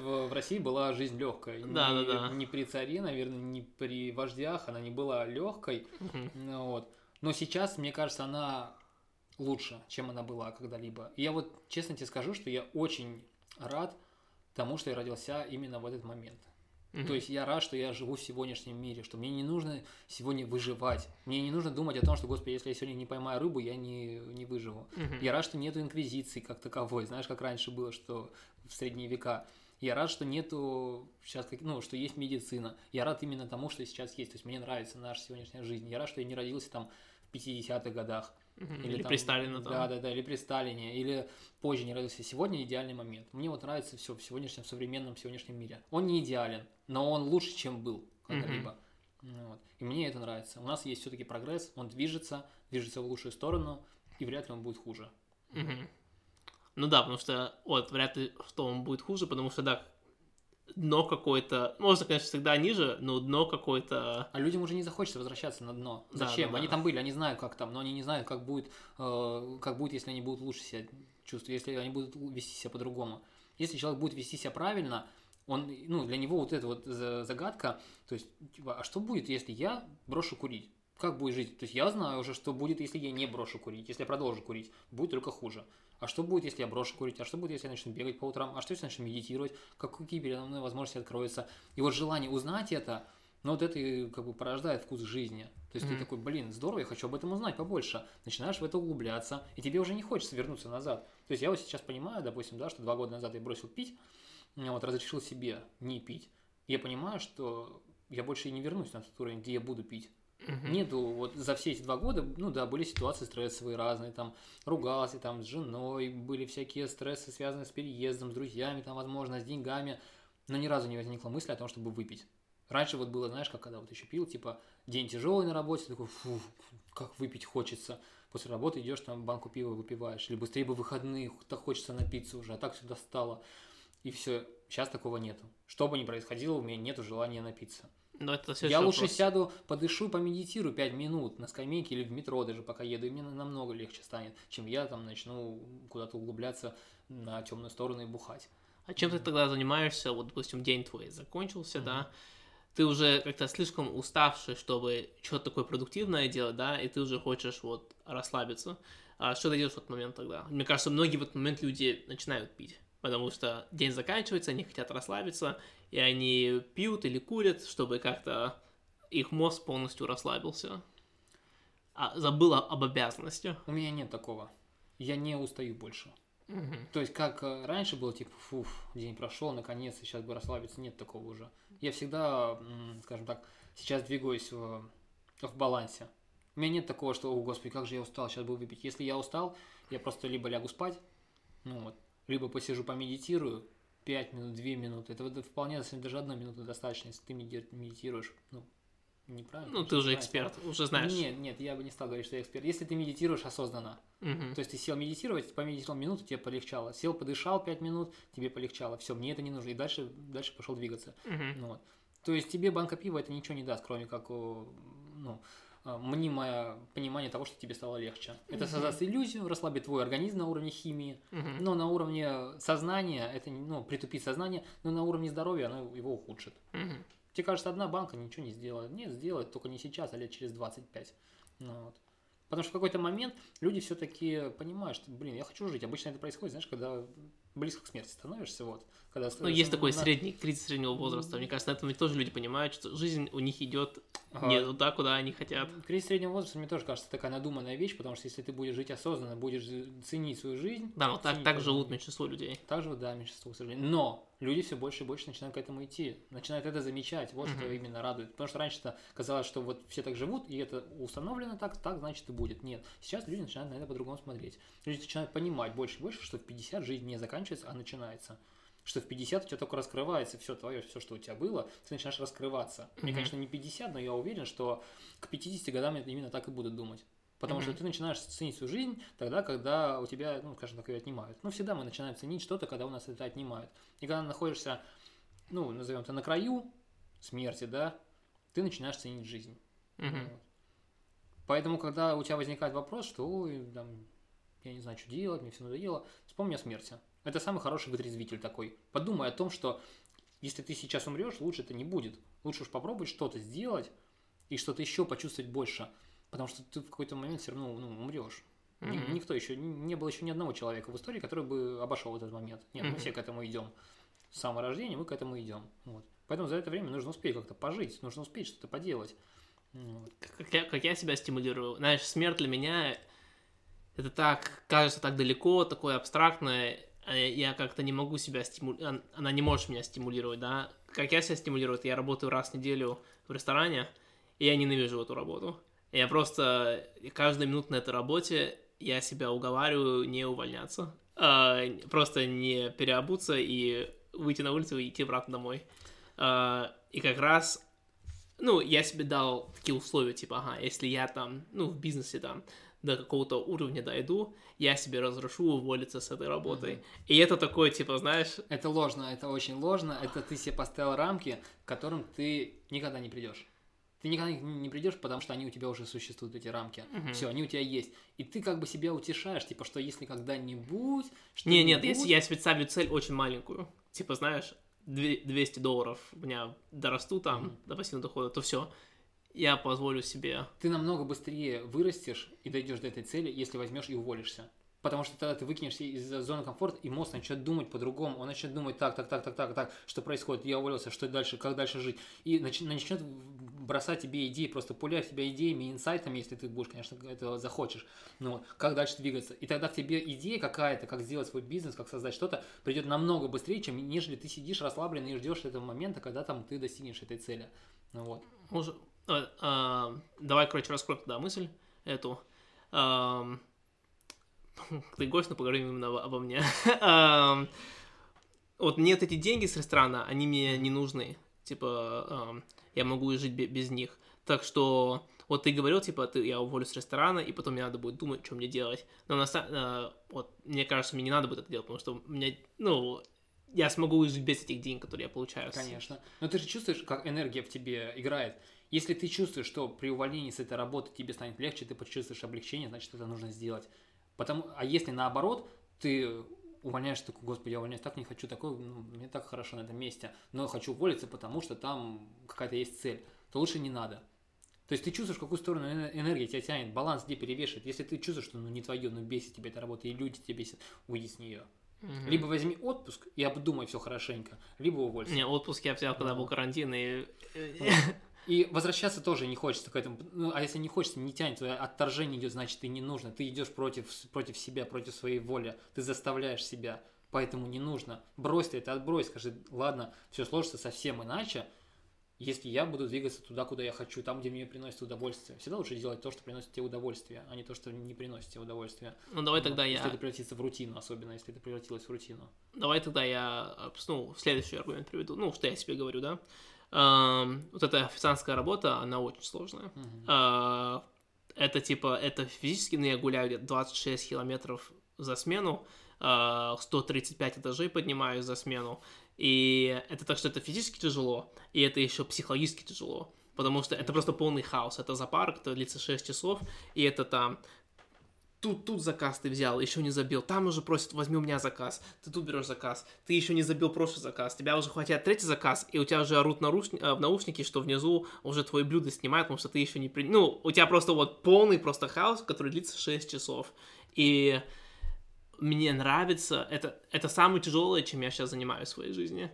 в России была жизнь легкая. Да. Не при царе, наверное, не при вождях, она не была легкой. Но сейчас, мне кажется, она лучше, чем она была когда-либо. И я вот честно тебе скажу, что я очень рад тому, что я родился именно в этот момент. То есть я рад, что я живу в сегодняшнем мире, что мне не нужно сегодня выживать. Мне не нужно думать о том, что, господи, если я сегодня не поймаю рыбу, я не выживу. Я рад, что нету инквизиции как таковой, знаешь, как раньше было, что в средние века. Я рад, что нету сейчас, что есть медицина. Я рад именно тому, что сейчас есть. То есть мне нравится наша сегодняшняя жизнь. Я рад, что я не родился там в 50-х годах. Или там, при Сталине. Да, или при Сталине, или позже не родился. Сегодня идеальный момент. Мне вот нравится все в сегодняшнем, современном сегодняшнем мире. Он не идеален, но он лучше, чем был когда-либо. И мне это нравится. У нас есть все-таки прогресс, он движется в лучшую сторону, и вряд ли он будет хуже. Потому что, вряд ли, что он будет хуже, потому что, да, дно какое-то, можно, конечно, всегда ниже, но дно какое-то... А людям уже не захочется возвращаться на дно. Зачем? Они там были, они знают, как там, но они не знают, как будет, если они будут лучше себя чувствовать, если они будут вести себя по-другому. Если человек будет вести себя правильно, он, для него вот эта вот загадка, то есть, а что будет, если я брошу курить? как будет жить? То есть я знаю уже, что будет, если я не брошу курить, если я продолжу курить, будет только хуже. А что будет, если я брошу курить? А что будет, если я начну бегать по утрам? А что, если я начну медитировать? Какие передо мной возможности откроются? И вот желание узнать это, но вот это и как бы порождает вкус жизни. То есть ты такой, блин, здорово, я хочу об этом узнать побольше. Начинаешь в это углубляться, и тебе уже не хочется вернуться назад. То есть я вот сейчас понимаю, допустим, да, что 2 года назад я бросил пить, вот разрешил себе не пить. Я понимаю, что я больше и не вернусь на тот уровень, где я буду пить. Нету, вот за все эти 2 года, ну да, были ситуации стрессовые разные, там, ругался там с женой, были всякие стрессы, связанные с переездом, с друзьями, там, возможно, с деньгами, но ни разу не возникла мысль о том, чтобы выпить. Раньше вот было, знаешь, как когда вот еще пил, типа, день тяжелый на работе, такой, фу, как выпить хочется. После работы идешь, там, банку пива выпиваешь, или быстрее бы выходные, так хочется напиться уже, а так все достало. И все, сейчас такого нету. Что бы ни происходило, у меня нету желания напиться. Но это все я лучше вопрос. Сяду, подышу, помедитирую 5 минут на скамейке или в метро даже, пока еду, и мне намного легче станет, чем я там начну куда-то углубляться на темную сторону и бухать. А чем ты тогда занимаешься? Вот, допустим, день твой закончился, да, ты уже как-то слишком уставший, чтобы что-то такое продуктивное делать, да, и ты уже хочешь вот расслабиться. А что ты делаешь в этот момент тогда? Мне кажется, многие в этот момент люди начинают пить, потому что день заканчивается, они хотят расслабиться, и они пьют или курят, чтобы как-то их мозг полностью расслабился. А забыл об обязанности. У меня нет такого. Я не устаю больше. То есть, как раньше было, типа, фуф, день прошел, наконец, сейчас бы расслабиться, нет такого уже. Я всегда, скажем так, сейчас двигаюсь в балансе. У меня нет такого, что, о, господи, как же я устал, сейчас бы выпить. Если я устал, я просто либо лягу спать, ну вот, либо посижу, помедитирую, 5 минут, 2 минуты. Это вполне, даже 1 минута достаточно, если ты медитируешь, ну, неправильно. Ну, ты уже эксперт, уже знаешь. Нет, я бы не стал говорить, что я эксперт. Если ты медитируешь осознанно, то есть ты сел медитировать, помедитировал минуту, тебе полегчало. Сел, подышал 5 минут, тебе полегчало. Все, мне это не нужно. И дальше пошел двигаться. Ну, вот. То есть тебе банка пива это ничего не даст, кроме как, ну, мнимое понимание того, что тебе стало легче. Это создаст иллюзию, расслабит твой организм на уровне химии, но на уровне сознания, это, ну, притупит сознание, но на уровне здоровья оно его ухудшит. Тебе кажется, 1 банка ничего не сделает. Нет, сделает, только не сейчас, а лет через 25. Вот. Потому что в какой-то момент люди все-таки понимают, что, блин, я хочу жить. Обычно это происходит, знаешь, когда близко к смерти становишься. Вот, когда есть такой средний кризис среднего возраста. Мне кажется, на этом тоже люди понимают, что жизнь у них идет не туда, куда они хотят. Кризис среднего возраста, мне тоже кажется, такая надуманная вещь, потому что если ты будешь жить осознанно, будешь ценить свою жизнь. Да, но так живут меньшинство людей. Так живут, да, меньшинство, к сожалению. Но люди все больше и больше начинают к этому идти, начинают это замечать, вот что именно радует. Потому что раньше-то казалось, что вот все так живут, и это установлено так, значит и будет. Нет, сейчас люди начинают на это по-другому смотреть. Люди начинают понимать больше и больше, что в 50 жизнь не заканчивается, а начинается. Что в 50 у тебя только раскрывается все твое, все, что у тебя было, ты начинаешь раскрываться. Мне, конечно, не 50, но я уверен, что к 50 годам именно так и будут думать. Потому что ты начинаешь ценить всю жизнь тогда, когда у тебя, ну, скажем так, ее отнимают. Ну, всегда мы начинаем ценить что-то, когда у нас это отнимают. И когда находишься, ну, назовем это, на краю смерти, да, ты начинаешь ценить жизнь. Вот. Поэтому, когда у тебя возникает вопрос, что, ой, там, я не знаю, что делать, мне все надоело, вспомни о смерти. Это самый хороший вытрезвитель такой. Подумай о том, что если ты сейчас умрешь, лучше это не будет. Лучше уж попробовать что-то сделать и что-то еще почувствовать больше. Потому что ты в какой-то момент все равно, ну, умрешь. Никто еще, не было еще ни одного человека в истории, который бы обошел этот момент. Нет, мы все к этому идем. С самого рождения мы к этому идем. Вот. Поэтому за это время нужно успеть как-то пожить, нужно успеть что-то поделать. Вот. Как я себя стимулирую. Знаешь, смерть для меня это так, кажется, так далеко, такое абстрактное. Я как-то не могу себя стимулировать. Она не может меня стимулировать, да. Как я себя стимулирую, я работаю раз в неделю в ресторане, и я ненавижу эту работу. Я просто каждую минуту на этой работе я себя уговариваю не увольняться, просто не переобуться и выйти на улицу и идти обратно домой. И как раз, ну, я себе дал такие условия, типа, если я там, ну, в бизнесе там до какого-то уровня дойду, я себе разрешу уволиться с этой работой. И это такое, типа, знаешь... Это ложно, это очень ложно, это ты себе поставил рамки, к которым ты никогда не придешь. Ты никогда не придешь, потому что они у тебя уже существуют, эти рамки. Все, они у тебя есть. И ты как бы себя утешаешь, типа, что если когда-нибудь... Что-нибудь... Нет, если я себе ставлю цель очень маленькую, типа, знаешь, $200 у меня дорасту там до пассивного дохода, то все, я позволю себе. Ты намного быстрее вырастешь и дойдешь до этой цели, если возьмешь и уволишься. Потому что тогда ты выкинешься из зоны комфорта, и мозг начнет думать по-другому. Он начнет думать так, что происходит, я уволился, что дальше, как дальше жить. И начнет бросать тебе идеи, просто пулять тебя идеями, инсайтами, если ты будешь, конечно, этого захочешь. Но как дальше двигаться. И тогда к тебе идея какая-то, как сделать свой бизнес, как создать что-то, придет намного быстрее, чем нежели ты сидишь расслабленно и ждешь этого момента, когда там ты достигнешь этой цели. Ну вот. Давай, раскроем тогда мысль эту. Ты гость, но поговорим именно обо мне. Вот мне эти деньги с ресторана, они мне не нужны. Типа, я могу и жить без них. Так что, вот ты говорил, типа, я уволюсь с ресторана, и потом мне надо будет думать, что мне делать. Но на самом вот мне кажется, мне не надо будет это делать, потому что у меня, я смогу жить без этих денег, которые я получаю. Конечно. Но ты же чувствуешь, как энергия в тебе играет. Если ты чувствуешь, что при увольнении с этой работы тебе станет легче, ты почувствуешь облегчение, значит, это нужно сделать. А если наоборот, ты увольняешься, такой, господи, я увольняюсь, так не хочу, мне так хорошо на этом месте, но хочу уволиться, потому что там какая-то есть цель, то лучше не надо. То есть ты чувствуешь, в какую сторону энергия тебя тянет, баланс где перевешивает. Если ты чувствуешь, что не твое, бесит тебя эта работа, и люди тебя бесят, уйди с нее. Угу. Либо возьми отпуск и обдумай все хорошенько, либо уволься. Не, отпуск я взял, когда был карантин, и... И возвращаться тоже не хочется к этому. А если не хочется, не тянет, отторжение идет, значит, ты не нужно. Ты идешь против себя, против своей воли. Ты заставляешь себя, поэтому не нужно. Брось ты это, отбрось. Скажи, ладно, все сложится совсем иначе, если я буду двигаться туда, куда я хочу, там, где мне приносит удовольствие. Всегда лучше делать то, что приносит тебе удовольствие, а не то, что не приносит тебе удовольствие. Если это превратится в рутину, особенно если это превратилось в рутину. Давай тогда я следующий аргумент приведу. Что я себе говорю, да? Вот эта официантская работа, она очень сложная. Это физически, я гуляю где-то 26 километров за смену, 135 этажей поднимаю за смену, и это так, что это физически тяжело, и это еще психологически тяжело, потому что это просто полный хаос, это зоопарк, это длится 6 часов, и это там... Тут заказ ты взял, еще не забил. Там уже просят, возьми у меня заказ. Ты тут берешь заказ. Ты еще не забил прошлый заказ. Тебя уже хватает третий заказ, и у тебя уже орут в наушники, что внизу уже твои блюда снимают, потому что ты еще не... у тебя просто полный хаос, который длится 6 часов. И мне нравится... Это самое тяжелое, чем я сейчас занимаюсь в своей жизни.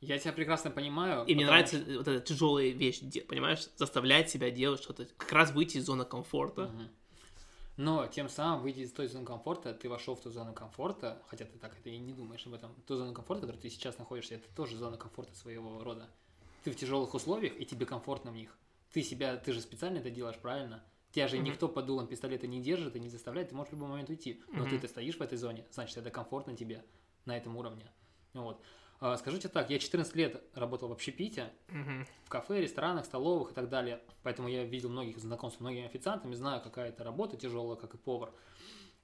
Я тебя прекрасно понимаю. И мне нравится вот эта тяжелая вещь, понимаешь? Заставлять себя делать что-то. Как раз выйти из зоны комфорта. Угу. Но тем самым, выйдя из той зоны комфорта, ты вошел в ту зону комфорта, хотя ты так это и не думаешь об этом, ту зону комфорта, в которой ты сейчас находишься, это тоже зона комфорта своего рода. Ты в тяжелых условиях, и тебе комфортно в них. Ты же специально это делаешь, правильно? Тебя же никто под дулом пистолета не держит и не заставляет, ты можешь в любой момент уйти. Но ты-то стоишь в этой зоне, значит, это комфортно тебе на этом уровне. Вот. Скажу тебе так, я 14 лет работал в общепите, в кафе, ресторанах, столовых и так далее, поэтому я видел многих знакомств с многими официантами, знаю, какая это работа тяжелая, как и повар.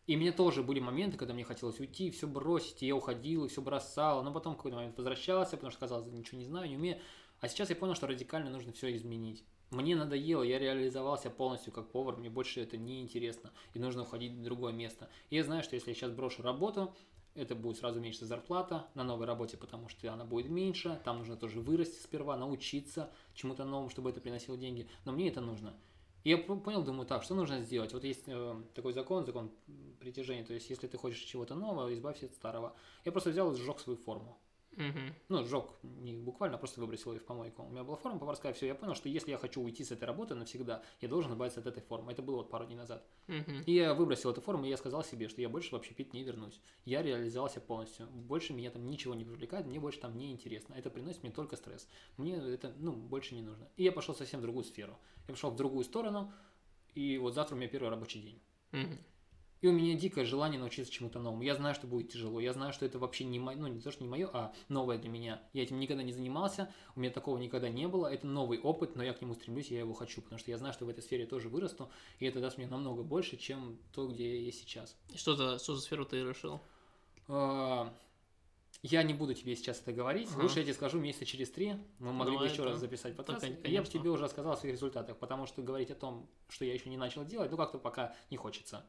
И мне тоже были моменты, когда мне хотелось уйти, все бросить, и я уходил, и все бросал, но потом в какой-то момент возвращался, потому что казалось, ничего не знаю, не умею. А сейчас я понял, что радикально нужно все изменить. Мне надоело, я реализовался полностью как повар, мне больше это не интересно, и нужно уходить в другое место. И я знаю, что если я сейчас брошу работу, это будет сразу меньше зарплата на новой работе, потому что она будет меньше, там нужно тоже вырасти сперва, научиться чему-то новому, чтобы это приносило деньги, но мне это нужно. И я понял, думаю, так, что нужно сделать? Вот есть такой закон притяжения, то есть если ты хочешь чего-то нового, избавься от старого. Я просто взял и сжег свою форму. Сжег не буквально, а просто выбросил ее в помойку. У меня была форма поварская, все, я понял, что если я хочу уйти с этой работы навсегда, я должен избавиться от этой формы. Это было пару дней назад. И я выбросил эту форму, и я сказал себе, что я больше вообще пить не вернусь. Я реализовался полностью. Больше меня там ничего не привлекает, мне больше там не интересно. Это приносит мне только стресс. Мне это, больше не нужно. И я пошел совсем в другую сферу. Я пошел в другую сторону, и вот завтра у меня первый рабочий день. И у меня дикое желание научиться чему-то новому. Я знаю, что будет тяжело. Я знаю, что это вообще не мое, не то, что не мое, а новое для меня. Я этим никогда не занимался, у меня такого никогда не было. Это новый опыт, но я к нему стремлюсь, я его хочу, потому что я знаю, что в этой сфере тоже вырасту, и это даст мне намного больше, чем то, где я есть сейчас. И что за сферу ты решил? Я не буду тебе сейчас это говорить. Лучше я тебе скажу месяца через 3. Мы могли бы еще раз записать подкаст. Я бы тебе уже рассказал о своих результатах, потому что говорить о том, что я еще не начал делать, как-то пока не хочется.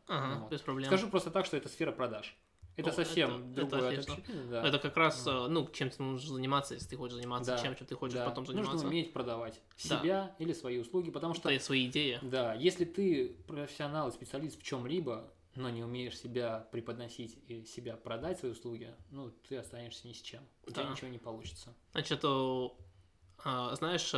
Без проблем. Скажу просто так, что это сфера продаж. Это совсем другое. Это как раз, ну, чем ты нужно заниматься, если ты хочешь заниматься чем ты хочешь потом заниматься. Нужно уметь продавать себя или свои услуги, потому что... свои идеи. Да, если ты профессионал и специалист в чем-либо, но не умеешь себя преподносить и себя продать, свои услуги, ну, ты останешься ни с чем. У тебя ничего не получится. Значит, знаешь,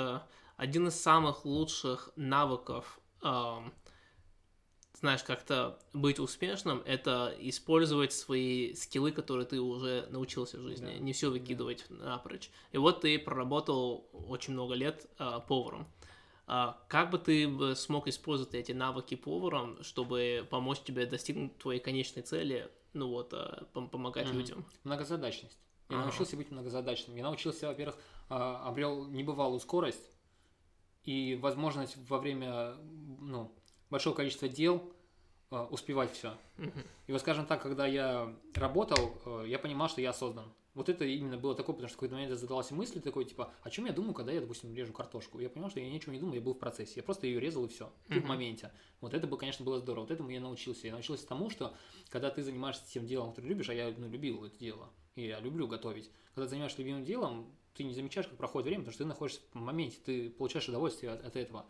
один из самых лучших навыков, знаешь, как-то быть успешным, это использовать свои скиллы, которые ты уже научился в жизни, не все выкидывать напрочь. И вот ты проработал очень много лет поваром. Как бы ты смог использовать эти навыки поваром, чтобы помочь тебе достигнуть твоей конечной цели, ну вот, помогать людям? Многозадачность. Я научился быть многозадачным. Я научился, во-первых, обрел небывалую скорость и возможность во время, ну, большого количества дел успевать все. И вот, скажем так, когда я работал, я понимал, что я осознан. Вот это именно было такое, потому что в какой-то момент я задался мыслью такой, типа, о чем я думаю, когда я, допустим, режу картошку? Я понимал, что я ничего не думал, я был в процессе. Я просто ее резал и все, в моменте. Вот это, конечно, было здорово. Вот этому я научился. Я научился тому, что когда ты занимаешься тем делом, которое любишь, а я, ну, любил это дело, и я люблю готовить. Когда ты занимаешься любимым делом, ты не замечаешь, как проходит время, потому что ты находишься в моменте, ты получаешь удовольствие от этого.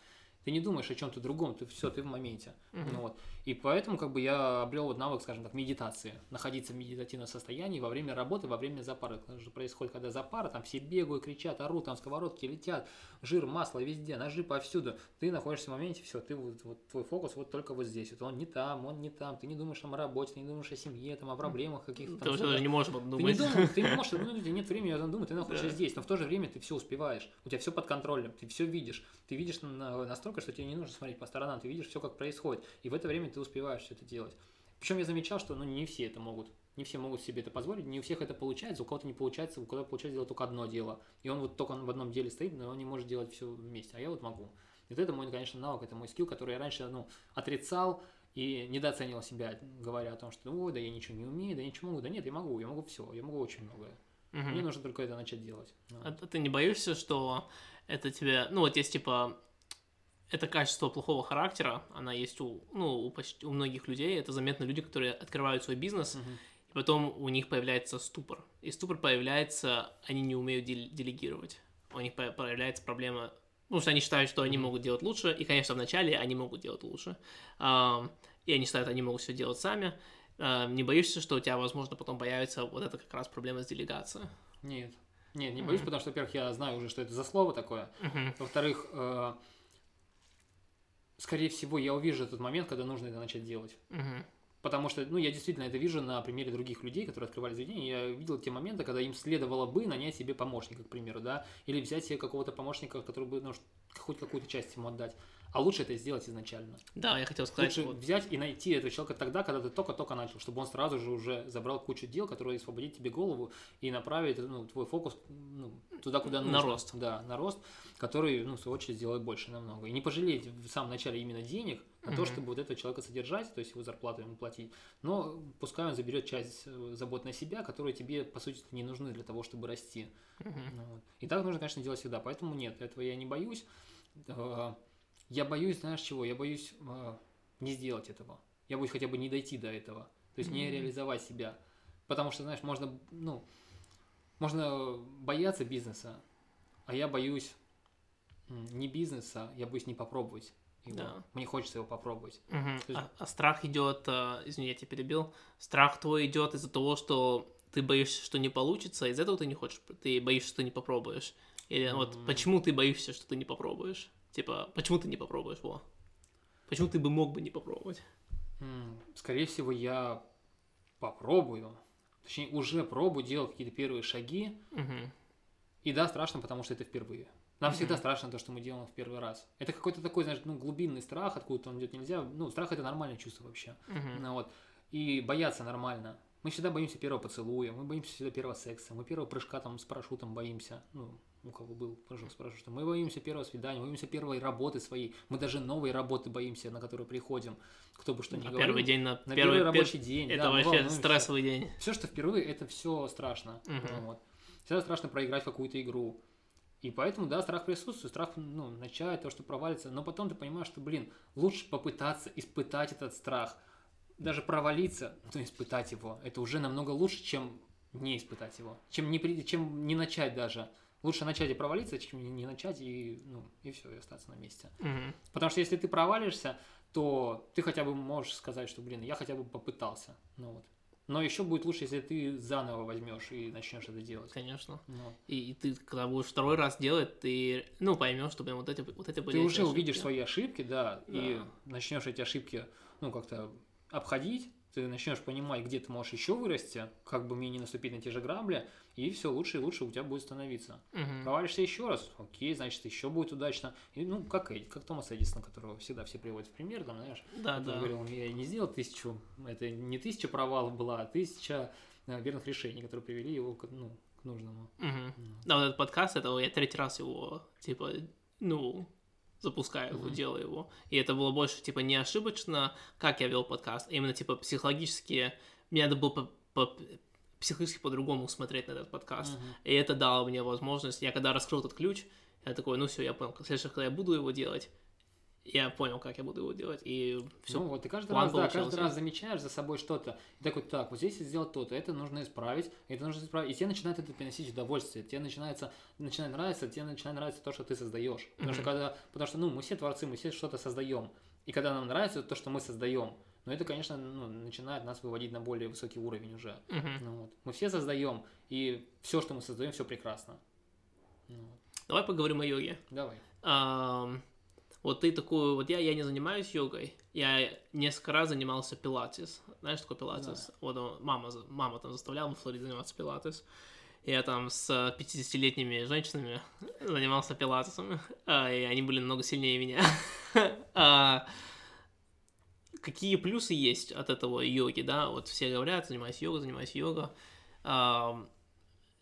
Ты не думаешь о чем-то другом, ты все, ты в моменте. Ну, вот. И поэтому как бы я обрел вот навык, скажем так, медитации, находиться в медитативном состоянии во время работы, во время запары. Потому что происходит, когда запара, там все бегают, кричат, орут, там сковородки летят, жир, масло везде, ножи повсюду. Ты находишься в моменте, все, ты вот твой фокус вот только вот здесь. Вот он не там, ты не думаешь там о работе, ты не думаешь о семье, там, о проблемах каких-то. Там, ты уже не можешь думать. Ты не можешь, у тебя нет времени, я там думаю, ты находишься здесь, но в то же время ты все успеваешь, у тебя все под контролем, ты все видишь, настолько, что тебе не нужно смотреть по сторонам, ты видишь все, как происходит, и в это время ты успеваешь все это делать. Причем я замечал, что не все это могут, не все могут себе это позволить, не у всех это получается, у кого-то не получается, у кого-то получается делать только одно дело, и он вот только в одном деле стоит, но он не может делать все вместе, а я вот могу. И вот это мой, конечно, навык, это мой скилл, который я раньше, ну, отрицал и недооценивал себя, говоря о том, что, ой, да я ничего не умею, да я ничего могу, да нет, я могу все, я могу очень многое. Мне нужно только это начать делать. А ты не боишься, что это тебе, ну вот есть типа... Это качество плохого характера, она есть почти у многих людей. Это заметно люди, которые открывают свой бизнес, и потом у них появляется ступор. И ступор появляется, они не умеют делегировать. У них появляется проблема, потому что они считают, что они могут делать лучше, и, конечно, вначале они могут делать лучше. И они считают, что они могут все делать сами. Не боишься, что у тебя, возможно, потом появится вот эта как раз проблема с делегацией? Нет, не боюсь, потому что, во-первых, я знаю уже, что это за слово такое. Во-вторых, скорее всего, я увижу этот момент, когда нужно это начать делать. Потому что, я действительно это вижу на примере других людей, которые открывали заведения. Я видел те моменты, когда им следовало бы нанять себе помощника, к примеру, да, или взять себе какого-то помощника, который бы, хоть какую-то часть ему отдать. А лучше это сделать изначально. Да, я хотел сказать. Лучше взять и найти этого человека тогда, когда ты только-только начал, чтобы он сразу же уже забрал кучу дел, которые освободят тебе голову и направит твой фокус туда, куда нужно. На рост. Да, на рост, который, в свою очередь, сделает больше намного. И не пожалеть в самом начале именно денег на то, чтобы вот этого человека содержать, то есть его зарплату ему платить. Но пускай он заберет часть забот на себя, которые тебе, по сути, не нужны для того, чтобы расти. И так нужно, конечно, делать всегда. Поэтому нет, этого я не боюсь. Я боюсь, знаешь чего? Я боюсь не сделать этого. Я боюсь хотя бы не дойти до этого. То есть не реализовать себя. Потому что, знаешь, можно бояться бизнеса, а я боюсь не бизнеса, я боюсь не попробовать его. Да. Мне хочется его попробовать. Есть... А страх идет, извини, я тебя перебил, страх твой идет из-за того, что ты боишься, что не получится, из-за этого ты не хочешь, ты боишься, что ты не попробуешь. Или вот почему ты боишься, что ты не попробуешь? Типа, почему ты не попробуешь его? Почему ты мог бы не попробовать? Скорее всего, я попробую. Точнее, уже пробую, делал какие-то первые шаги. И да, страшно, потому что это впервые. Нам всегда страшно то, что мы делаем в первый раз. Это какой-то такой, знаешь, глубинный страх, откуда он идет нельзя. Страх – это нормальное чувство вообще. И бояться нормально. Мы всегда боимся первого поцелуя, мы боимся всегда первого секса, мы первого прыжка там с парашютом боимся. У кого был прыжок с парашютом. Мы боимся первого свидания, мы боимся первой работы своей. Мы даже новой работы боимся, на которую приходим. Кто бы что ни говорил. Первый день на первый рабочий день. Это вообще стрессовый день. Все, что впервые, это все страшно. Всегда страшно проиграть какую-то игру. И поэтому, да, страх присутствует, страх, начать, то, что провалится. Но потом ты понимаешь, что, лучше попытаться испытать этот страх. даже провалиться, то испытать его, это уже намного лучше, чем не испытать его, чем не начать даже. Лучше начать и провалиться, чем не начать и все, и остаться на месте. Угу. Потому что если ты провалишься, то ты хотя бы можешь сказать, что, я хотя бы попытался. Но еще будет лучше, если ты заново возьмешь и начнешь это делать. Конечно. И ты, когда будешь второй раз делать, ты поймешь, что прям вот эти были. Ты уже увидишь свои ошибки, да. И начнешь эти ошибки как-то обходить. Ты начнешь понимать, где ты можешь еще вырасти, как бы мне не наступить на те же грабли, и все лучше и лучше у тебя будет становиться. Провалишься еще раз, окей, значит, еще будет удачно. И, как Томас Эдисон, которого всегда все приводят в пример, знаешь, да. Говорил, я не сделал 1000, это не 1000 провалов была, а 1000 верных решений, которые привели его к нужному. Да, вот этот подкаст, я 3-й раз его, запускаю его, делаю его. И это было больше, не ошибочно, как я вел подкаст, а именно, психологически. Мне надо было психологически по-другому смотреть на этот подкаст. И это дало мне возможность. Я когда раскрыл этот ключ, я такой, все, я понял. В следующий раз, когда я буду его делать, я понял, как я буду его делать, и все. Ты каждый раз замечаешь за собой что-то. И такой, вот здесь я сделал то-то, это нужно исправить. И тебе начинает это приносить удовольствие, тебе начинает нравиться то, что ты создаешь. Потому что мы все творцы, мы все что-то создаем. И когда нам нравится то, что мы создаем, это, конечно, начинает нас выводить на более высокий уровень уже. Мы все создаем, и все, что мы создаем, все прекрасно. Давай поговорим о йоге. Давай. Вот ты такой, я не занимаюсь йогой, я несколько раз занимался пилатес. Знаешь, такой пилатес? Да. Мама там заставляла во Флориде заниматься пилатес. Я там с 50-летними женщинами занимался пилатесом, и они были намного сильнее меня. Какие плюсы есть от этого йоги, да? Вот все говорят, занимаюсь йогой.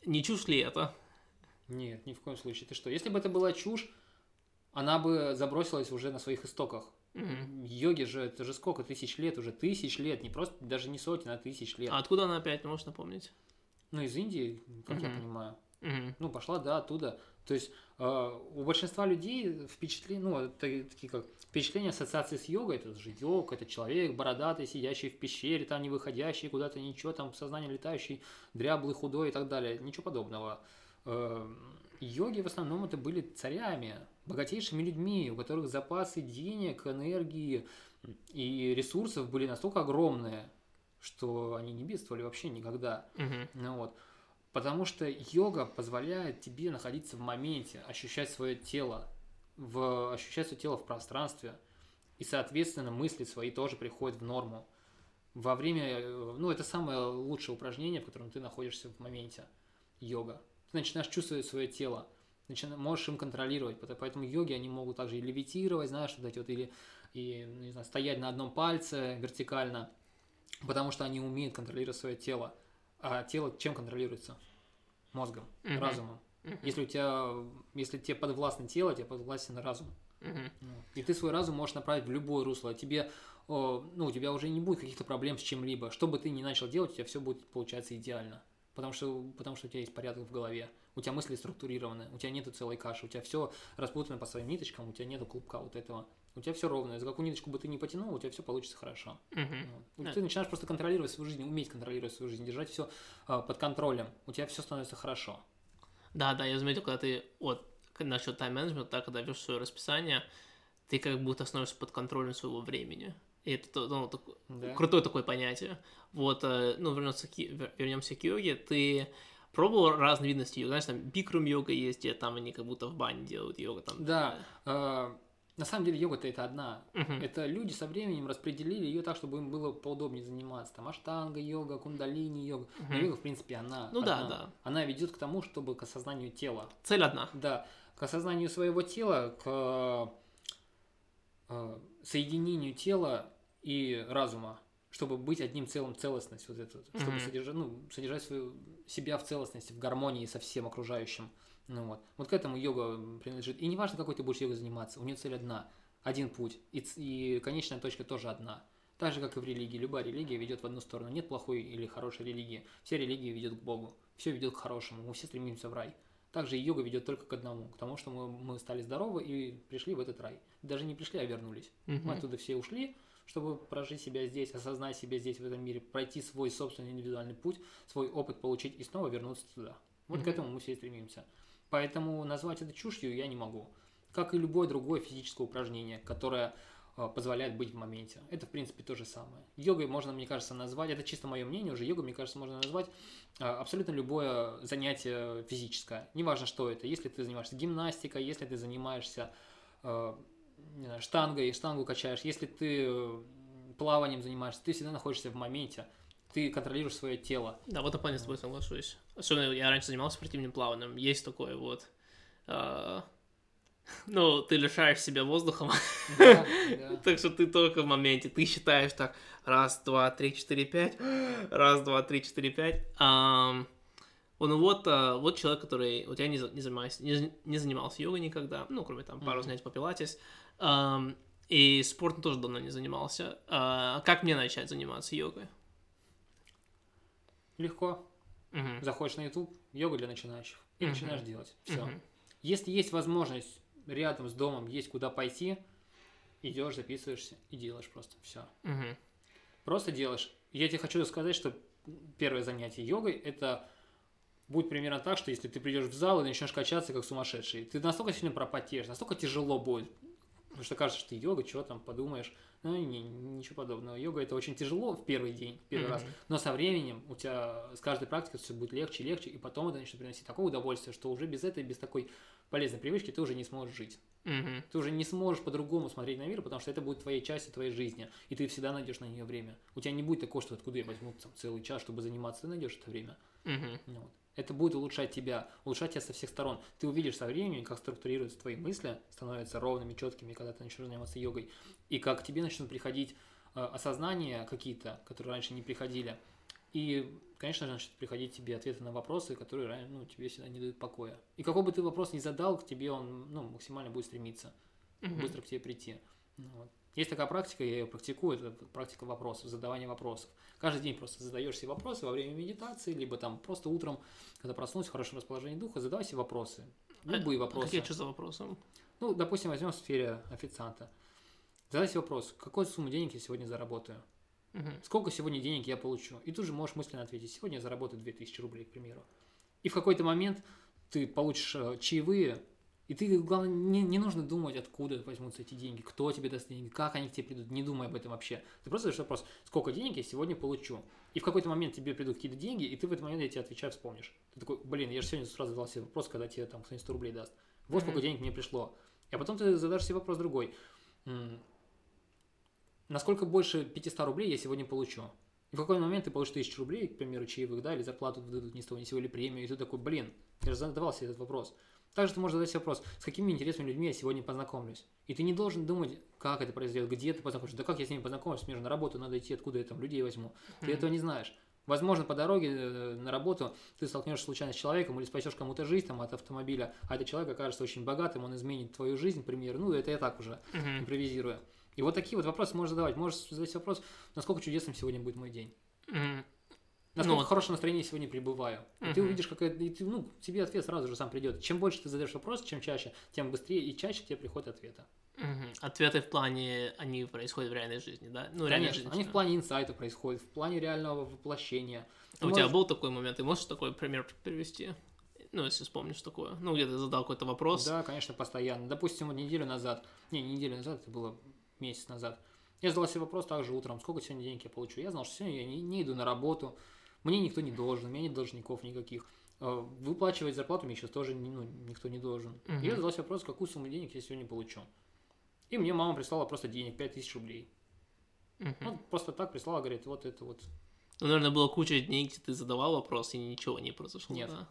Не чушь ли это? Нет, ни в коем случае. Ты что? Если бы это была чушь, она бы забросилась уже на своих истоках. Йоги же, это же сколько тысяч лет, не просто, даже не сотен, а тысяч лет. А откуда она опять, можешь напомнить? Из Индии, как я понимаю. Пошла, оттуда. То есть у большинства людей впечатление ассоциации с йогой, это же йог, это человек бородатый, сидящий в пещере, там не выходящий куда-то, ничего, там сознание летающий, дряблый, худой и так далее. Ничего подобного. Йоги в основном это были царями, богатейшими людьми, у которых запасы денег, энергии и ресурсов были настолько огромные, что они не бедствовали вообще никогда. Потому что йога позволяет тебе находиться в моменте, ощущать свое тело в пространстве, и, соответственно, мысли свои тоже приходят в норму. Во время, это самое лучшее упражнение, в котором ты находишься в моменте, йога. Ты начинаешь чувствовать свое тело, можешь им контролировать, поэтому йоги, они могут также и левитировать, стоять на одном пальце вертикально, потому что они умеют контролировать свое тело. А тело чем контролируется? Мозгом, разумом. Если тебе подвластно тело, тебе подвластен разум. И ты свой разум можешь направить в любое русло. У тебя уже не будет каких-то проблем с чем-либо. Что бы ты ни начал делать, у тебя все будет получаться идеально. Потому что у тебя есть порядок в голове, у тебя мысли структурированы, у тебя нету целой каши, у тебя все распутано по своим ниточкам, у тебя нету клубка вот этого, у тебя все ровное, за какую ниточку бы ты ни потянул, у тебя все получится хорошо. Ты начинаешь просто контролировать свою жизнь, уметь контролировать свою жизнь, держать все под контролем, у тебя все становится хорошо. Да, я заметил, когда ты насчет тайм-менеджмента, когда ведешь свое расписание, ты как будто становишься под контролем своего времени. И это крутое такое понятие. Вернемся к йоге. Ты пробовал разные видности йоги? Знаешь, там бикрум-йога есть, где там они как будто в бане делают йогу. Там. Да. На самом деле йога-то это одна. Это люди со временем распределили ее так, чтобы им было поудобнее заниматься. Там аштанга-йога, кундалини-йога. Но йога, в принципе, она. Она ведет к тому, чтобы к осознанию тела. Цель одна. Да. К осознанию своего тела, соединению тела и разума, чтобы быть одним целым, целостность вот эту, чтобы содержать себя в целостности, в гармонии со всем окружающим. Вот к этому йога принадлежит. И не важно, какой ты будешь йогой заниматься, у нее цель одна, один путь, и конечная точка тоже одна. Так же, как и в религии. Любая религия ведет в одну сторону. Нет плохой или хорошей религии. Все религии ведет к Богу, все ведет к хорошему, мы все стремимся в рай. Также и йога ведет только к одному, к тому, что мы стали здоровы и пришли в этот рай. Даже не пришли, а вернулись. Мы оттуда все ушли, чтобы прожить себя здесь, осознать себя здесь, в этом мире, пройти свой собственный индивидуальный путь, свой опыт получить и снова вернуться туда. Вот к этому мы все стремимся. Поэтому назвать это чушью я не могу. Как и любое другое физическое упражнение, которое позволяет быть в моменте. Это, в принципе, то же самое. Йогой можно, мне кажется, назвать, это чисто мое мнение уже, йогой, мне кажется, можно назвать абсолютно любое занятие физическое. Неважно, что это. Если ты занимаешься гимнастикой, если ты занимаешься штангой, штангу качаешь, если ты плаванием занимаешься, ты всегда находишься в моменте. Ты контролируешь свое тело. Да, в этом плане с тобой соглашусь. Особенно я раньше занимался спортивным плаванием. Есть такое вот... Ну, ты лишаешь себя воздухом. Да, да. Так что ты только в моменте. Ты считаешь так. Раз, два, три, четыре, пять. Раз, два, три, четыре, пять. Ну вот человек, который... Вот я не занимался йогой никогда. Ну, кроме там пару занятий по пилатес. И спортом тоже давно не занимался. Как мне начать заниматься йогой? Легко. Заходишь на YouTube, йога для начинающих. И начинаешь делать. Все. Если есть возможность рядом с домом, есть куда пойти, идешь, записываешься и делаешь просто все. Просто делаешь. Я тебе хочу сказать, что первое занятие йогой это будет примерно так, что если ты придешь в зал и начнешь качаться как сумасшедший, ты настолько сильно пропотеешь, настолько тяжело будет. Потому что кажется, что йога, чего там подумаешь. Ну, ничего подобного. Йога – это очень тяжело в первый день, в первый раз. Но со временем у тебя с каждой практикой все будет легче и легче, и потом это начнет приносить такое удовольствие, что уже без этой, без такой полезной привычки ты уже не сможешь жить. Ты уже не сможешь по-другому смотреть на мир, потому что это будет твоей частью твоей жизни, и ты всегда найдешь на нее время. У тебя не будет такого, что откуда я возьму там, целый час, чтобы заниматься, ты найдешь это время. Вот. Это будет улучшать тебя со всех сторон. Ты увидишь со временем, как структурируются твои мысли, становятся ровными, четкими, когда ты начнешь заниматься йогой, и как к тебе начнут приходить осознания какие-то, которые раньше не приходили. И, конечно же, начнут приходить тебе ответы на вопросы, которые тебе всегда не дают покоя. И какой бы ты вопрос ни задал, к тебе он максимально будет стремиться, быстро к тебе прийти. Вот. Есть такая практика, я ее практикую, это практика вопросов, задавание вопросов. Каждый день просто задаешь себе вопросы во время медитации, либо там просто утром, когда проснулся, в хорошем расположении духа, задавай себе вопросы, любые вопросы. Какие чувства вопросов? Допустим, возьмем в сфере официанта. Задай себе вопрос, какую сумму денег я сегодня заработаю? Сколько сегодня денег я получу? И тут же можешь мысленно ответить, сегодня я заработаю 2000 рублей, к примеру. И в какой-то момент ты получишь чаевые, и ты, главное, не нужно думать, откуда возьмутся эти деньги, кто тебе даст деньги, как они к тебе придут, не думай об этом вообще. Ты просто задаешь вопрос, сколько денег я сегодня получу. И в какой-то момент тебе придут какие-то деньги, и ты в этот момент, я тебе отвечаю, вспомнишь. Ты такой, я же сегодня сразу задал себе вопрос, когда тебе там 100 рублей даст. Вот сколько денег мне пришло. А потом ты задашь себе вопрос другой. Насколько больше 500 рублей я сегодня получу? И в какой момент ты получишь 1000 рублей, к примеру, чаевых, да, или зарплату дадут ни с того ни сего, или премию, и ты такой, я же задавал себе этот вопрос. Также ты можешь задать себе вопрос, с какими интересными людьми я сегодня познакомлюсь. И ты не должен думать, как это произойдет, где ты познакомишься, да как я с ними познакомлюсь, мне же на работу надо идти, откуда я там людей возьму. Ты этого не знаешь. Возможно, по дороге на работу ты столкнешься случайно с человеком или спасешь кому-то жизнь там, от автомобиля, а этот человек окажется очень богатым, он изменит твою жизнь, к примеру, это я так уже импровизирую. И вот такие вот вопросы можешь задавать. Можешь задать вопрос, насколько чудесным сегодня будет мой день. Насколько в хорошем настроении сегодня пребываю. И ты увидишь, как это, тебе ответ сразу же сам придет. Чем больше ты задаешь вопрос, чем чаще, тем быстрее и чаще тебе приходят ответы. Ответы в плане, они происходят в реальной жизни, да? Конечно, они в плане инсайта происходят, в плане реального воплощения. У тебя был такой момент, ты можешь такой пример привести? Если вспомнишь такое. Где-то задал какой-то вопрос. Да, конечно, постоянно. Допустим, неделю назад, это было... месяц назад. Я задал себе вопрос также утром, сколько сегодня денег я получу. Я знал, что сегодня я не иду на работу, мне никто не должен, у меня нет должников никаких. Выплачивать зарплату мне сейчас тоже никто не должен. Я задал себе вопрос, какую сумму денег я сегодня получу. И мне мама прислала просто денег, 5000 рублей. Просто так прислала, говорит, вот это вот. Наверное, было куча дней, где ты задавал вопрос, и ничего не произошло. Нет. Да?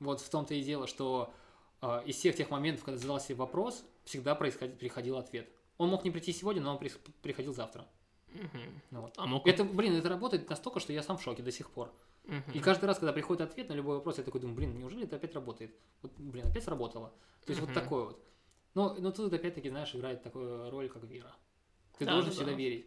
Вот в том-то и дело, что из всех тех моментов, когда задал себе вопрос, всегда приходил ответ. Он мог не прийти сегодня, но он приходил завтра. Это работает настолько, что я сам в шоке до сих пор. И каждый раз, когда приходит ответ на любой вопрос, я такой думаю, неужели это опять работает? Опять сработало. То есть вот такое вот. Но тут опять-таки, играет такую роль, как вера. Ты должен всегда верить.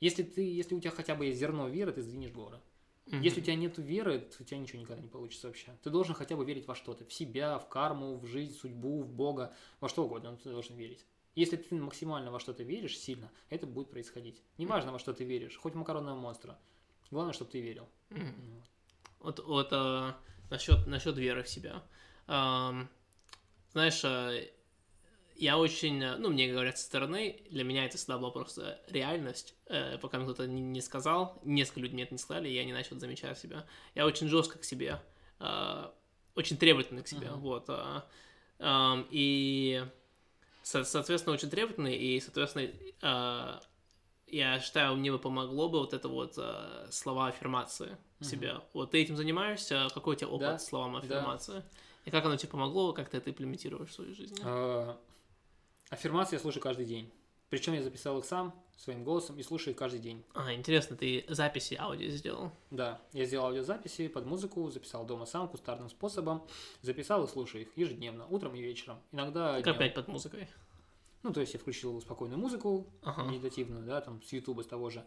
Если у тебя хотя бы есть зерно веры, ты сдвинешь горы. Если у тебя нет веры, то у тебя ничего никогда не получится вообще. Ты должен хотя бы верить во что-то. В себя, в карму, в жизнь, в судьбу, в Бога, во что угодно. Ты должен верить. Если ты максимально во что-то веришь сильно, это будет происходить. Неважно, во что ты веришь, хоть макаронного монстра. Главное, чтобы ты верил. Насчет веры в себя. Знаешь, я очень... Ну, мне говорят со стороны, для меня это всегда была просто реальность. Пока мне кто-то не сказал, несколько людей мне это не сказали, я не начал замечать себя. Я очень жестко к себе, очень требовательный к себе. Вот. И... Соответственно, очень требовательный, и, соответственно, я считаю, мне бы помогло бы вот это вот слова аффирмации себя. Вот ты этим занимаешься, какой у тебя опыт с словами аффирмации? Да. И как оно тебе помогло, как ты это имплементируешь в свою жизнь? Аффирмации я слушаю каждый день. Причем я записал их сам, своим голосом, и слушаю их каждый день. Интересно, ты записи аудио сделал? Да, я сделал аудиозаписи под музыку, записал дома сам, кустарным способом, записал и слушаю их ежедневно, утром и вечером. Иногда... Как опять под музыкой? Ну, то есть я включил спокойную музыку, медитативную, да, там, с Ютуба, с того же,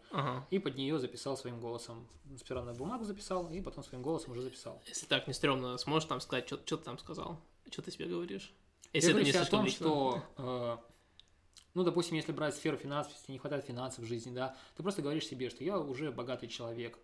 и под нее записал своим голосом. Сперва на бумагу записал, и потом своим голосом уже записал. Если так не стрёмно, сможешь там сказать, что ты там сказал? Что ты себе говоришь? Если я говорю себе о том, лично. Что... Ну, допустим, если брать сферу финансов, если не хватает финансов в жизни, да, ты просто говоришь себе, что я уже богатый человек,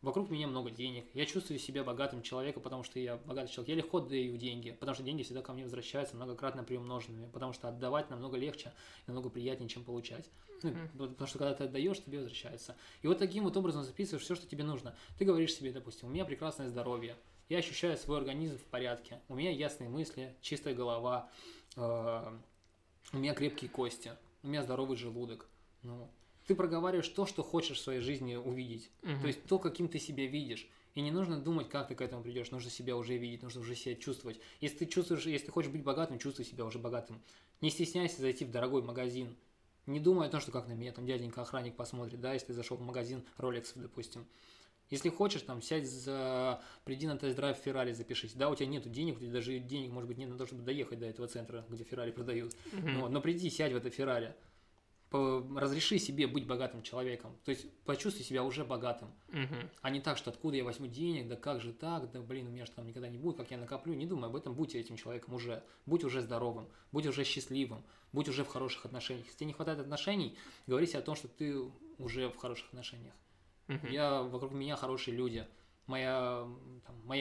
вокруг меня много денег, я чувствую себя богатым человеком, потому что я богатый человек, я легко даю деньги, потому что деньги всегда ко мне возвращаются многократно приумноженными, потому что отдавать намного легче, намного приятнее, чем получать, ну, потому что когда ты отдаешь, тебе возвращается. И вот таким вот образом записываешь все, что тебе нужно. Ты говоришь себе, допустим, у меня прекрасное здоровье, я ощущаю свой организм в порядке, у меня ясные мысли, чистая голова, у меня крепкие кости, у меня здоровый желудок. Ну, ты проговариваешь то, что хочешь в своей жизни увидеть. То есть то, каким ты себя видишь. И не нужно думать, как ты к этому придешь. Нужно себя уже видеть, нужно уже себя чувствовать. Если ты чувствуешь, если ты хочешь быть богатым, чувствуй себя уже богатым. Не стесняйся зайти в дорогой магазин. Не думай о том, что как на меня там дяденька охранник посмотрит, да, если ты зашел в магазин Rolex, допустим. Если хочешь, там, сядь за... Приди на тест-драйв Феррари, запишись. Да, у тебя нету денег, у тебя даже денег, может быть, нет на то, чтобы доехать до этого центра, где Феррари продают. Но приди, сядь в это Феррари. Разреши себе быть богатым человеком. То есть почувствуй себя уже богатым. А не так, что откуда я возьму денег, да как же так, да блин, у меня же там никогда не будет, как я накоплю. Не думай об этом, будь этим человеком уже. Будь уже здоровым, будь уже счастливым, будь уже в хороших отношениях. Если тебе не хватает отношений, говори себе о том, что ты уже в хороших отношениях. Я, вокруг меня хорошие люди, моя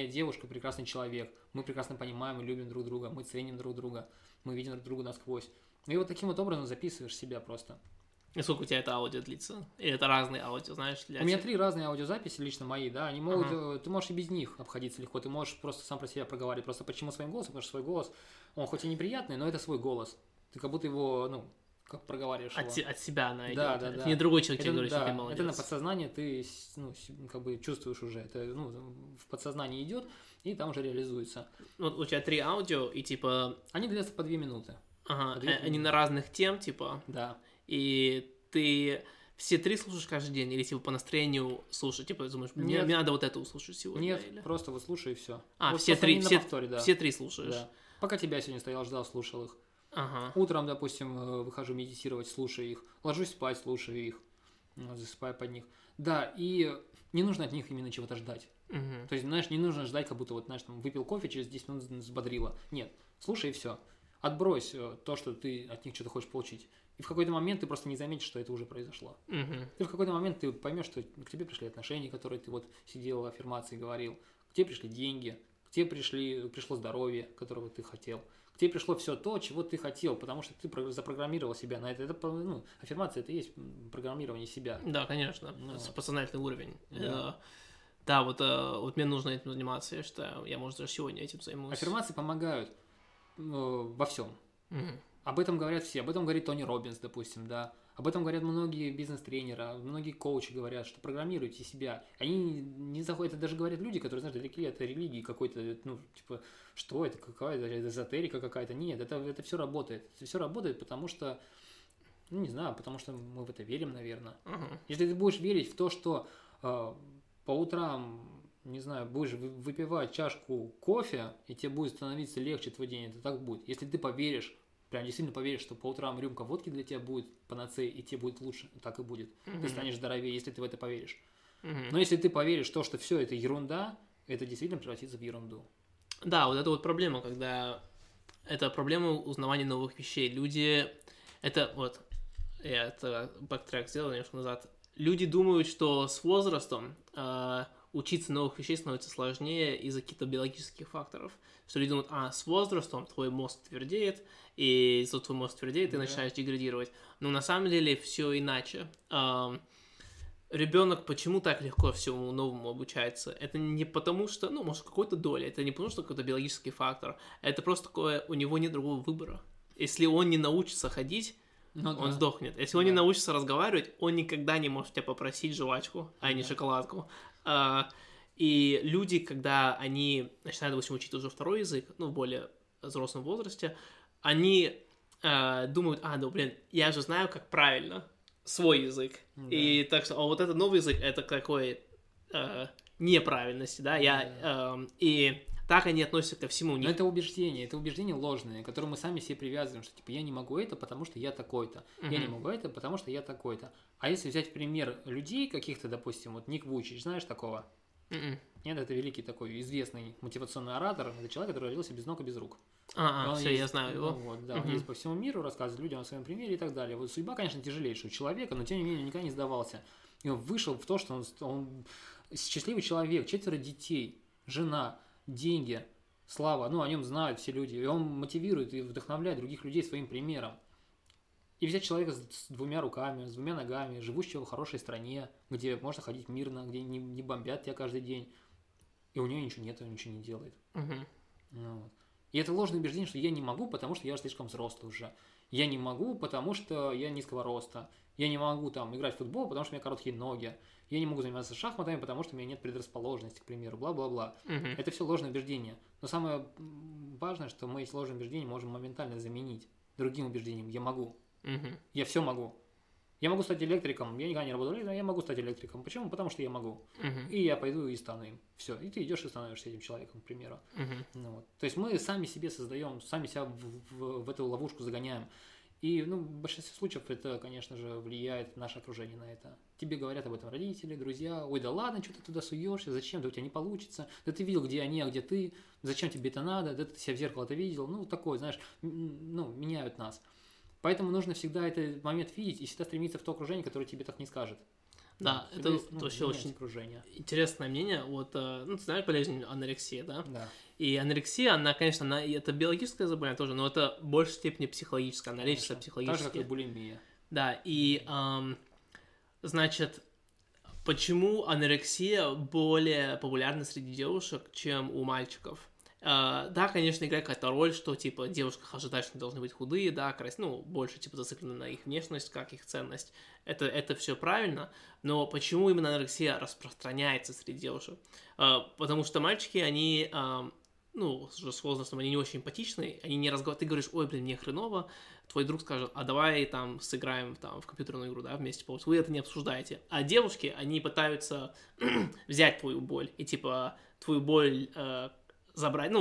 девушка прекрасный человек, мы прекрасно понимаем и любим друг друга, мы ценим друг друга, мы видим друг друга насквозь. И вот таким вот образом записываешь себя просто. И сколько у тебя это аудио длится? Или это разные аудио, знаешь? У меня 3 разные аудиозаписи, лично мои, да, они могут, ты можешь и без них обходиться легко, ты можешь просто сам про себя проговаривать, просто почему своим голосом, потому что свой голос, он хоть и неприятный, но это свой голос, ты как будто его, ну... Как проговариваешь от себя она идет. Да. Не другой человек тебе говорит, что ты молодец. Это на подсознание ты как бы чувствуешь уже. Это в подсознании идет, и там уже реализуется. Вот у тебя 3 аудио, и типа... Они длятся по 2 минуты. Они на разных тем, типа. Да. И ты все 3 слушаешь каждый день? Или типа по настроению слушаешь? Типа думаешь, мне надо вот это услышать сегодня? Нет, или... просто вот слушай и все. Вот все 3 слушаешь? Да. Пока тебя сегодня стоял, ждал, слушал их. Утром, допустим, выхожу медитировать, слушаю их. Ложусь спать, слушаю их. Засыпаю под них. Да, и не нужно от них именно чего-то ждать. То есть, знаешь, не нужно ждать, как будто вот, знаешь, там, выпил кофе, через 10 минут взбодрило. Нет, слушай и все. Отбрось то, что ты от них что-то хочешь получить. И в какой-то момент ты просто не заметишь, что это уже произошло. И в какой-то момент ты поймешь, что к тебе пришли отношения, которые ты вот сидел в аффирмации говорил. К тебе пришли деньги, к тебе пришло здоровье, которого ты хотел. Тебе пришло все то, чего ты хотел, потому что ты запрограммировал себя на это. Аффирмация – это и есть программирование себя. Да, конечно, подсознательный уровень. Да, вот мне нужно этим заниматься, я считаю, я, может, даже сегодня этим займусь. Аффирмации помогают во всем. Об этом говорят все, об этом говорит Тони Робинс, допустим, да. Об этом говорят многие бизнес-тренеры, многие коучи говорят, что программируйте себя. Они не заходят, это даже говорят люди, которые, знаешь, далеки от религии какой-то, что это, какая-то эзотерика какая-то. Нет, это все работает. Это все работает, потому что, потому что мы в это верим, наверное. Если ты будешь верить в то, что по утрам, будешь выпивать чашку кофе, и тебе будет становиться легче твой день, это так будет. Если ты поверишь, прям действительно поверишь, что по утрам рюмка водки для тебя будет панацеей, и тебе будет лучше, так и будет. Ты станешь здоровее, если ты в это поверишь. Но если ты поверишь в то, что все это ерунда, это действительно превратится в ерунду. Да, вот это вот проблема, когда это проблема узнавания новых вещей. Люди Это вот, я это бэктрек сделал немножко назад. Люди думают, что с возрастом учиться новых вещей становится сложнее из-за каких-то биологических факторов. Что люди думают, а, с возрастом твой мозг твердеет, и если твой мозг твердеет, ты начинаешь деградировать. Но на самом деле все иначе. Ребенок почему так легко всему новому обучается? Это не потому что, ну, может, какой-то доля, это не потому что какой-то биологический фактор, это просто такое, у него нет другого выбора. Если он не научится ходить, он сдохнет. Если он не научится разговаривать, он никогда не может тебя попросить жвачку, а не шоколадку. И люди, когда они начинают, допустим, учить уже второй язык, ну, в более взрослом возрасте, они думают, я же знаю, как правильно свой язык. Да. И так что, вот этот новый язык, это такой неправильности, да, и так они относятся ко всему. Но это убеждение ложное, которое мы сами себе привязываем, что, типа, я не могу это, потому что я такой-то, я не могу это, потому что я такой-то. А если взять пример людей каких-то, допустим, вот Ник Вучич, знаешь такого? Нет, это великий такой известный мотивационный оратор, это человек, который родился без ног и без рук. Все, я знаю его. Он есть по всему миру, рассказывает людям о своем примере и так далее. Вот судьба, конечно, тяжелейшая у человека, но тем не менее никогда не сдавался. И он вышел в то, что он счастливый человек, 4 детей, жена, деньги, слава, ну, о нем знают все люди, и он мотивирует и вдохновляет других людей своим примером. И взять человека с 2 руками, с 2 ногами, живущего в хорошей стране, где можно ходить мирно, где не бомбят тебя каждый день, и у него ничего нет, он ничего не делает. Вот. И это ложное убеждение, что я не могу, потому что я слишком взрослый уже. Я не могу, потому что я низкого роста. Я не могу там играть в футбол, потому что у меня короткие ноги. Я не могу заниматься шахматами, потому что у меня нет предрасположенности, к примеру, бла-бла-бла. Это все ложное убеждение. Но самое важное, что мы эти ложные убеждения можем моментально заменить другим убеждением. Я могу. Я все могу. Я могу стать электриком. Я никогда не работал электриком, я могу стать электриком. Почему? Потому что я могу. И я пойду и стану им. Все. И ты идешь и становишься этим человеком, к примеру. Ну, вот. То есть мы сами себе создаем, сами себя в эту ловушку загоняем. И в большинстве случаев это, конечно же, влияет наше окружение на это. Тебе говорят об этом родители, друзья. Ой, да ладно, что ты туда суешься, зачем? Да у тебя не получится. Да ты видел, где они, а где ты. Зачем тебе это надо? Да ты себя в зеркало-то видел. Ну, такое, знаешь, меняют нас. Поэтому нужно всегда этот момент видеть и всегда стремиться в то окружение, которое тебе так не скажет. Да, это есть, вообще очень окружение. Интересное мнение. Вот, ты знаешь, болезнь анорексия, да? Да. И анорексия, она, конечно, это биологическое заболевание тоже, но это в большей степени психологическое, она лечится психологически. Так же, как и булимия. Да, и, значит, почему анорексия более популярна среди девушек, чем у мальчиков? Да, конечно, играет какая-то роль, что, типа, девушка ожидает, что они должны быть худые, да, больше, зациклены на их внешность, как их ценность. Это все правильно, но почему именно анорексия распространяется среди девушек? Потому что мальчики, они, с возрастом, они не очень эмпатичны, они не разговаривают, ты говоришь, ой, блин, мне хреново, твой друг скажет, а давай, там, сыграем, там, в компьютерную игру, да, вместе, вы это не обсуждаете. А девушки, они пытаются взять твою боль, и, типа, твою боль... забрать,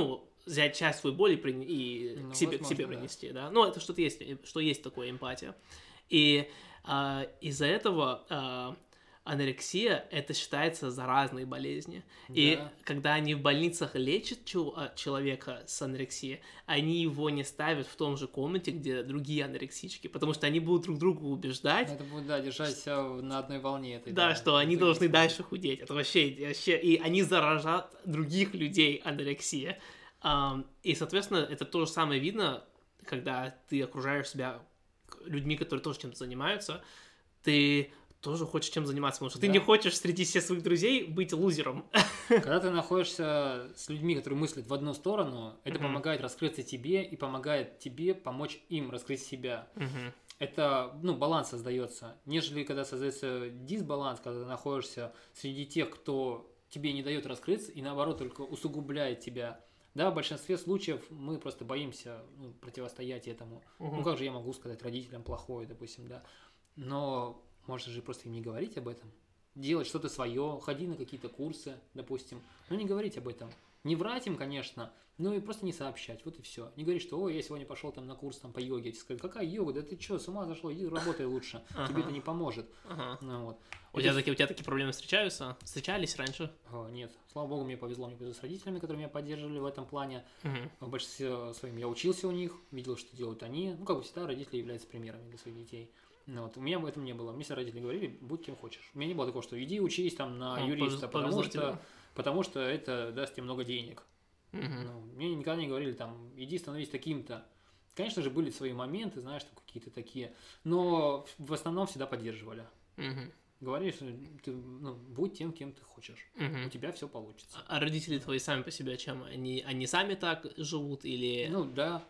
взять часть своей боли к себе принести, да. Ну, это что-то есть, что есть такое эмпатия. И из-за этого анорексия, это считается заразной болезнью. Да. И когда они в больницах лечат человека с анорексией, они его не ставят в том же комнате, где другие анорексички, потому что они будут друг друга убеждать. Это будут, держать на одной волне. Что они должны дальше худеть. Это вообще... И они заражат других людей анорексией. И, соответственно, это то же самое видно, когда ты окружаешь себя людьми, которые тоже чем-то занимаются. Ты... тоже хочешь чем заниматься, потому что ты не хочешь среди всех своих друзей быть лузером. Когда ты находишься с людьми, которые мыслят в одну сторону, это помогает раскрыться тебе и помогает тебе помочь им раскрыть себя. Это, баланс создается. Нежели когда создается дисбаланс, когда ты находишься среди тех, кто тебе не дает раскрыться и наоборот только усугубляет тебя. Да, в большинстве случаев мы просто боимся противостоять этому. Как же я могу сказать родителям плохое, допустим, да. Но можно же просто им не говорить об этом, делать что-то свое, ходи на какие-то курсы, допустим, но не говорить об этом, Не врать им, конечно, но и просто не сообщать, вот и все. Не говори, что, ой, я сегодня пошел там на курс там по йоге, я тебе скажу, какая йога, да ты что, с ума зашло, иди работай лучше, тебе это не поможет. Ну, вот. У тебя такие проблемы встречаются? Встречались раньше? Нет, слава богу, мне повезло с родителями, которые меня поддерживали в этом плане. В большинстве своем я учился у них, видел, что делают они. Ну, как бы всегда, родители являются примерами для своих детей. Вот. У меня в этом не было. Мне все родители говорили, будь кем хочешь. У меня не было такого, что иди учись там на юриста, потому что это даст тебе много денег. Ну, мне никогда не говорили там, иди становись таким-то. Конечно же, были свои моменты, знаешь, там какие-то такие, но в основном всегда поддерживали. Говорили, что ты, будь тем, кем ты хочешь, у тебя все получится. А родители твои сами по себе чем? Они сами так живут или... Ну да,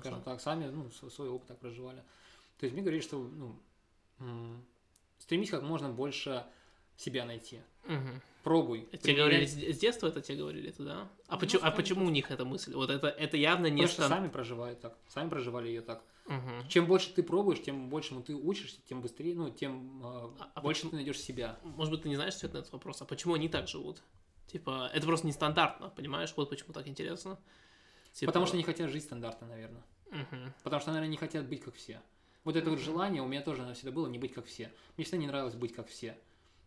скажем так, сами свой опыт так проживали. То есть мне говорили, что стремись как можно больше себя найти. Пробуй. Тебе говорили с детства это да? А почему у них эта мысль? Вот это явно не что... Сами проживают так. Сами проживали ее так. Чем больше ты пробуешь, тем большему ты учишься, тем быстрее, тем больше ты найдешь себя. Может быть, ты не знаешь ответ на этот вопрос, а почему они так живут? Типа, это просто нестандартно, понимаешь? Вот почему так интересно. Типа... Потому что не хотят жить стандартно, наверное. Потому что, наверное, не хотят быть как все. Вот это вот желание у меня тоже всегда было не быть как все. Мне всегда не нравилось быть как все.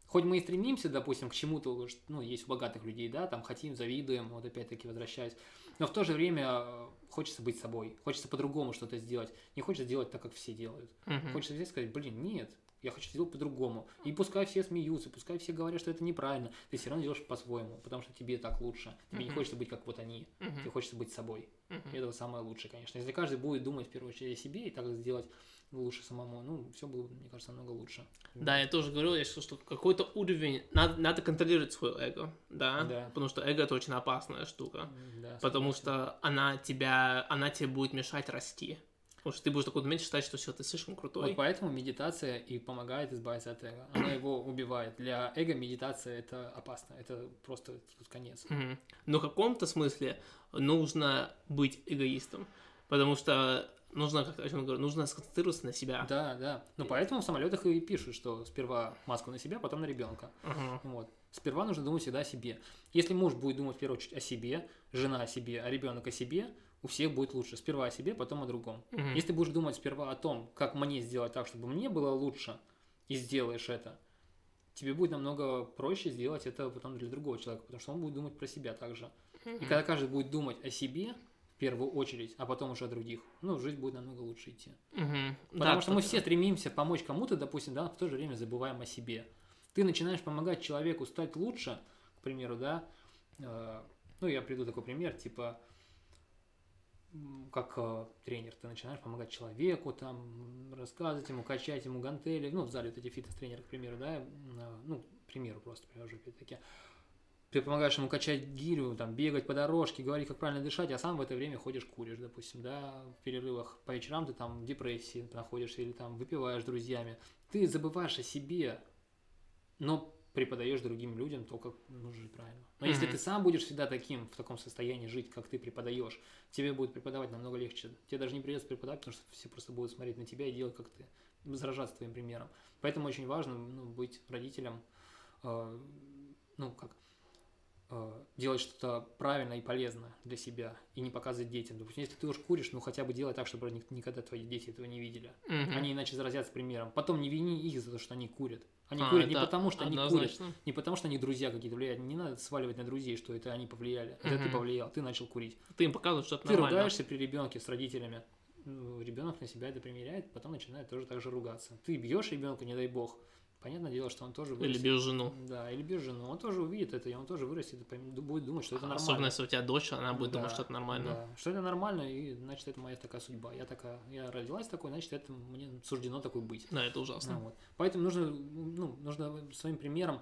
Хоть мы и стремимся, допустим, к чему-то, есть у богатых людей, да, там хотим, завидуем, вот опять-таки возвращаясь, но в то же время хочется быть собой, хочется по-другому что-то сделать, не хочется делать так, как все делают. Хочется взять и сказать, нет, я хочу делать по-другому. И пускай все смеются, пускай все говорят, что это неправильно, ты все равно делаешь по-своему, потому что тебе так лучше, тебе не хочется быть, как вот они, тебе хочется быть собой. Это самое лучшее, конечно. Если каждый будет думать, в первую очередь, о себе и так сделать, лучше самому, все было, мне кажется, намного лучше. Да, я тоже говорил, что какой-то уровень, надо контролировать свое эго, да, потому что эго это очень опасная штука, потому что она тебе будет мешать расти, потому что ты будешь такой момент считать, что все, ты слишком крутой. Вот поэтому медитация и помогает избавиться от эго, она его убивает. Для эго медитация это опасно, это просто конец. Но в каком-то смысле нужно быть эгоистом, потому что нужно сконцентрироваться на себя. Да. Поэтому в самолетах и пишут, что сперва маску на себя, потом на ребенка. Вот. Сперва нужно думать всегда о себе. Если муж будет думать в первую очередь о себе, жена о себе, а ребенок о себе, у всех будет лучше. Сперва о себе, потом о другом. Если ты будешь думать сперва о том, как мне сделать так, чтобы мне было лучше, и сделаешь это, тебе будет намного проще сделать это потом для другого человека, потому что он будет думать про себя также. И когда каждый будет думать о себе, в первую очередь, а потом уже о других, жизнь будет намного лучше идти. Потому что мы все стремимся помочь кому-то, допустим, в то же время забываем о себе. Ты начинаешь помогать человеку стать лучше, к примеру, я приведу такой пример, типа, как тренер, ты начинаешь помогать человеку, там, рассказывать ему, качать ему гантели, в зале вот эти фитнес-тренеры, к примеру, к примеру просто привожу, опять-таки. Ты помогаешь ему качать гирю, там, бегать по дорожке, говорить, как правильно дышать, а сам в это время ходишь, куришь, допустим, в перерывах. По вечерам ты там в депрессии находишься или там выпиваешь с друзьями. Ты забываешь о себе, но преподаешь другим людям то, как нужно жить правильно. Но если ты сам будешь всегда в таком состоянии жить, как ты преподаешь, тебе будет преподавать намного легче. Тебе даже не придется преподавать, потому что все просто будут смотреть на тебя и делать, как ты, заражаться твоим примером. Поэтому очень важно быть родителем, делать что-то правильно и полезно для себя и не показывать детям. Допустим, если ты уж куришь, хотя бы делай так, чтобы никогда твои дети этого не видели. Они иначе заразятся примером. Потом не вини их за то, что они курят. Они курят не потому, что однозначно. Они курят, не потому, что они друзья какие-то влияют. Не надо сваливать на друзей, что это они повлияли. Это ты повлиял, ты начал курить. Ты им показываешь, что это нормально. Ты ругаешься при ребенке с родителями. Ребенок на себя это примеряет, потом начинает тоже так же ругаться. Ты бьешь ребенка, не дай бог. Понятное дело, что он тоже вырастет. Или бьешь жену. Да, или бьешь жену. Он тоже увидит это, и он тоже вырастет, и будет думать, что это нормально. Особенно, если у тебя дочь, она будет думать, что это нормально. Да, что это нормально, и значит, это моя такая судьба. Я родилась такой, значит, это мне суждено такой быть. Да, это ужасно. Вот. Поэтому нужно своим примером,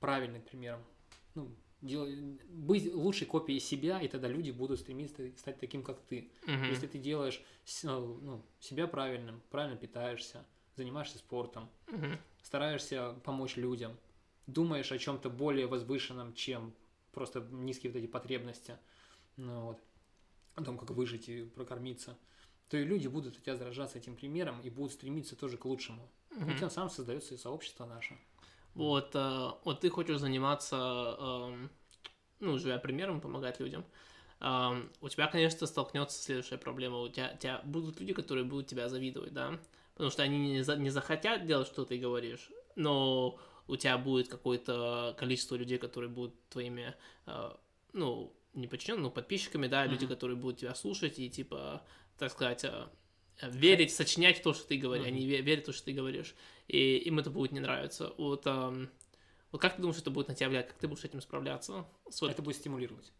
правильным примером, быть лучшей копией себя, и тогда люди будут стремиться стать таким, как ты. Если ты делаешь себя правильным, правильно питаешься, занимаешься спортом, стараешься помочь людям, думаешь о чем-то более возвышенном, чем просто низкие вот эти потребности, о том, как выжить и прокормиться, то и люди будут у тебя заражаться этим примером и будут стремиться тоже к лучшему. И тем самым создается и сообщество наше. Вот ты хочешь заниматься ну, живя примером, помогать людям, у тебя, конечно, столкнется следующая проблема. У тебя будут люди, которые будут тебя завидовать, да, потому что они не захотят делать, что ты говоришь, но у тебя будет какое-то количество людей, которые будут твоими, ну, не подчиненными, но подписчиками, да, люди, которые будут тебя слушать и, типа, так сказать, верить, сочинять в то, что ты говоришь, они верят в то, что ты говоришь, и им это будет не нравиться. Вот как ты думаешь, это будет на тебя влиять? Как ты будешь с этим справляться? Это будет стимулировать.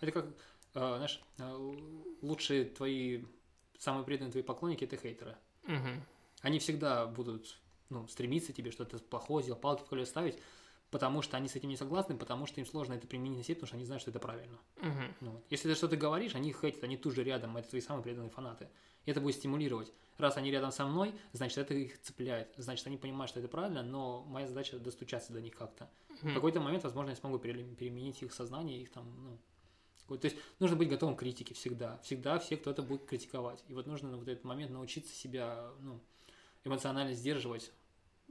Это как, знаешь, лучшие твои, самые преданные твои поклонники – это хейтеры. Они всегда будут, ну, стремиться тебе что-то плохое сделать, палки в колеса ставить, потому что они с этим не согласны, потому что им сложно это применить на себе, потому что они знают, что это правильно. Ну, если ты что-то говоришь, они хейтят, они тут же рядом, это твои самые преданные фанаты. Это будет стимулировать. Раз они рядом со мной, значит, это их цепляет. Значит, они понимают, что это правильно, но моя задача достучаться до них как-то. В какой-то момент, возможно, я смогу переменить их сознание, их там, ну... То есть нужно быть готовым к критике всегда. Всегда все кто-то будет критиковать. И вот нужно на вот этот момент научиться себя, ну, эмоционально сдерживать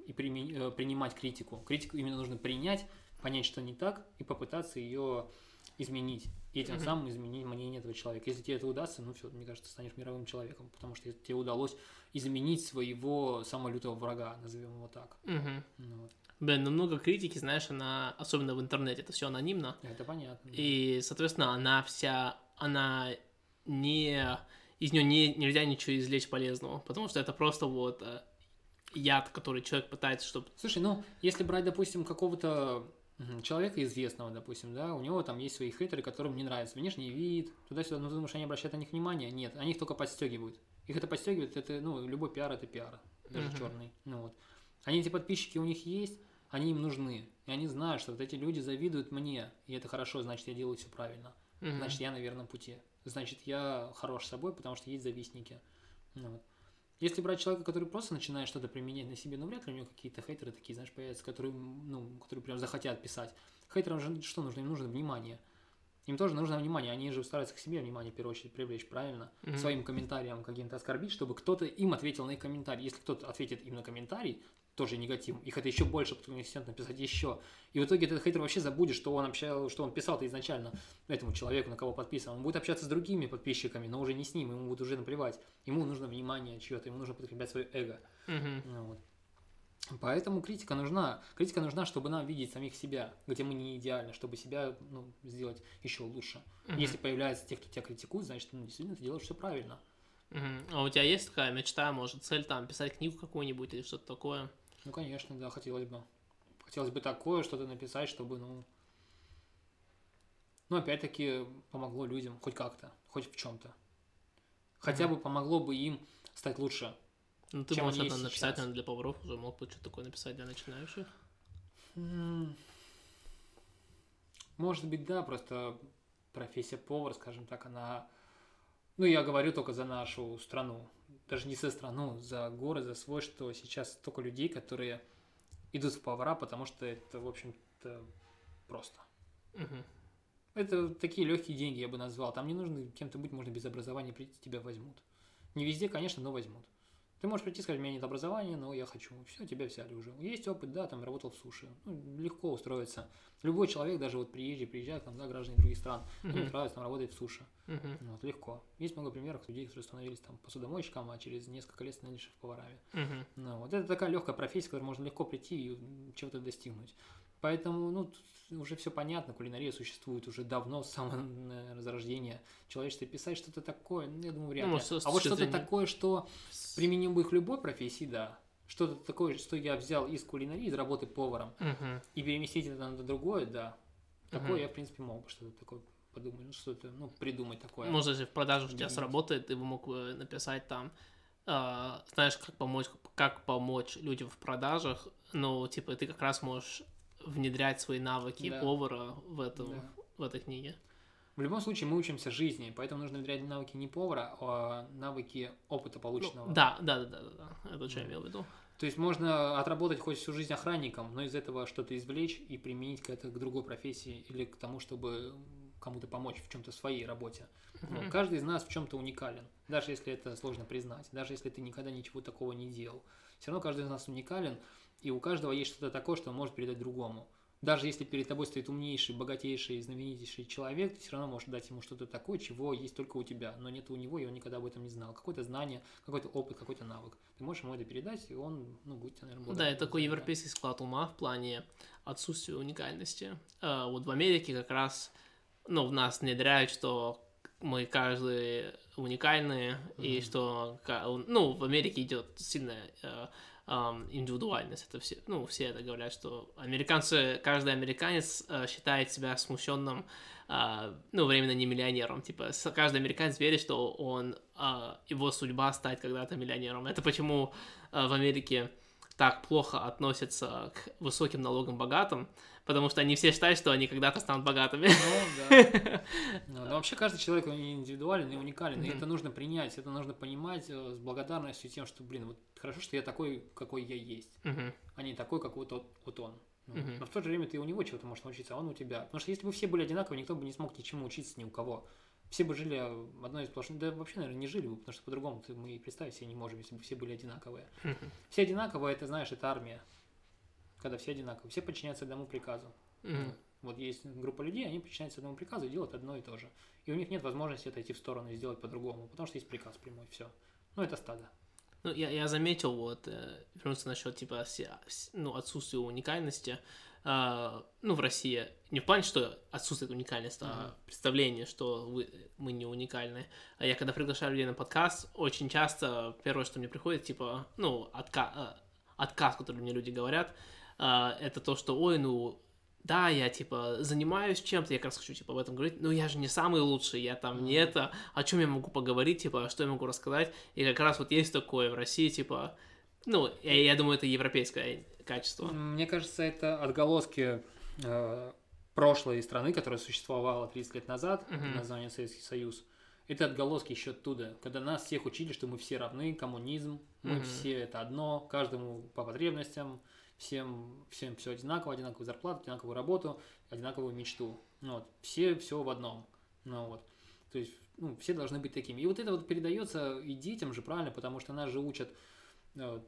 и принимать критику. Критику именно нужно принять, понять, что не так, и попытаться ее изменить. И тем самым изменить мнение этого человека. Если тебе это удастся, ну все, мне кажется, ты станешь мировым человеком, потому что тебе удалось изменить своего самого лютого врага, назовем его так. Вот. Блин, ну много критики, знаешь, она, особенно в интернете, это все анонимно. Это понятно. И, соответственно, она вся, она не, из нее нельзя ничего извлечь полезного, потому что это просто вот яд, который человек пытается, чтобы... Слушай, ну, если брать, допустим, какого-то человека известного, допустим, да, у него там есть свои хейтеры, которым не нравится внешний вид, туда-сюда, ну, ты думаешь, они обращают на них внимание? Нет, они их только подстегивают. Их это подстегивает, это, ну, любой пиар, это пиар, даже черный, ну вот. Они, эти подписчики у них есть, они им нужны. И они знают, что вот эти люди завидуют мне, и это хорошо, значит, я делаю все правильно. Значит, я на верном пути. Значит, я хорош собой, потому что есть завистники. Вот. Если брать человека, который просто начинает что-то применять на себе, ну, вряд ли у него какие-то хейтеры такие, знаешь, появятся, которые, ну, которые прям захотят писать. Хейтерам же что нужно? Им нужно внимание. Им тоже нужно внимание. Они же стараются к себе внимание, в первую очередь, привлечь, правильно? Своим комментариям каким-то оскорбить, чтобы кто-то им ответил на их комментарий. Если кто-то ответит им на комментарий, тоже негатив, их это еще больше, потом инстинкт написать еще. И в итоге этот хейтер вообще забудет, что он писал-то изначально этому человеку, на кого подписан. Он будет общаться с другими подписчиками, но уже не с ним, ему будет уже наплевать. Ему нужно внимание чье-то, ему нужно подкреплять свое эго. Вот. Поэтому критика нужна. Критика нужна, чтобы нам видеть самих себя, где мы не идеальны, чтобы себя, ну, сделать еще лучше. Если появляются те, кто тебя критикует, значит, ну, действительно, ты делаешь все правильно. А у тебя есть такая мечта, может, цель там писать книгу какую-нибудь или что-то такое? Ну, конечно, да, хотелось бы. Хотелось бы такое что-то написать, чтобы, ну... Ну, опять-таки, помогло людям хоть как-то, хоть в чем-то. Хотя бы помогло бы им стать лучше. Ну, ты можешь это написать, наверное, для поваров уже мог бы что-то такое написать для начинающих. Может быть, да, просто профессия повар, скажем так, она... Ну, я говорю только за нашу страну. Даже не за страну, за город, за свой, что сейчас столько людей, которые идут в повара, потому что это, в общем-то, просто. Это такие легкие деньги, я бы назвал. Там не нужно кем-то быть, можно без образования прийти, тебя возьмут. Не везде, конечно, но возьмут. Ты можешь прийти и сказать, у меня нет образования, но я хочу. Все, тебя взяли уже. Есть опыт, да, там работал в суши. Ну, легко устроиться. Любой человек, даже вот приезжий, приезжает, там, да, граждане других стран, они устраиваются, там работает в суши. Вот, легко. Есть много примеров людей, которые становились там посудомойщиком, а через несколько лет становились шеф-поварами. Ну, вот это такая легкая профессия, к которой можно легко прийти и чего-то достигнуть. Поэтому, ну, тут уже все понятно, кулинария существует уже давно, с самого зарождения человечества. Писать что-то такое, ну, я думаю, вряд ли. Ну, а вот что-то такое, что применим бы их в любой профессии, да. Что-то такое, что я взял из кулинарии, из работы поваром, и переместить это на другое, да. Такое я, в принципе, мог бы что-то такое подумать, ну, что-то, ну, придумать такое. Может, если в продажах у тебя сработает, ты бы мог написать там... знаешь, как помочь людям в продажах, но, типа, ты как раз можешь... внедрять свои навыки повара в этой книге. В любом случае мы учимся жизни, поэтому нужно внедрять навыки не повара, а навыки опыта полученного. Ну, да. Это что я имел в виду. То есть можно отработать хоть всю жизнь охранником, но из этого что-то извлечь и применить к другой профессии или к тому, чтобы кому-то помочь в чем-то своей работе. Но каждый из нас в чем-то уникален, даже если это сложно признать, даже если ты никогда ничего такого не делал. Все равно каждый из нас уникален, и у каждого есть что-то такое, что он может передать другому. Даже если перед тобой стоит умнейший, богатейший, знаменитейший человек, ты все равно можешь дать ему что-то такое, чего есть только у тебя, но нет у него, и он никогда об этом не знал. Какое-то знание, какой-то опыт, какой-то навык. Ты можешь ему это передать, и он, будет тебе, наверное, благодарен. Да, это такой европейский склад ума в плане отсутствия уникальности. Вот в Америке как раз, в нас внедряют, что мы каждый уникальные, и что, в Америке идет сильная индивидуальность. Это все, все это говорят, что американцы, каждый американец считает себя смущенным, временно не миллионером. Типа, каждый американец верит, что его судьба стать когда-то миллионером. Это почему в Америке так плохо относятся к высоким налогам богатым, потому что они все считают, что они когда-то станут богатыми. Да, вообще каждый человек индивидуален и уникален, и это нужно принять, это нужно понимать с благодарностью тем, что, вот хорошо, что я такой, какой я есть, а не такой, как вот он. Но в то же время ты у него чего-то можешь научиться, а он у тебя. Потому что если бы все были одинаковы, никто бы не смог ничему учиться ни у кого. Все бы жили одной из сплошных... Да вообще, наверное, не жили бы, потому что по-другому мы и представить себе не можем, если бы все были одинаковые. Все одинаковые, это, знаешь, это армия. Когда все одинаковые. Все подчиняются одному приказу. Вот есть группа людей, они подчиняются одному приказу и делают одно и то же. И у них нет возможности отойти в сторону и сделать по-другому, потому что есть приказ прямой, все. Это стадо. Я заметил, вернуться насчет, отсутствия уникальности, в России. Не в плане, что отсутствует уникальность, а представление, что мы не уникальны. Я когда приглашаю людей на подкаст, очень часто первое, что мне приходит, отказ, который мне люди говорят, это то, что, да, я, занимаюсь чем-то, я как раз хочу, об этом говорить, но я же не самый лучший, я там не это, о чем я могу поговорить, что я могу рассказать, и как раз есть такое в России, я думаю, это европейское качество. Мне кажется, это отголоски прошлой страны, которая существовала 30 лет назад, название Советский Союз. Это отголоски еще оттуда, когда нас всех учили, что мы все равны, коммунизм, мы все это одно, каждому по потребностям, всем все одинаково, одинаковую зарплату, одинаковую работу, одинаковую мечту. Все в одном. То есть, все должны быть такими. И это передается и детям же, правильно, потому что нас же учат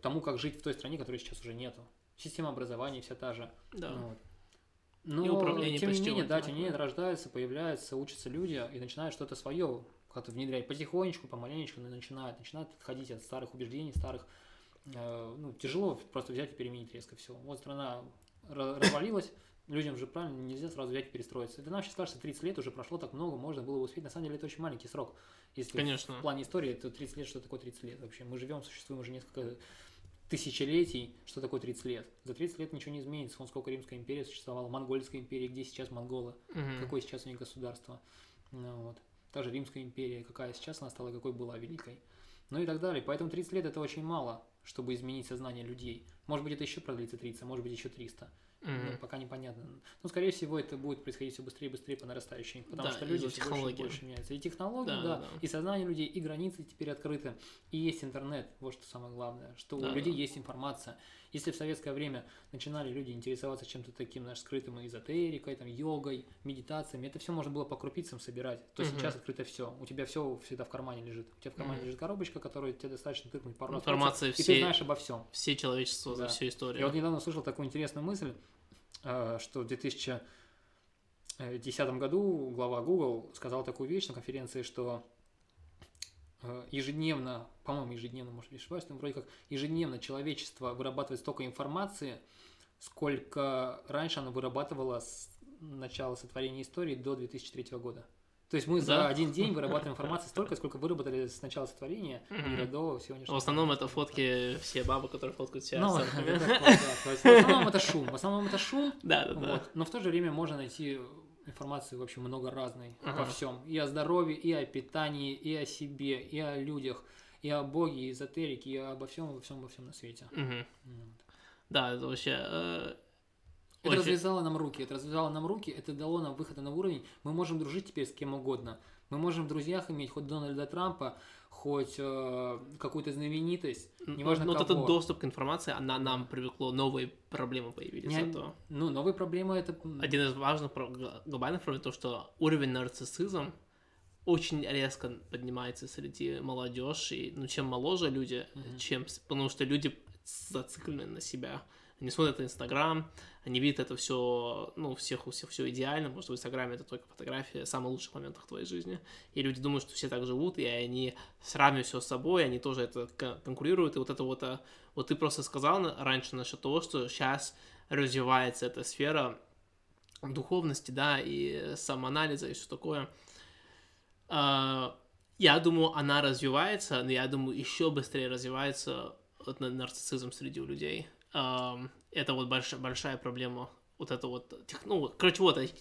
тому, как жить в той стране, которой сейчас уже нету. Система образования вся та же. Да. Но, и управление тем не менее, рождаются, появляются, учатся люди и начинают что-то свое как-то внедрять. Потихонечку, помаленечку, но начинают отходить от старых убеждений, старых... тяжело просто взять и переменить резко все. Страна развалилась, людям же правильно нельзя сразу взять и перестроиться. Это нам сейчас кажется, 30 лет уже прошло так много, можно было бы успеть. На самом деле это очень маленький срок. Если Конечно. В плане истории, то 30 лет, что такое 30 лет вообще? Мы живем, существуем уже несколько тысячелетий, что такое 30 лет? За 30 лет ничего не изменится. Вон сколько Римская империя существовала, Монгольская империя, где сейчас монголы, какое сейчас у них государство. Та же Римская империя, какая сейчас она стала, какой была великой. И так далее. Поэтому 30 лет это очень мало, чтобы изменить сознание людей. Может быть, это еще продлится 30, может быть, еще 300. Пока непонятно. Но, скорее всего, это будет происходить все быстрее и быстрее по нарастающей, потому что люди все больше меняются. И технологии, и сознание людей, и границы теперь открыты, и есть интернет, вот что самое главное, что у людей есть информация. Если в советское время начинали люди интересоваться чем-то таким, скрытым эзотерикой, йогой, медитациями, это все можно было по крупицам собирать, то сейчас открыто все. У тебя все всегда в кармане лежит. У тебя в кармане лежит коробочка, которую тебе достаточно тыркнуть пару раз. Информация все. И ты знаешь обо всем. Все человечество, за всю историю. Я недавно слышал такую интересную мысль, что в 2010 году глава Google сказал такую вещь на конференции, что ежедневно, может быть, ошибаюсь, вроде как ежедневно человечество вырабатывает столько информации, сколько раньше оно вырабатывало с начала сотворения истории до 2003 года. То есть мы за один день вырабатываем информацию столько, сколько выработали с начала сотворения и до сегодняшнего. В основном это фотки все бабы, которые фоткают себя. В основном это шум. Но в то же время можно найти информацию вообще много разной обо всем. И о здоровье, и о питании, и о себе, и о людях, и о Боге, и эзотерике, и обо всем на свете. Да, это вообще... Это развязало нам руки, это дало нам выход на уровень. Мы можем дружить теперь с кем угодно. Мы можем в друзьях иметь хоть Дональда Трампа, хоть какую-то знаменитость, неважно кого. Но вот этот доступ к информации, она нам привлекла, новые проблемы появились. Новые проблемы это... Один из важных глобальных проблем, то, что уровень нарциссизма очень резко поднимается среди молодежи. Чем моложе люди, потому что люди зациклены на себя. они смотрят Инстаграм, они видят это все, ну, у всех все идеально, потому что в Инстаграме это только фотографии самых лучших моментов твоей жизни, и люди думают, что все так живут, и они сравнивают все с собой, они тоже это конкурируют, и вот это вот ты просто сказал раньше насчет того, что сейчас развивается эта сфера духовности, да, и самоанализа, и все такое. Я думаю, она развивается, но я думаю, еще быстрее развивается нарциссизм среди людей. Это вот большая проблема. Вот это вот... эти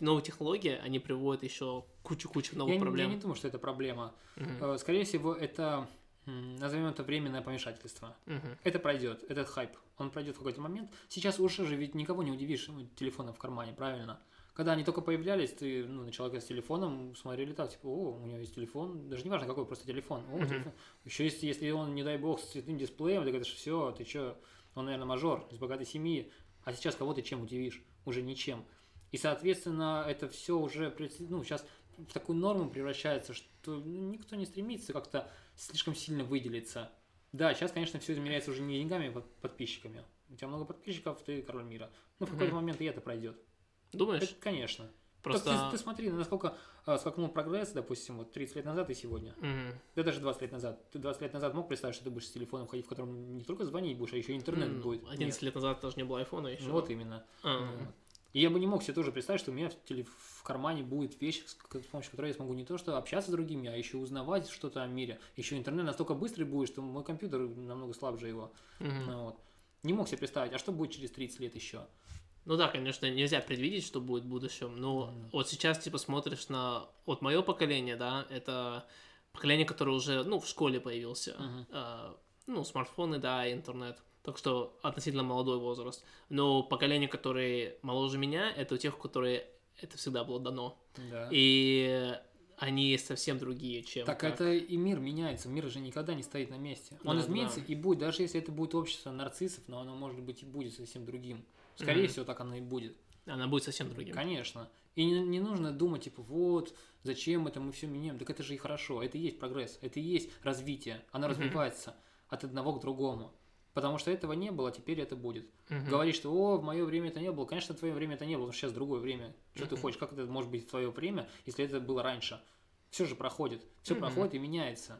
новые технологии, они приводят еще кучу новых проблем. Я не думаю, что это проблема. Uh-huh. Скорее всего, это, назовем это, временное помешательство. Uh-huh. Это пройдет, этот хайп. Он пройдет в какой-то момент. Сейчас уже же ведь никого не удивишь телефоном в кармане, правильно? Когда они только появлялись, ты, на человека с телефоном смотрели так, типа, о, у него есть телефон, даже не важно какой, просто телефон. О, mm-hmm. телефон. Еще если он, не дай бог, с цветным дисплеем, ты говоришь, все, ты че, он, наверное, мажор, из богатой семьи, а сейчас кого ты чем удивишь? Уже ничем. И, соответственно, это все уже, сейчас в такую норму превращается, что никто не стремится как-то слишком сильно выделиться. Да, сейчас, конечно, все измеряется уже не деньгами, а подписчиками. У тебя много подписчиков, ты король мира. Но в какой-то момент и это пройдет. Думаешь? Это, конечно. Просто... Ты смотри, насколько скакнул прогресс, допустим, вот 30 лет назад и сегодня. Mm-hmm. Да даже 20 лет назад. Ты 20 лет назад мог представить, что ты будешь с телефоном ходить, в котором не только звонить будешь, а еще интернет будет? 11 лет назад тоже не было айфона еще. Вот именно. Mm-hmm. И я бы не мог себе тоже представить, что у меня в кармане будет вещь, с помощью которой я смогу не то что общаться с другими, а еще узнавать что-то о мире. Еще интернет настолько быстрый будет, что мой компьютер намного слабже его. Mm-hmm. Не мог себе представить, а что будет через 30 лет еще? Ну да, конечно, нельзя предвидеть, что будет в будущем, но вот сейчас, смотришь на... Вот мое поколение, да, это поколение, которое уже, в школе появился. Uh-huh. Смартфоны, да, и интернет. Так что относительно молодой возраст. Но поколение, которое моложе меня, это у тех, которые это всегда было дано. Yeah. И... Они совсем другие, чем... Так это и мир меняется, мир же никогда не стоит на месте. Он изменится и будет, даже если это будет общество нарциссов, но оно, может быть, и будет совсем другим. Скорее всего, так оно и будет. Она будет совсем другим. Конечно. И не нужно думать, зачем это мы все меняем? Так это же и хорошо, это и есть прогресс, это и есть развитие. Оно развивается от одного к другому. Потому что этого не было, теперь это будет. Uh-huh. Говоришь, что в мое время это не было. Конечно, в твое время это не было, потому что сейчас другое время. Что ты хочешь? Как это может быть в твое время, если это было раньше? Все же проходит. Все проходит и меняется.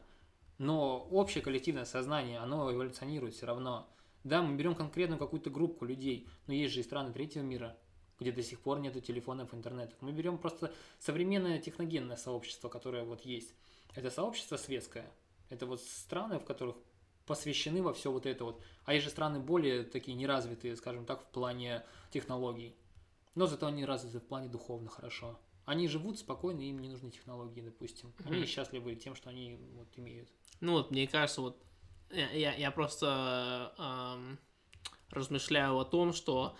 Но общее коллективное сознание, оно эволюционирует все равно. Да, мы берем конкретную какую-то группу людей, но есть же и страны третьего мира, где до сих пор нету телефонов, интернетов. Мы берем просто современное техногенное сообщество, которое есть. Это сообщество светское. Это страны, в которых посвящены во все это . А есть же страны более такие неразвитые, скажем так, в плане технологий. Но зато они развиты в плане духовно хорошо. Они живут спокойно, им не нужны технологии, допустим. Они счастливы тем, что они имеют. Мне кажется, я просто размышляю о том, что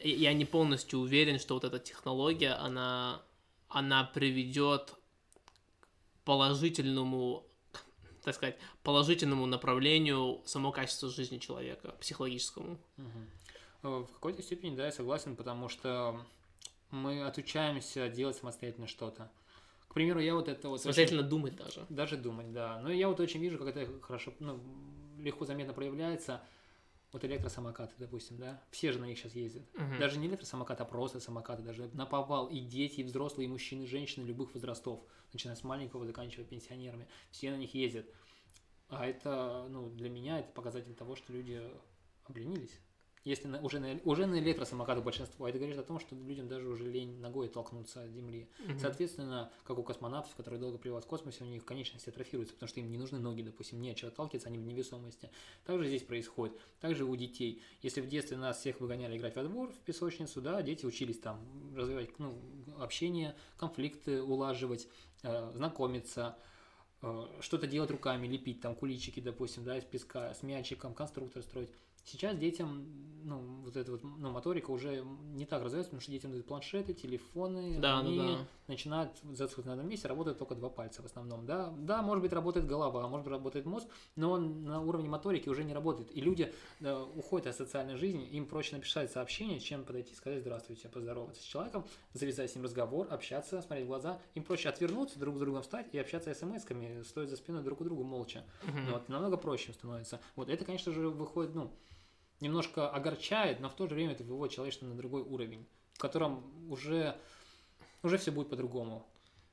я не полностью уверен, что эта технология, она приведет к положительному направлению само качество жизни человека, психологическому. Угу. В какой-то степени, да, я согласен, потому что мы отучаемся делать самостоятельно что-то. К примеру, я это... Самостоятельно очень... думать даже. Даже думать, да. Но я очень вижу, как это хорошо, легко заметно проявляется. Электросамокаты, допустим, да? Все же на них сейчас ездят. Угу. Даже не электросамокаты, а просто самокаты. Даже наповал и дети, и взрослые, и мужчины, и женщины любых возрастов, начиная с маленького, заканчивая пенсионерами. Все на них ездят. А это, для меня это показатель того, что люди обленились. Если уже на электросамокаты большинство, это говорит о том, что людям даже уже лень ногой толкнуться от земли. Угу. Соответственно, как у космонавтов, которые долго плавают в космосе, у них конечности атрофируются, потому что им не нужны ноги, допустим, не от чего отталкиваться, они в невесомости. Также здесь происходит, также у детей. Если в детстве нас всех выгоняли играть во двор, в песочницу, да, дети учились там развивать общение, конфликты улаживать, знакомиться, что-то делать руками, лепить там куличики, допустим, да, из песка, с мячиком, конструктор строить. Сейчас детям, моторика уже не так развивается, потому что детям дают планшеты, телефоны, начинают зацикливаться на одном месте, работают только два пальца в основном, да. Да, может быть, работает голова, может быть, работает мозг, но он на уровне моторики уже не работает. И люди уходят от социальной жизни, им проще написать сообщение, чем подойти и сказать «Здравствуйте», поздороваться с человеком, завязать с ним разговор, общаться, смотреть в глаза. Им проще отвернуться, друг с другом встать и общаться смс-ками, стоя за спиной друг у друга молча. Намного проще становится. Это, конечно же, выходит, немножко огорчает, но в то же время это выводит человечество на другой уровень, в котором уже все будет по-другому.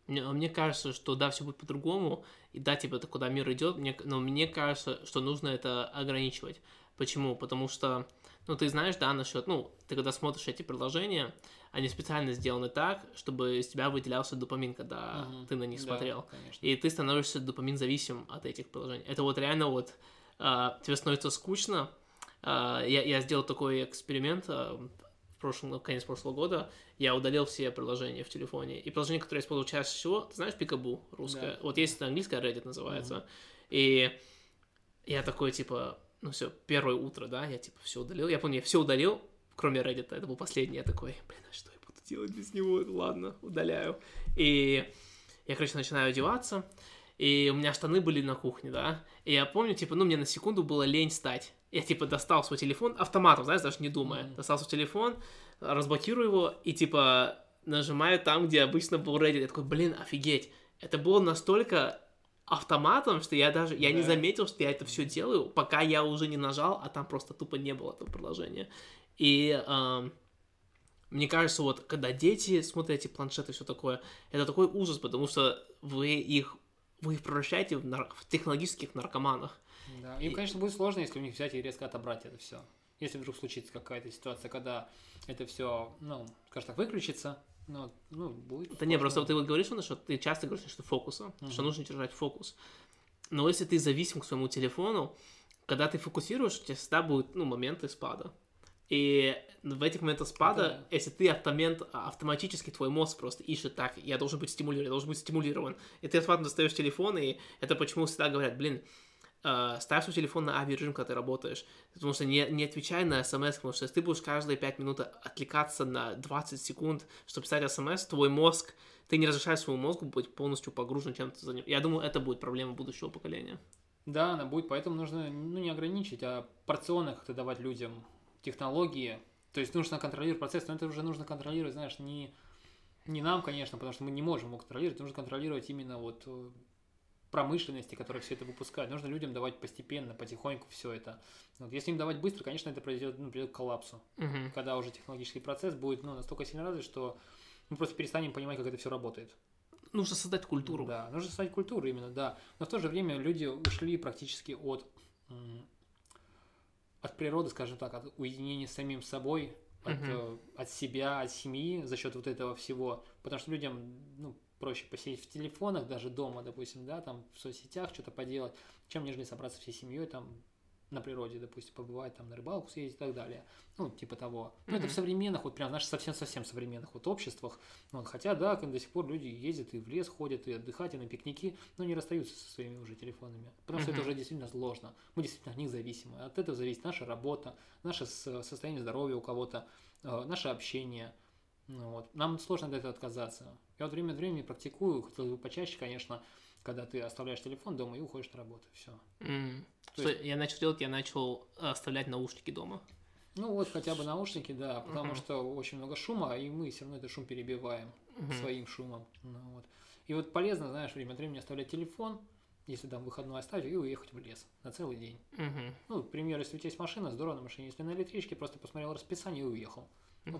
Мне кажется, что да, все будет по-другому, и да, типа, это куда мир идет, но мне кажется, что нужно это ограничивать. Почему? Потому что, ну, ты знаешь, да, насчет, ну, ты когда смотришь эти приложения, они специально сделаны так, чтобы из тебя выделялся допамин, когда ты на них смотрел. Да, и ты становишься допамин-зависим от этих приложений. Это вот реально вот, тебе становится скучно. Я сделал такой эксперимент, конец прошлого года, я удалил все приложения в телефоне. И приложение, которое я использовал чаще всего, ты знаешь, Пикабу русское? Да. Вот есть английское, Reddit называется. И я такой, типа, ну все, первое утро, да, я типа все удалил. Я помню, я все удалил, кроме Reddit, это был последний. Я такой, блин, а что я буду делать без него? Ладно, удаляю. И я, короче, начинаю одеваться. И у меня штаны были на кухне, да. И я помню, типа, ну, мне на секунду было лень встать. Я, типа, достал свой телефон автоматом, знаешь, даже не думая. Достал свой телефон, разблокирую его и, типа, нажимаю там, где обычно был Reddit. Я такой, блин, офигеть. Это было настолько автоматом, что я даже не заметил, что я это все делаю, пока я уже не нажал, а там просто тупо не было этого приложения. И мне кажется, вот, когда дети смотрят эти планшеты и все такое, это такой ужас, потому что вы их превращаете в технологических наркоманов. Да. Им, конечно, будет сложно, если у них взять и резко отобрать это все. Если вдруг случится какая-то ситуация, когда это все, ну, скажем так, выключится, ну будет. Да сложно. Не, просто ты вот говоришь, что ты часто говоришь, что фокуса, что нужно держать фокус. Но если ты зависим к своему телефону, когда ты фокусируешь, у тебя всегда будут, ну, моменты спада. И в этих моментах спада, если ты автоматически твой мозг просто ищет так, я должен быть стимулирован. И ты автоматом достаешь телефон, и это почему всегда говорят, блин, ставь свой телефон на авиарежим, когда ты работаешь, потому что не отвечай на смс, потому что если ты будешь каждые 5 минут отвлекаться на 20 секунд, чтобы писать смс, ты не разрешаешь своему мозгу быть полностью погружен чем-то за ним. Я думаю, это будет проблема будущего поколения. Да, она будет, поэтому нужно, не ограничить, а порционно как-то давать людям технологии, то есть нужно контролировать процесс, но это уже нужно контролировать, знаешь, не нам, конечно, потому что мы не можем его контролировать, нужно контролировать именно вот промышленности, которая все это выпускает. Нужно людям давать постепенно, потихоньку все это. Вот. Если им давать быстро, конечно, это произойдет, придет к коллапсу, когда уже технологический процесс будет настолько сильно развит, что мы просто перестанем понимать, как это все работает. Нужно создать культуру. Да, нужно создать культуру именно, да. Но в то же время люди ушли практически от природы, скажем так, от уединения с самим собой, от себя, от семьи за счет вот этого всего. Потому что людям, проще посидеть в телефонах, даже дома, допустим, да, там в соцсетях что-то поделать, чем нежели собраться всей семьей, там, на природе, допустим, побывать, там, на рыбалку съездить и так далее. Ну, типа того. Это в современных, вот прям, знаешь, совсем-совсем современных вот обществах. Хотя, да, до сих пор люди ездят и в лес ходят, и отдыхать, и на пикники, но не расстаются со своими уже телефонами. Потому что это уже действительно сложно. Мы действительно от них зависимы. От этого зависит наша работа, наше состояние здоровья у кого-то, наше общение. Нам сложно от этого отказаться. Я вот время от времени практикую, хотелось бы почаще, конечно, когда ты оставляешь телефон дома и уходишь на работу, все. Я начал оставлять наушники дома. Ну вот, хотя бы наушники, да, потому что очень много шума, и мы все равно этот шум перебиваем своим шумом. И вот полезно, знаешь, время от времени оставлять телефон, если там выходной оставить, и уехать в лес на целый день. К примеру, если у тебя есть машина, здорово на машине, если на электричке, просто посмотрел расписание и уехал.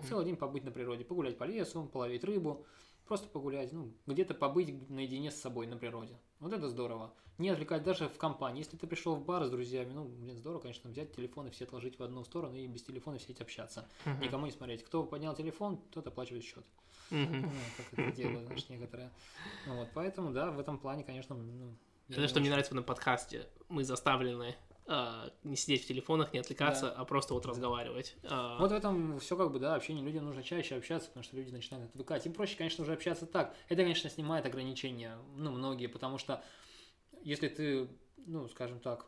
Целый день побыть на природе, погулять по лесу, половить рыбу. Просто погулять, где-то побыть наедине с собой на природе. Вот это здорово. Не отвлекать даже в компании. Если ты пришел в бар с друзьями, здорово, конечно, взять телефон и все отложить в одну сторону и без телефона сидеть общаться. Никому не смотреть. Кто поднял телефон, тот оплачивает счет. Как это делают, знаешь, некоторые. Поэтому, да, в этом плане, конечно... Это что мне нравится в этом подкасте. Мы заставлены не сидеть в телефонах, не отвлекаться, а просто разговаривать. Вот в этом все общение. Людям нужно чаще общаться, потому что люди начинают отвыкать. Им проще, конечно, уже общаться так. Это, конечно, снимает ограничения, многие, потому что если ты, скажем так,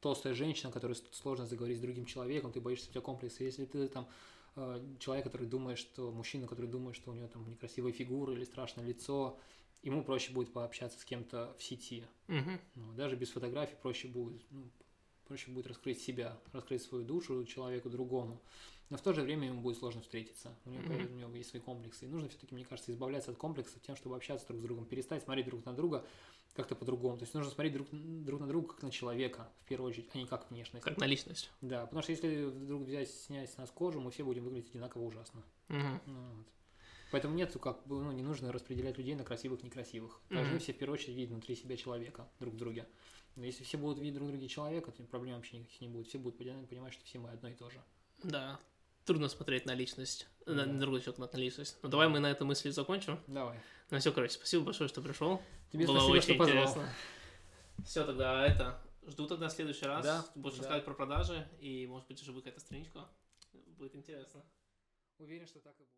толстая женщина, которой сложно заговорить с другим человеком, ты боишься, у тебя комплексы. Если ты там человек, который думает, что мужчина, который думает, что у него там некрасивая фигура или страшное лицо, ему проще будет пообщаться с кем-то в сети. Даже без фотографий проще будет проще будет раскрыть себя, раскрыть свою душу человеку другому. Но в то же время ему будет сложно встретиться. У него есть свои комплексы. И нужно все-таки, мне кажется, избавляться от комплексов тем, чтобы общаться друг с другом, перестать смотреть друг на друга как-то по-другому. То есть нужно смотреть друг на друга как на человека, в первую очередь, а не как внешность. Как на личность. Да, потому что если вдруг взять, снять с нас кожу, мы все будем выглядеть одинаково ужасно. Вот. Поэтому нету как бы, не нужно распределять людей на красивых и некрасивых. Должны все в первую очередь видеть внутри себя человека друг в друге. Но если все будут видеть друг в друге человека, то проблем вообще никаких не будет. Все будут понимать, что все мы одно и то же. Да. Трудно смотреть на личность, на другой человек, на личность. Но давай мы на этой мысли закончим. Давай. Ну все, короче, спасибо большое, что пришел. Тебе было спасибо, очень что интересно. Позвал. Все, тогда жду тогда в следующий раз. Да. Будешь рассказывать про продажи и, может быть, уже какая-то страничка. Будет интересно. Уверен, что так и будет.